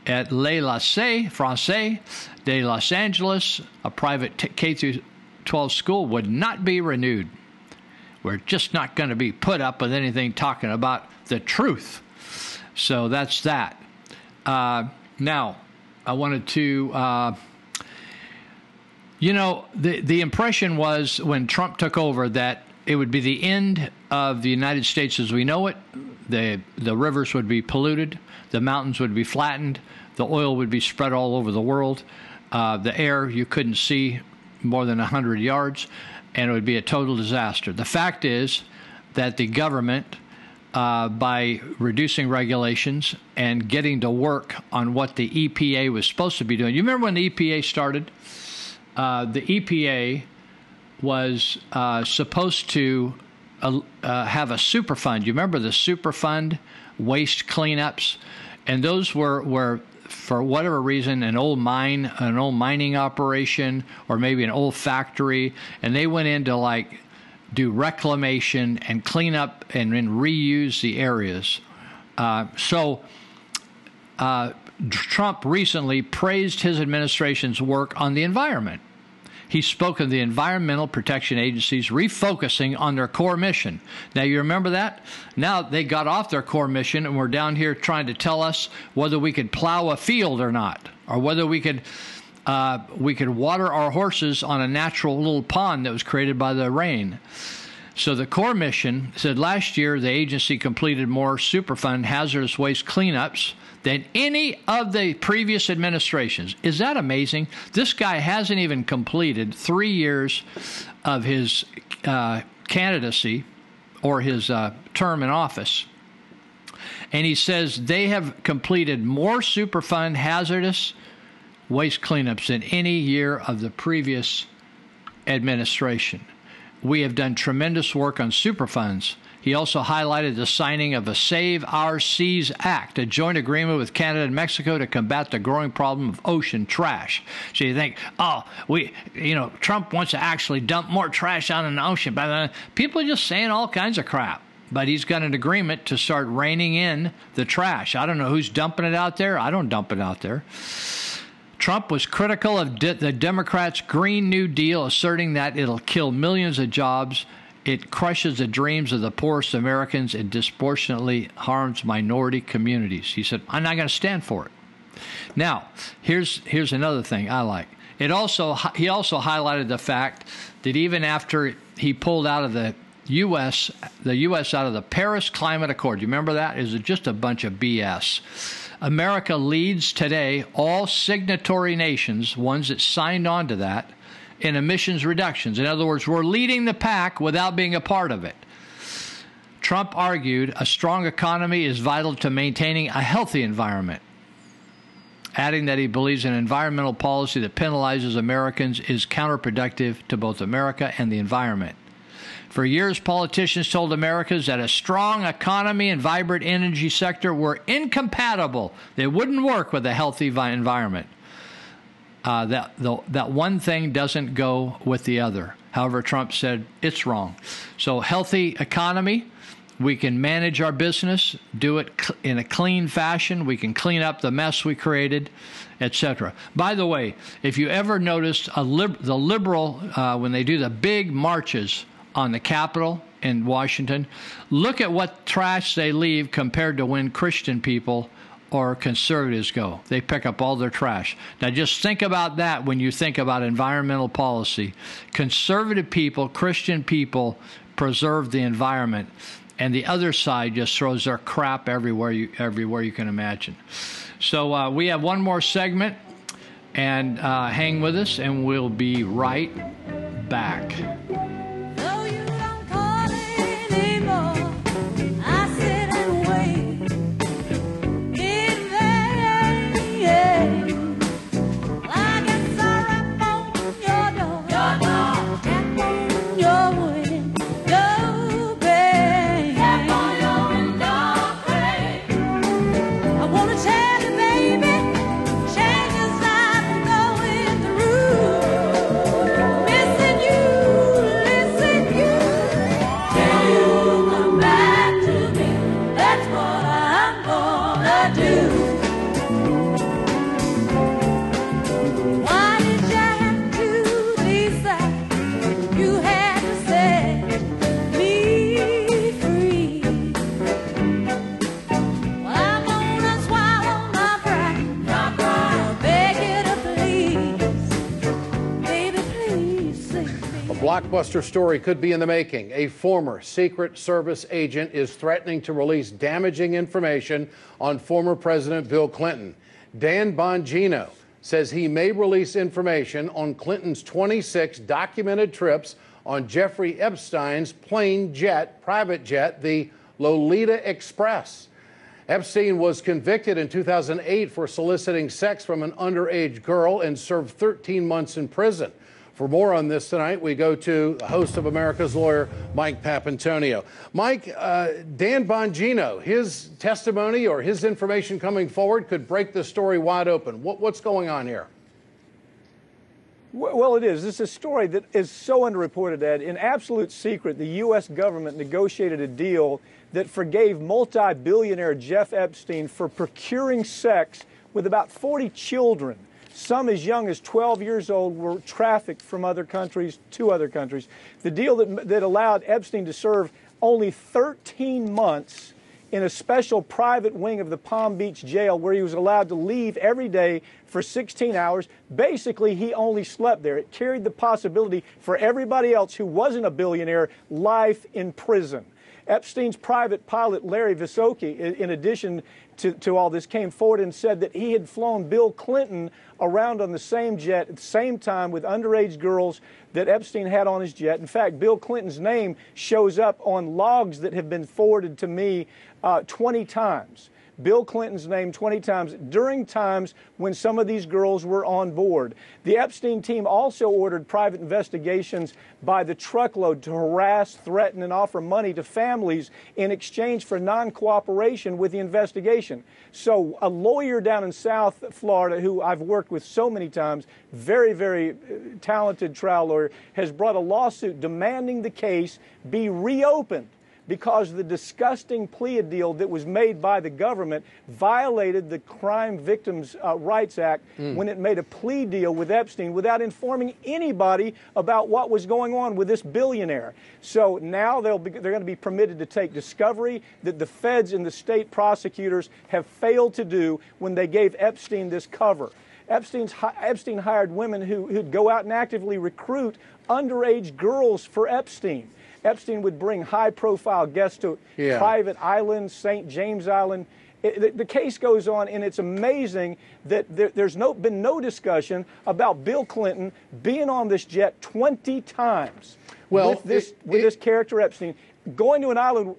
at Le Lycée Français de Los Angeles, a private K-12 school, would not be renewed. We're just not going to be put up with anything talking about the truth. So that's that. Now, I wanted to, you know, the impression was when Trump took over that it would be the end of the United States as we know it. The rivers would be polluted. The mountains would be flattened. The oil would be spread all over the world. The air you couldn't see more than 100 yards, and it would be a total disaster. The fact is that the government, by reducing regulations and getting to work on what the EPA was supposed to be doing. You remember when the EPA started? The EPA was supposed to have a Superfund. You remember the Superfund waste cleanups? And those were for whatever reason, an old mine, an old mining operation, or maybe an old factory. And they went into like do reclamation and clean up and then reuse the areas. Trump recently praised his administration's work on the environment. He spoke of the environmental protection agencies refocusing on their core mission. Now, you remember that? Now they got off their core mission and were down here trying to tell us whether we could plow a field or not, or whether we could water our horses on a natural little pond that was created by the rain. So the Corps mission said last year the agency completed more Superfund hazardous waste cleanups than any of the previous administrations. Is that amazing? This guy hasn't even completed 3 years of his candidacy or his term in office. And he says they have completed more Superfund hazardous waste cleanups in any year of the previous administration. We have done tremendous work on Superfunds. He also highlighted the signing of a Save Our Seas Act, a joint agreement with Canada and Mexico to combat the growing problem of ocean trash. So you think, oh, Trump wants to actually dump more trash out in the ocean. But people are just saying all kinds of crap. But he's got an agreement to start reining in the trash. I don't know who's dumping it out there. I don't dump it out there. Trump was critical of the Democrats' Green New Deal, asserting that it'll kill millions of jobs, it crushes the dreams of the poorest Americans, it disproportionately harms minority communities. He said, I'm not going to stand for it. Now, here's another thing I like. He also highlighted the fact that even after he pulled out of the U.S. out of the Paris Climate Accord, you remember that? It was just a bunch of BS. America leads today all signatory nations, ones that signed on to that, in emissions reductions. In other words, we're leading the pack without being a part of it. Trump argued a strong economy is vital to maintaining a healthy environment, adding that he believes an environmental policy that penalizes Americans is counterproductive to both America and the environment. For years, politicians told Americans that a strong economy and vibrant energy sector were incompatible. They wouldn't work with a healthy environment. That one thing doesn't go with the other. However, Trump said it's wrong. So healthy economy We can manage our business, do it in a clean fashion. We can clean up the mess we created, etc. By the way, if you ever noticed the liberal, when they do the big marches on the Capitol in Washington, look at what trash they leave compared to when Christian people or conservatives go. They pick up all their trash. Now just think about that when you think about environmental policy. Conservative people, Christian people preserve the environment, and the other side just throws their crap everywhere you can imagine. So we have one more segment, and hang with us, and we'll be right back. Blockbuster story could be in the making. A former Secret Service agent is threatening to release damaging information on former President Bill Clinton. Dan Bongino says he may release information on Clinton's 26 documented trips on Jeffrey Epstein's private jet, the Lolita Express. Epstein was convicted in 2008 for soliciting sex from an underage girl and served 13 months in prison. For more on this tonight, we go to the host of America's Lawyer, Mike Papantonio. Mike, Dan Bongino, his testimony or his information coming forward could break the story wide open. What's going on here? Well, it is. This is a story that is so underreported that, in absolute secret, the U.S. government negotiated a deal that forgave multi-billionaire Jeff Epstein for procuring sex with about 40 children. Some as young as 12 years old were trafficked from other countries to other countries. The deal that allowed Epstein to serve only 13 months in a special private wing of the Palm Beach jail, where he was allowed to leave every day for 16 hours. Basically, he only slept there. It carried the possibility for everybody else who wasn't a billionaire, life in prison. Epstein's private pilot, Larry Visocki, in addition to all this, came forward and said that he had flown Bill Clinton around on the same jet at the same time with underage girls that Epstein had on his jet. In fact, Bill Clinton's name shows up on logs that have been forwarded to me 20 times. Bill Clinton's name 20 times during times when some of these girls were on board. The Epstein team also ordered private investigations by the truckload to harass, threaten, and offer money to families in exchange for non-cooperation with the investigation. So a lawyer down in South Florida, who I've worked with so many times, very, very talented trial lawyer, has brought a lawsuit demanding the case be reopened, because the disgusting plea deal that was made by the government violated the Crime Victims Rights Act when it made a plea deal with Epstein without informing anybody about what was going on with this billionaire. So now they're going to be permitted to take discovery that the feds and the state prosecutors have failed to do when they gave Epstein this cover. Epstein hired women who'd go out and actively recruit underage girls for Epstein. Epstein would bring high-profile guests to private islands, St. James Island. The case goes on, and it's amazing that there's been no discussion about Bill Clinton being on this jet 20 times with this character Epstein, going to an island.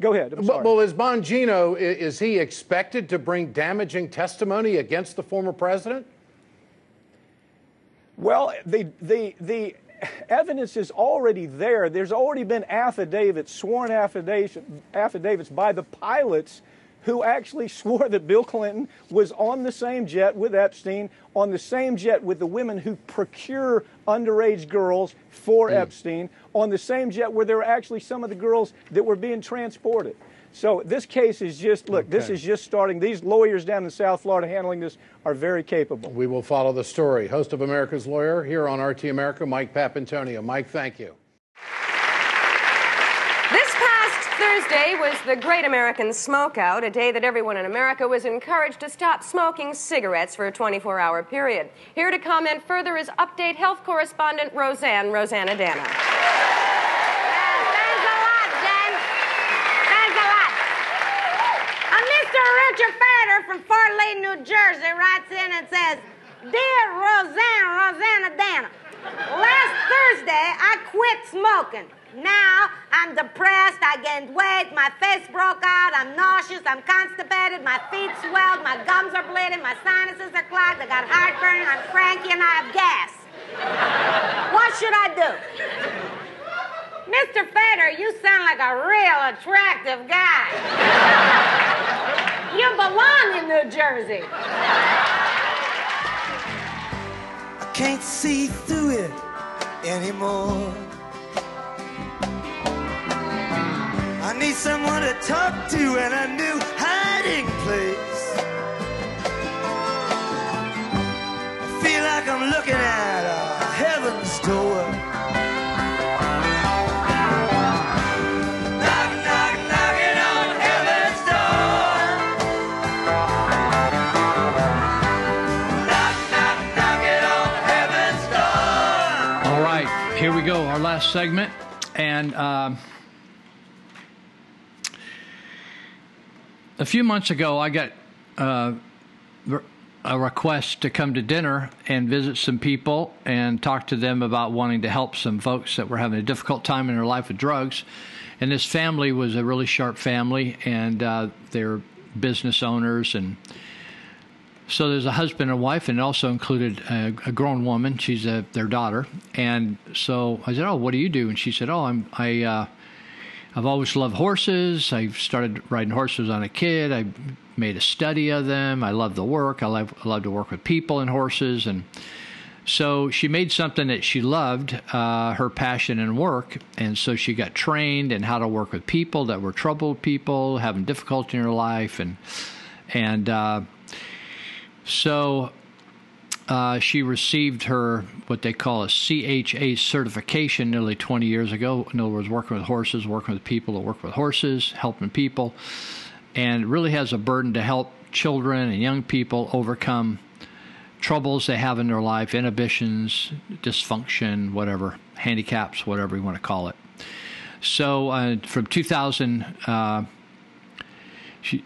Go ahead. I'm sorry. Well, is Bongino, is he expected to bring damaging testimony against the former president? Well, the evidence is already there. There's already been affidavits, sworn affidavits by the pilots who actually swore that Bill Clinton was on the same jet with Epstein, on the same jet with the women who procure underage girls for Epstein, on the same jet where there were actually some of the girls that were being transported. So this case is just, look, this is just starting. These lawyers down in South Florida handling this are very capable. We will follow the story. Host of America's Lawyer here on RT America, Mike Papantonio. Mike, thank you. This past Thursday was the Great American Smokeout, a day that everyone in America was encouraged to stop smoking cigarettes for a 24-hour period. Here to comment further is Update Health correspondent Roseanne Adana. Richard Fader from Fort Lee, New Jersey, writes in and says, "Dear Roseanne Adana, last Thursday I quit smoking. Now I'm depressed, I gained weight, my face broke out, I'm nauseous, I'm constipated, my feet swelled, my gums are bleeding, my sinuses are clogged, I got heartburn, I'm cranky, and I have gas. What should I do?" Mr. Fader, you sound like a real attractive guy. You belong in New Jersey. I can't see through it anymore. I need someone to talk to and a new hiding place. I feel like I'm looking at a heaven's door. Our last segment, and a few months ago I got a request to come to dinner and visit some people and talk to them about wanting to help some folks that were having a difficult time in their life with drugs. And this family was a really sharp family, and they're business owners, and so there's a husband and wife, and it also included a grown woman. She's their daughter. And so I said, "Oh, what do you do?" And she said, "Oh, I've always loved horses. I started riding horses on a kid. I made a study of them. I love the work. I love to work with people and horses." And so she made something that she loved, her passion and work. And so she got trained in how to work with people that were troubled people, having difficulty in her life, So she received her, what they call a CHA certification nearly 20 years ago. In other words, working with horses, working with people that work with horses, helping people, and really has a burden to help children and young people overcome troubles they have in their life, inhibitions, dysfunction, whatever, handicaps, whatever you want to call it. So from 2000,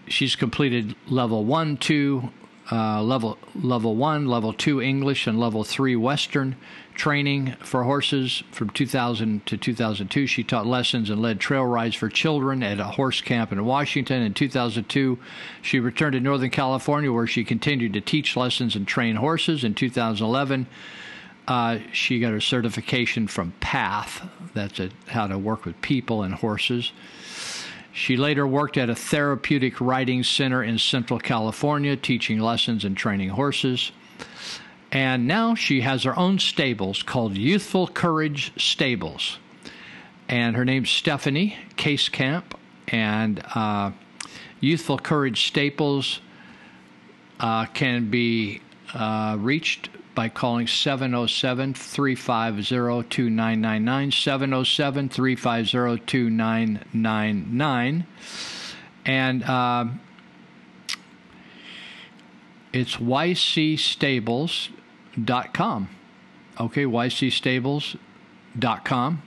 she's completed level 1, 2, level 1, level 2 English, and level 3 Western training for horses. From 2000 to 2002, she taught lessons and led trail rides for children at a horse camp in Washington. In 2002, she returned to Northern California, where she continued to teach lessons and train horses. In 2011, she got her certification from PATH, that's how to work with people and horses. She later worked at a therapeutic riding center in Central California, teaching lessons and training horses. And now she has her own stables called Youthful Courage Stables. And her name's Stephanie Casecamp. And Youthful Courage Stables can be reached by calling 707-350-2999, 707-350-2999. And it's ycstables.com. Okay, ycstables.com.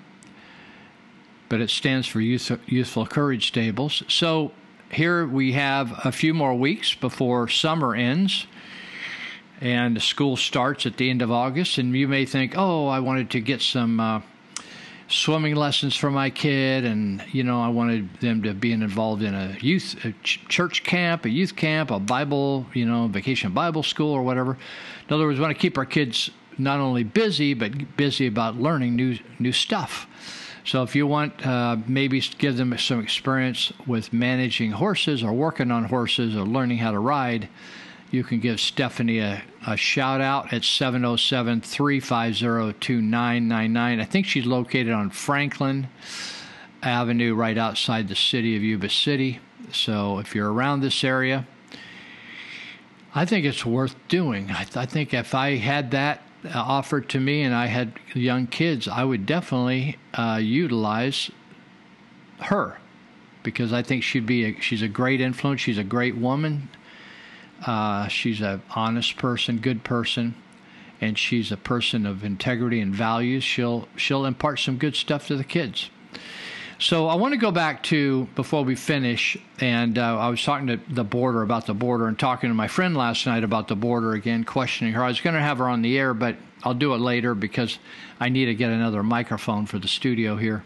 But it stands for Youthful Courage Stables. So here we have a few more weeks before summer ends. And school starts at the end of August, and you may think, "Oh, I wanted to get some swimming lessons for my kid, and you know, I wanted them to be involved in a church camp, a youth camp, a Bible, you know, vacation Bible school, or whatever." In other words, we want to keep our kids not only busy, but busy about learning new stuff. So if you want, maybe give them some experience with managing horses or working on horses or learning how to ride, you can give Stephanie a shout out at 707-350-2999. I think she's located on Franklin Avenue, right outside the city of Yuba City. So if you're around this area, I think it's worth doing. I think if I had that offered to me and I had young kids, I would definitely utilize her, because I think she's a great influence. She's a great woman. She's an honest person, good person, and she's a person of integrity and values. She'll impart some good stuff to the kids. So I want to go back to, before we finish, and I was talking to the border about the border and talking to my friend last night about the border again, questioning her. I was going to have her on the air, but I'll do it later because I need to get another microphone for the studio here.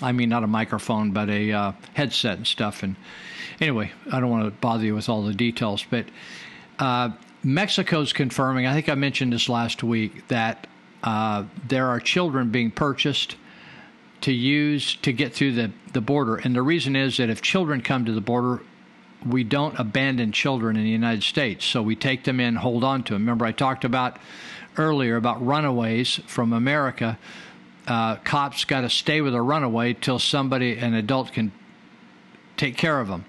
I mean, not a microphone, but a headset and stuff. And anyway, I don't want to bother you with all the details, but Mexico's confirming, I think I mentioned this last week, that there are children being purchased to use to get through the border. And the reason is that if children come to the border, we don't abandon children in the United States. So we take them in, hold on to them. Remember, I talked about earlier about runaways from America. Cops got to stay with a runaway till somebody, an adult, can take care of them.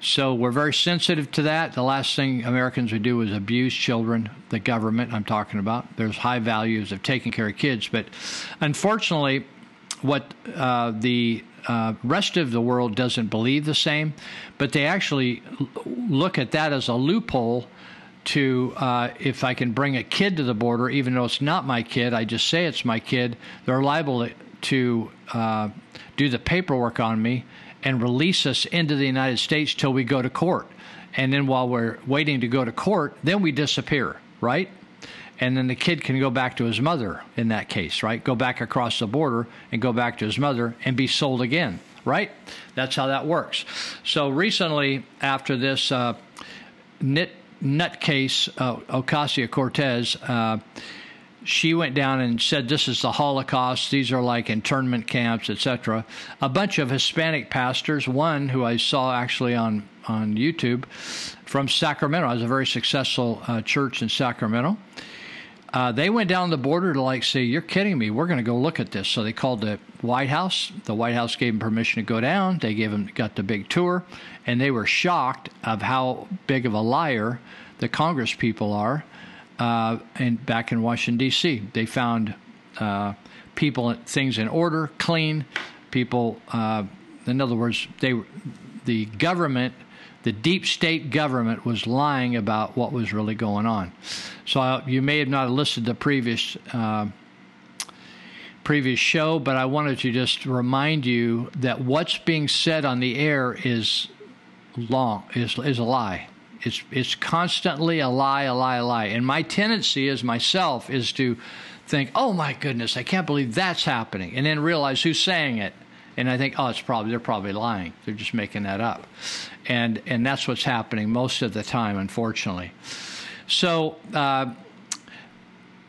So we're very sensitive to that. The last thing Americans would do is abuse children, the government I'm talking about. There's high values of taking care of kids. But unfortunately, what the rest of the world doesn't believe the same, but they actually look at that as a loophole to, if I can bring a kid to the border, even though it's not my kid, I just say it's my kid, they're liable to do the paperwork on me and release us into the United States till we go to court. And then while we're waiting to go to court, then we disappear, right? And then the kid can go back to his mother in that case, right? Go back across the border and go back to his mother and be sold again, right? That's how that works. So recently, after this nutcase, Ocasio-Cortez, she went down and said, this is the Holocaust. These are like internment camps, etc. A bunch of Hispanic pastors, one who I saw actually on YouTube from Sacramento. It was a very successful church in Sacramento. They went down the border to like say, you're kidding me. We're going to go look at this. So they called the White House. The White House gave them permission to go down. They got the big tour, and they were shocked of how big of a liar the Congress people are. And back in Washington, D.C., they found people and things in order, clean people. In other words, the government, the deep state government, was lying about what was really going on. So you may have not listened to the previous show, but I wanted to just remind you that what's being said on the air is a lie. It's constantly a lie. And my tendency as myself is to think, oh my goodness, I can't believe that's happening, and then realize who's saying it. And I think, oh, they're probably lying. They're just making that up. And that's what's happening most of the time, unfortunately. So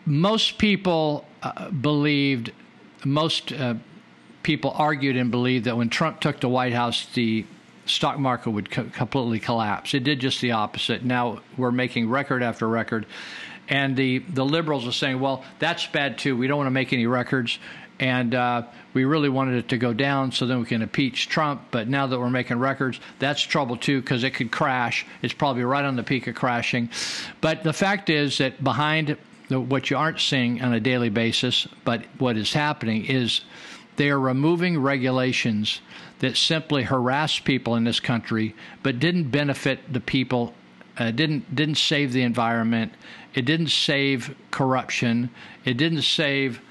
most people believed, most people argued and believed that when Trump took the White House, the stock market would completely collapse. It did just the opposite. Now we're making record after record. And the liberals are saying, well, that's bad too. We don't want to make any records. And we really wanted it to go down so then we can impeach Trump. But now that we're making records, that's trouble too, because it could crash. It's probably right on the peak of crashing. But the fact is that behind what you aren't seeing on a daily basis, but what is happening is they are removing regulations that simply harass people in this country, but didn't benefit the people, didn't save the environment. It didn't save corruption. It didn't save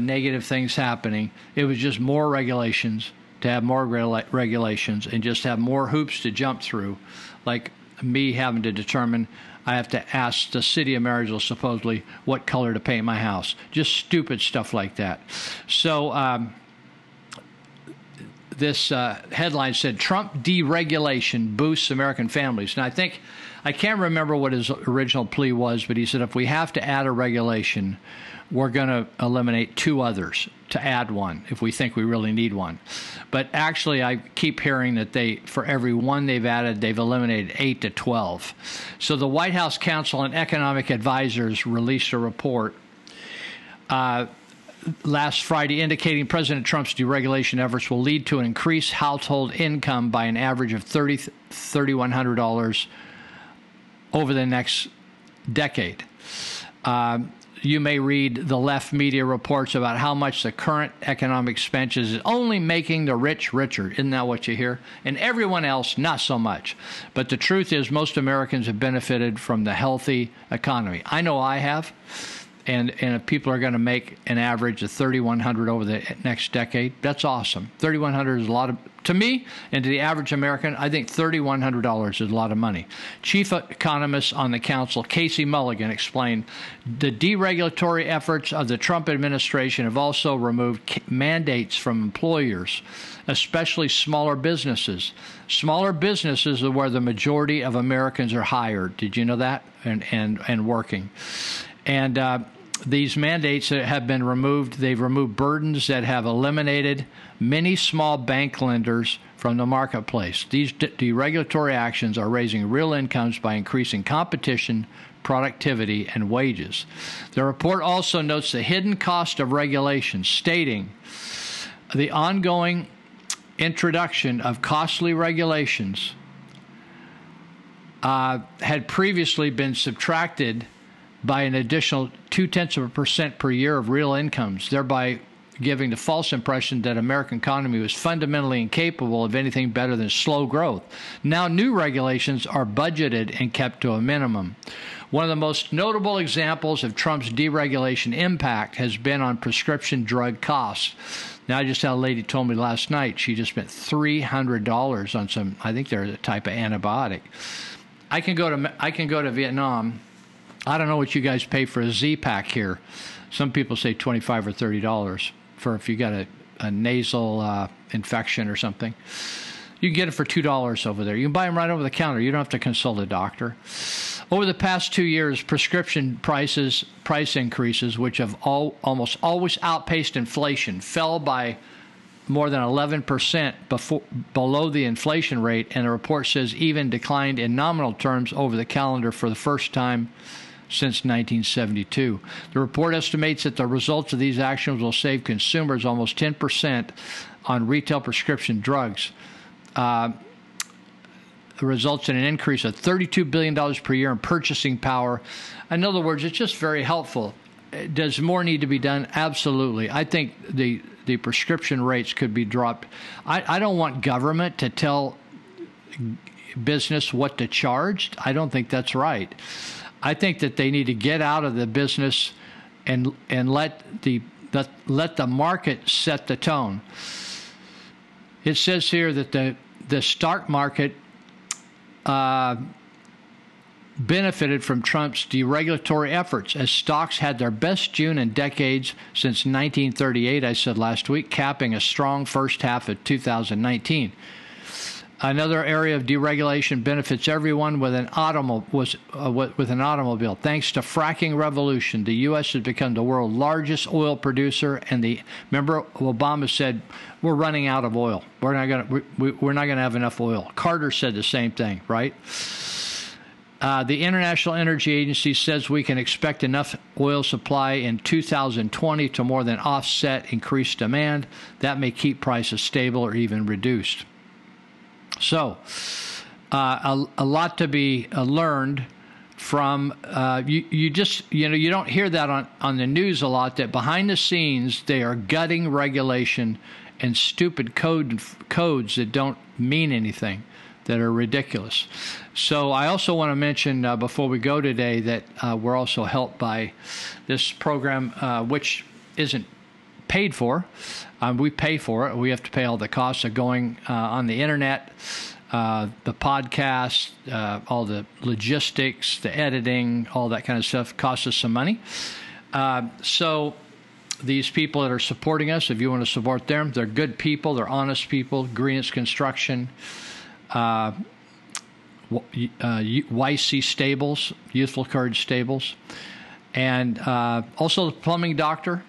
negative things happening. It was just more regulations to have more regulations and just have more hoops to jump through, like me having to determine I have to ask the city of Marysville supposedly what color to paint my house. Just stupid stuff like that. So this headline said, Trump deregulation boosts American families. And I think I can't remember what his original plea was, but he said if we have to add a regulation, we're going to eliminate two others to add one if we think we really need one. But actually, I keep hearing that they, for every one they've added, they've eliminated 8 to 12. So the White House Council on Economic Advisors released a report last Friday indicating President Trump's deregulation efforts will lead to an increased household income by an average of $3,100 over the next decade. You may read the left media reports about how much the current economic expansion is only making the rich richer. Isn't that what you hear? And everyone else, not so much. But the truth is most Americans have benefited from the healthy economy. I know I have. And if people are going to make an average of $3,100 over the next decade, that's awesome. $3,100 is a lot of, to me and to the average American, I think $3,100 is a lot of money. Chief economist on the council, Casey Mulligan, explained the deregulatory efforts of the Trump administration have also removed mandates from employers, especially smaller businesses. Smaller businesses are where the majority of Americans are hired. Did you know that? And working. And these mandates that have been removed, they've removed burdens that have eliminated many small bank lenders from the marketplace. These deregulatory actions are raising real incomes by increasing competition, productivity, and wages. The report also notes the hidden cost of regulation, stating the ongoing introduction of costly regulations had previously been subtracted by an additional 0.2% per year of real incomes, thereby giving the false impression that American economy was fundamentally incapable of anything better than slow growth. Now new regulations are budgeted and kept to a minimum. One of the most notable examples of Trump's deregulation impact has been on prescription drug costs. Now, I just had a lady told me last night she just spent $300 on some, I think they're a type of antibiotic. I can go to Vietnam. I don't know what you guys pay for a Z-Pack here. Some people say $25 or $30 for if you got a nasal infection or something. You can get it for $2 over there. You can buy them right over the counter. You don't have to consult a doctor. Over the past 2 years, prescription price increases, which have almost always outpaced inflation, fell by more than 11% below the inflation rate, and the report says even declined in nominal terms over the calendar for the first time since 1972. The report estimates that the results of these actions will save consumers almost 10% on retail prescription drugs. Results in an increase of $32 billion per year in purchasing power. In other words, it's just very helpful. Does more need to be done? Absolutely. I think the prescription rates could be dropped. I don't want government to tell business what to charge. I don't think that's right. I think that they need to get out of the business and let the market set the tone. It says here that the stock market benefited from Trump's deregulatory efforts as stocks had their best June in decades since 1938, I said last week, capping a strong first half of 2019. Another area of deregulation benefits everyone with an automobile. Thanks to fracking revolution, the U.S. has become the world's largest oil producer. And remember, Obama said, "We're running out of oil. We're not going to have enough oil." Carter said the same thing, right? The International Energy Agency says we can expect enough oil supply in 2020 to more than offset increased demand. That may keep prices stable or even reduced. So a lot to be learned from you don't hear that on the news a lot, that behind the scenes they are gutting regulation and stupid codes that don't mean anything, that are ridiculous. So I also want to mention before we go today that we're also helped by this program, which isn't paid for. We pay for it. We have to pay all the costs of going on the internet, the podcast, all the logistics, the editing, all that kind of stuff costs us some money. So these people that are supporting us, if you want to support them, they're good people. They're honest people. Greenetz Construction, YC Stables, Youthful Courage Stables, and also the plumbing doctor.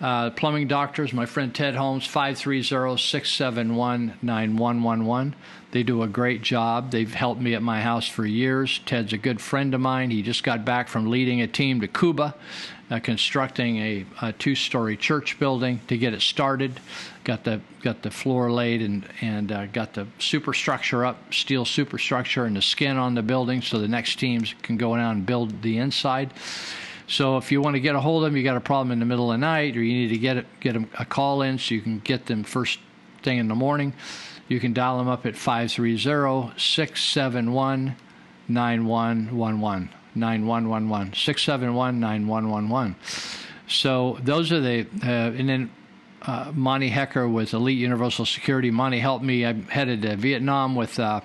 Plumbing doctors, my friend Ted Holmes, 530-671-9111. They do a great job. They've helped me at my house for years. Ted's a good friend of mine. He just got back from leading a team to Cuba, constructing a two-story church building to get it started. Got the floor laid and got the superstructure up, steel superstructure and the skin on the building, so the next teams can go down and build the inside. So if you want to get a hold of them, you got a problem in the middle of the night, or you need to get a call in so you can get them first thing in the morning, you can dial them up at 530-671-9111, 9111, 671-9111. So those are the, and then Monty Hecker with Elite Universal Security. Monty helped me. I headed to Vietnam with a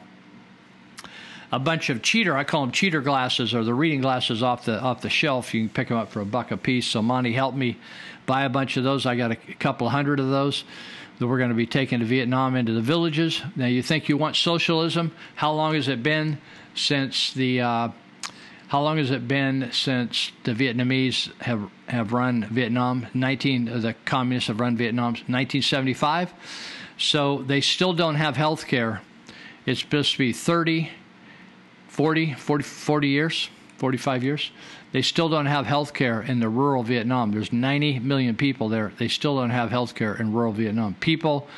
bunch of cheater, I call them cheater glasses, or the reading glasses off the shelf. You can pick them up for $1 a piece. So Monty helped me buy a bunch of those. I got a couple hundred of those that we're going to be taking to Vietnam into the villages. Now, you think you want socialism? How long has it been since the Vietnamese have run Vietnam? The communists have run Vietnam 1975. So they still don't have health care. It's supposed to be 45 years. They still don't have health care in the rural Vietnam. There's 90 million people there. They still don't have health care in rural Vietnam. People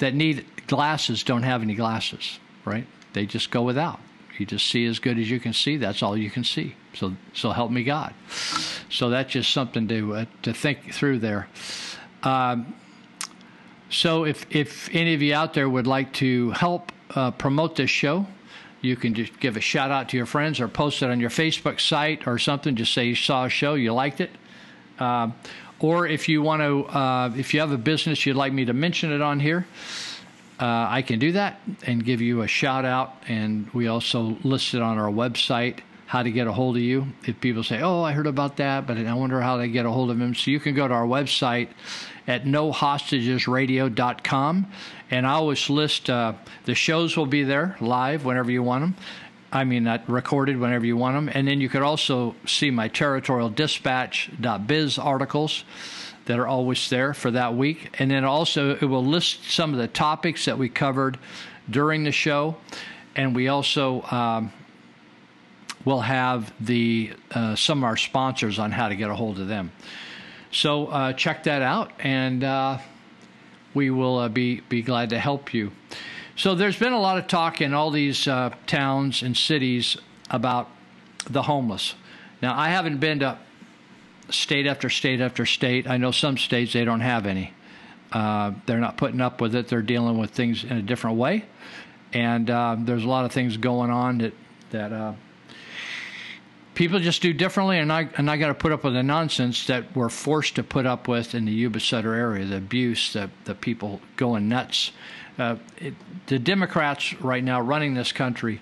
that need glasses don't have any glasses, right? They just go without. You just see as good as you can see. That's all you can see. So help me God. So that's just something to think through there. So if any of you out there would like to help promote this show, you can just give a shout out to your friends or post it on your Facebook site or something. Just say you saw a show, you liked it. Or if you want to, if you have a business you'd like me to mention it on here, I can do that and give you a shout out. And we also list it on our website, how to get a hold of you. If people say, oh, I heard about that, but I wonder how they get a hold of him. So you can go to our website at nohostagesradio.com. And I always list the shows will be there live whenever you want them. I mean, not recorded whenever you want them. And then you could also see my Territorial Dispatch.biz articles that are always there for that week. And then also it will list some of the topics that we covered during the show. And we also will have some of our sponsors on how to get a hold of them. So check that out, and we will be glad to help you. So there's been a lot of talk in all these towns and cities about the homeless. Now, I haven't been to state after state after state. I know some states, they don't have any. They're not putting up with it. They're dealing with things in a different way. And there's a lot of things going on that people just do differently, and I'm not going to put up with the nonsense that we're forced to put up with in the Yuba Sutter area, the abuse, the people going nuts. The Democrats right now running this country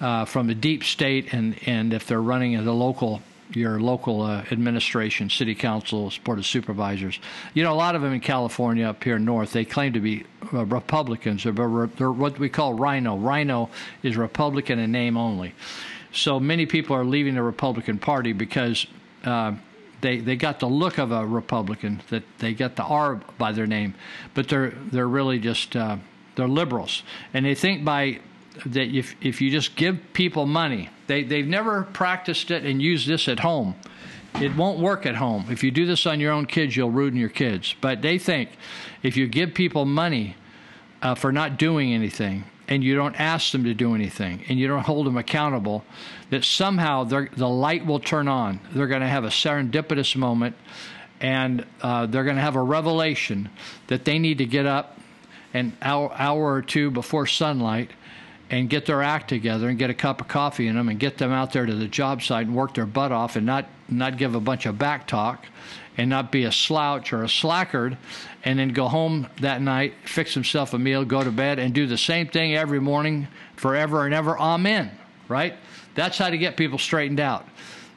from the deep state, and if they're running your local administration, city councils, board of supervisors, a lot of them in California up here north, they claim to be Republicans, or they're what we call RINO. RINO is Republican in name only. So many people are leaving the Republican Party because they got the look of a Republican, that they got the R by their name, but they're really just they're liberals, and they think by that if you just give people money, they've never practiced it and used this at home. It won't work at home. If you do this on your own kids, you'll ruin your kids. But they think if you give people money for not doing anything, and you don't ask them to do anything, and you don't hold them accountable, that somehow the light will turn on. They're going to have a serendipitous moment, and they're going to have a revelation that they need to get up an hour or two before sunlight and get their act together and get a cup of coffee in them and get them out there to the job site and work their butt off and not give a bunch of back talk and not be a slouch or a slackard, and then go home that night, fix himself a meal, go to bed, and do the same thing every morning forever and ever. Amen, right? That's how to get people straightened out.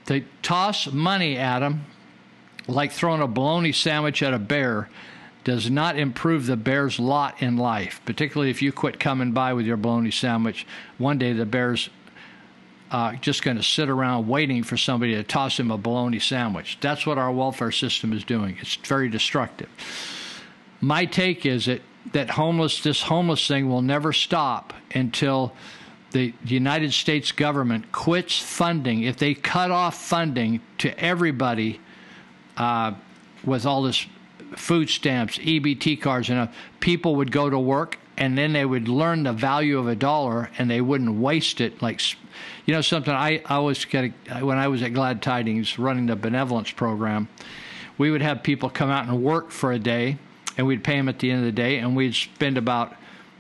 They toss money at them like throwing a bologna sandwich at a bear, does not improve the bear's lot in life, particularly if you quit coming by with your bologna sandwich. One day the bear's just going to sit around waiting for somebody to toss him a bologna sandwich. That's what our welfare system is doing. It's very destructive. My take is that this homeless thing will never stop until the United States government quits funding. If they cut off funding to everybody with all this food stamps, EBT cards, and people would go to work, and then they would learn the value of a dollar, and they wouldn't waste it. Like, you know, something I always get when I was at Glad Tidings running the benevolence program, we would have people come out and work for a day, and we'd pay them at the end of the day, and we'd spend about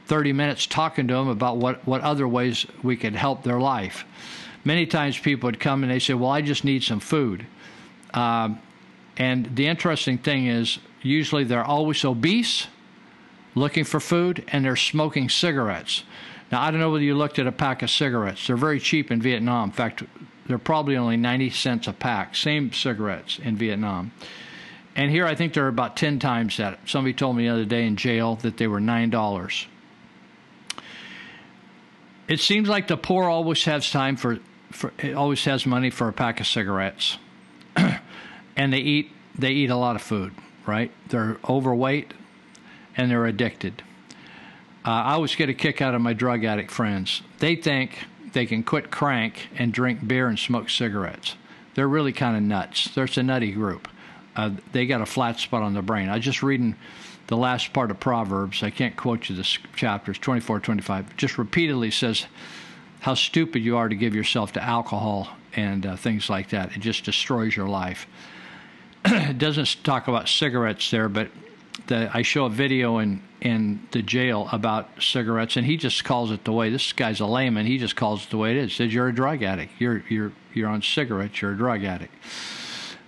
30 minutes talking to them about what other ways we could help their life. Many times people would come and they say, well, I just need some food. And the interesting thing is usually they're always obese, looking for food, and they're smoking cigarettes. Now, I don't know whether you looked at a pack of cigarettes. They're very cheap in Vietnam. In fact, they're probably only 90 cents a pack, same cigarettes in Vietnam. And here I think they're about 10 times that. Somebody told me the other day in jail that they were $9. It seems like the poor always has time for it always has money for a pack of cigarettes, and they eat a lot of food, right? They're overweight, and they're addicted. I always get a kick out of my drug addict friends. They think they can quit crank and drink beer and smoke cigarettes. They're really kind of nuts. They're a nutty group. They got a flat spot on their brain. I was just reading the last part of Proverbs. I can't quote you the chapters, 24, 25. Just repeatedly says how stupid you are to give yourself to alcohol and things like that. It just destroys your life. It doesn't talk about cigarettes there, but I show a video in the jail about cigarettes, and he just calls it the way. This guy's a layman. He just calls it the way it is. Says you're a drug addict. You're on cigarettes. You're a drug addict.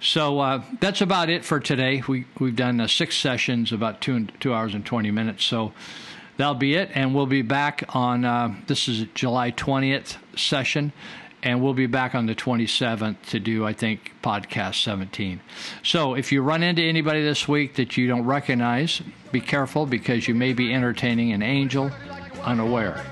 So that's about it for today. We've done 6 sessions, about 2 hours and 20 minutes. So that'll be it, and we'll be back on this is July 20th session, and we'll be back on the 27th to do, I think, podcast 17. So if you run into anybody this week that you don't recognize, be careful because you may be entertaining an angel unaware.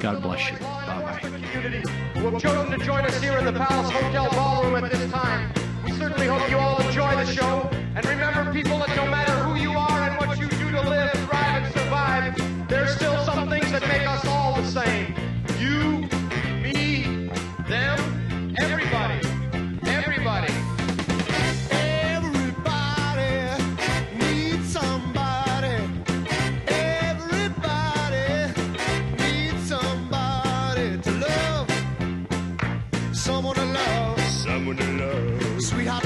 God bless you. Bye-bye. We'll chosen to join us here in the Palace Hotel Ballroom at this time. We certainly hope you all enjoy the show. And remember, people, that no matter who you are and what you do to live, thrive, and survive, there's still some things that make us all the same. You, me, them, everybody. Everybody. Sweetheart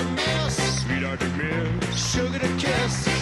to miss, sugar to kiss.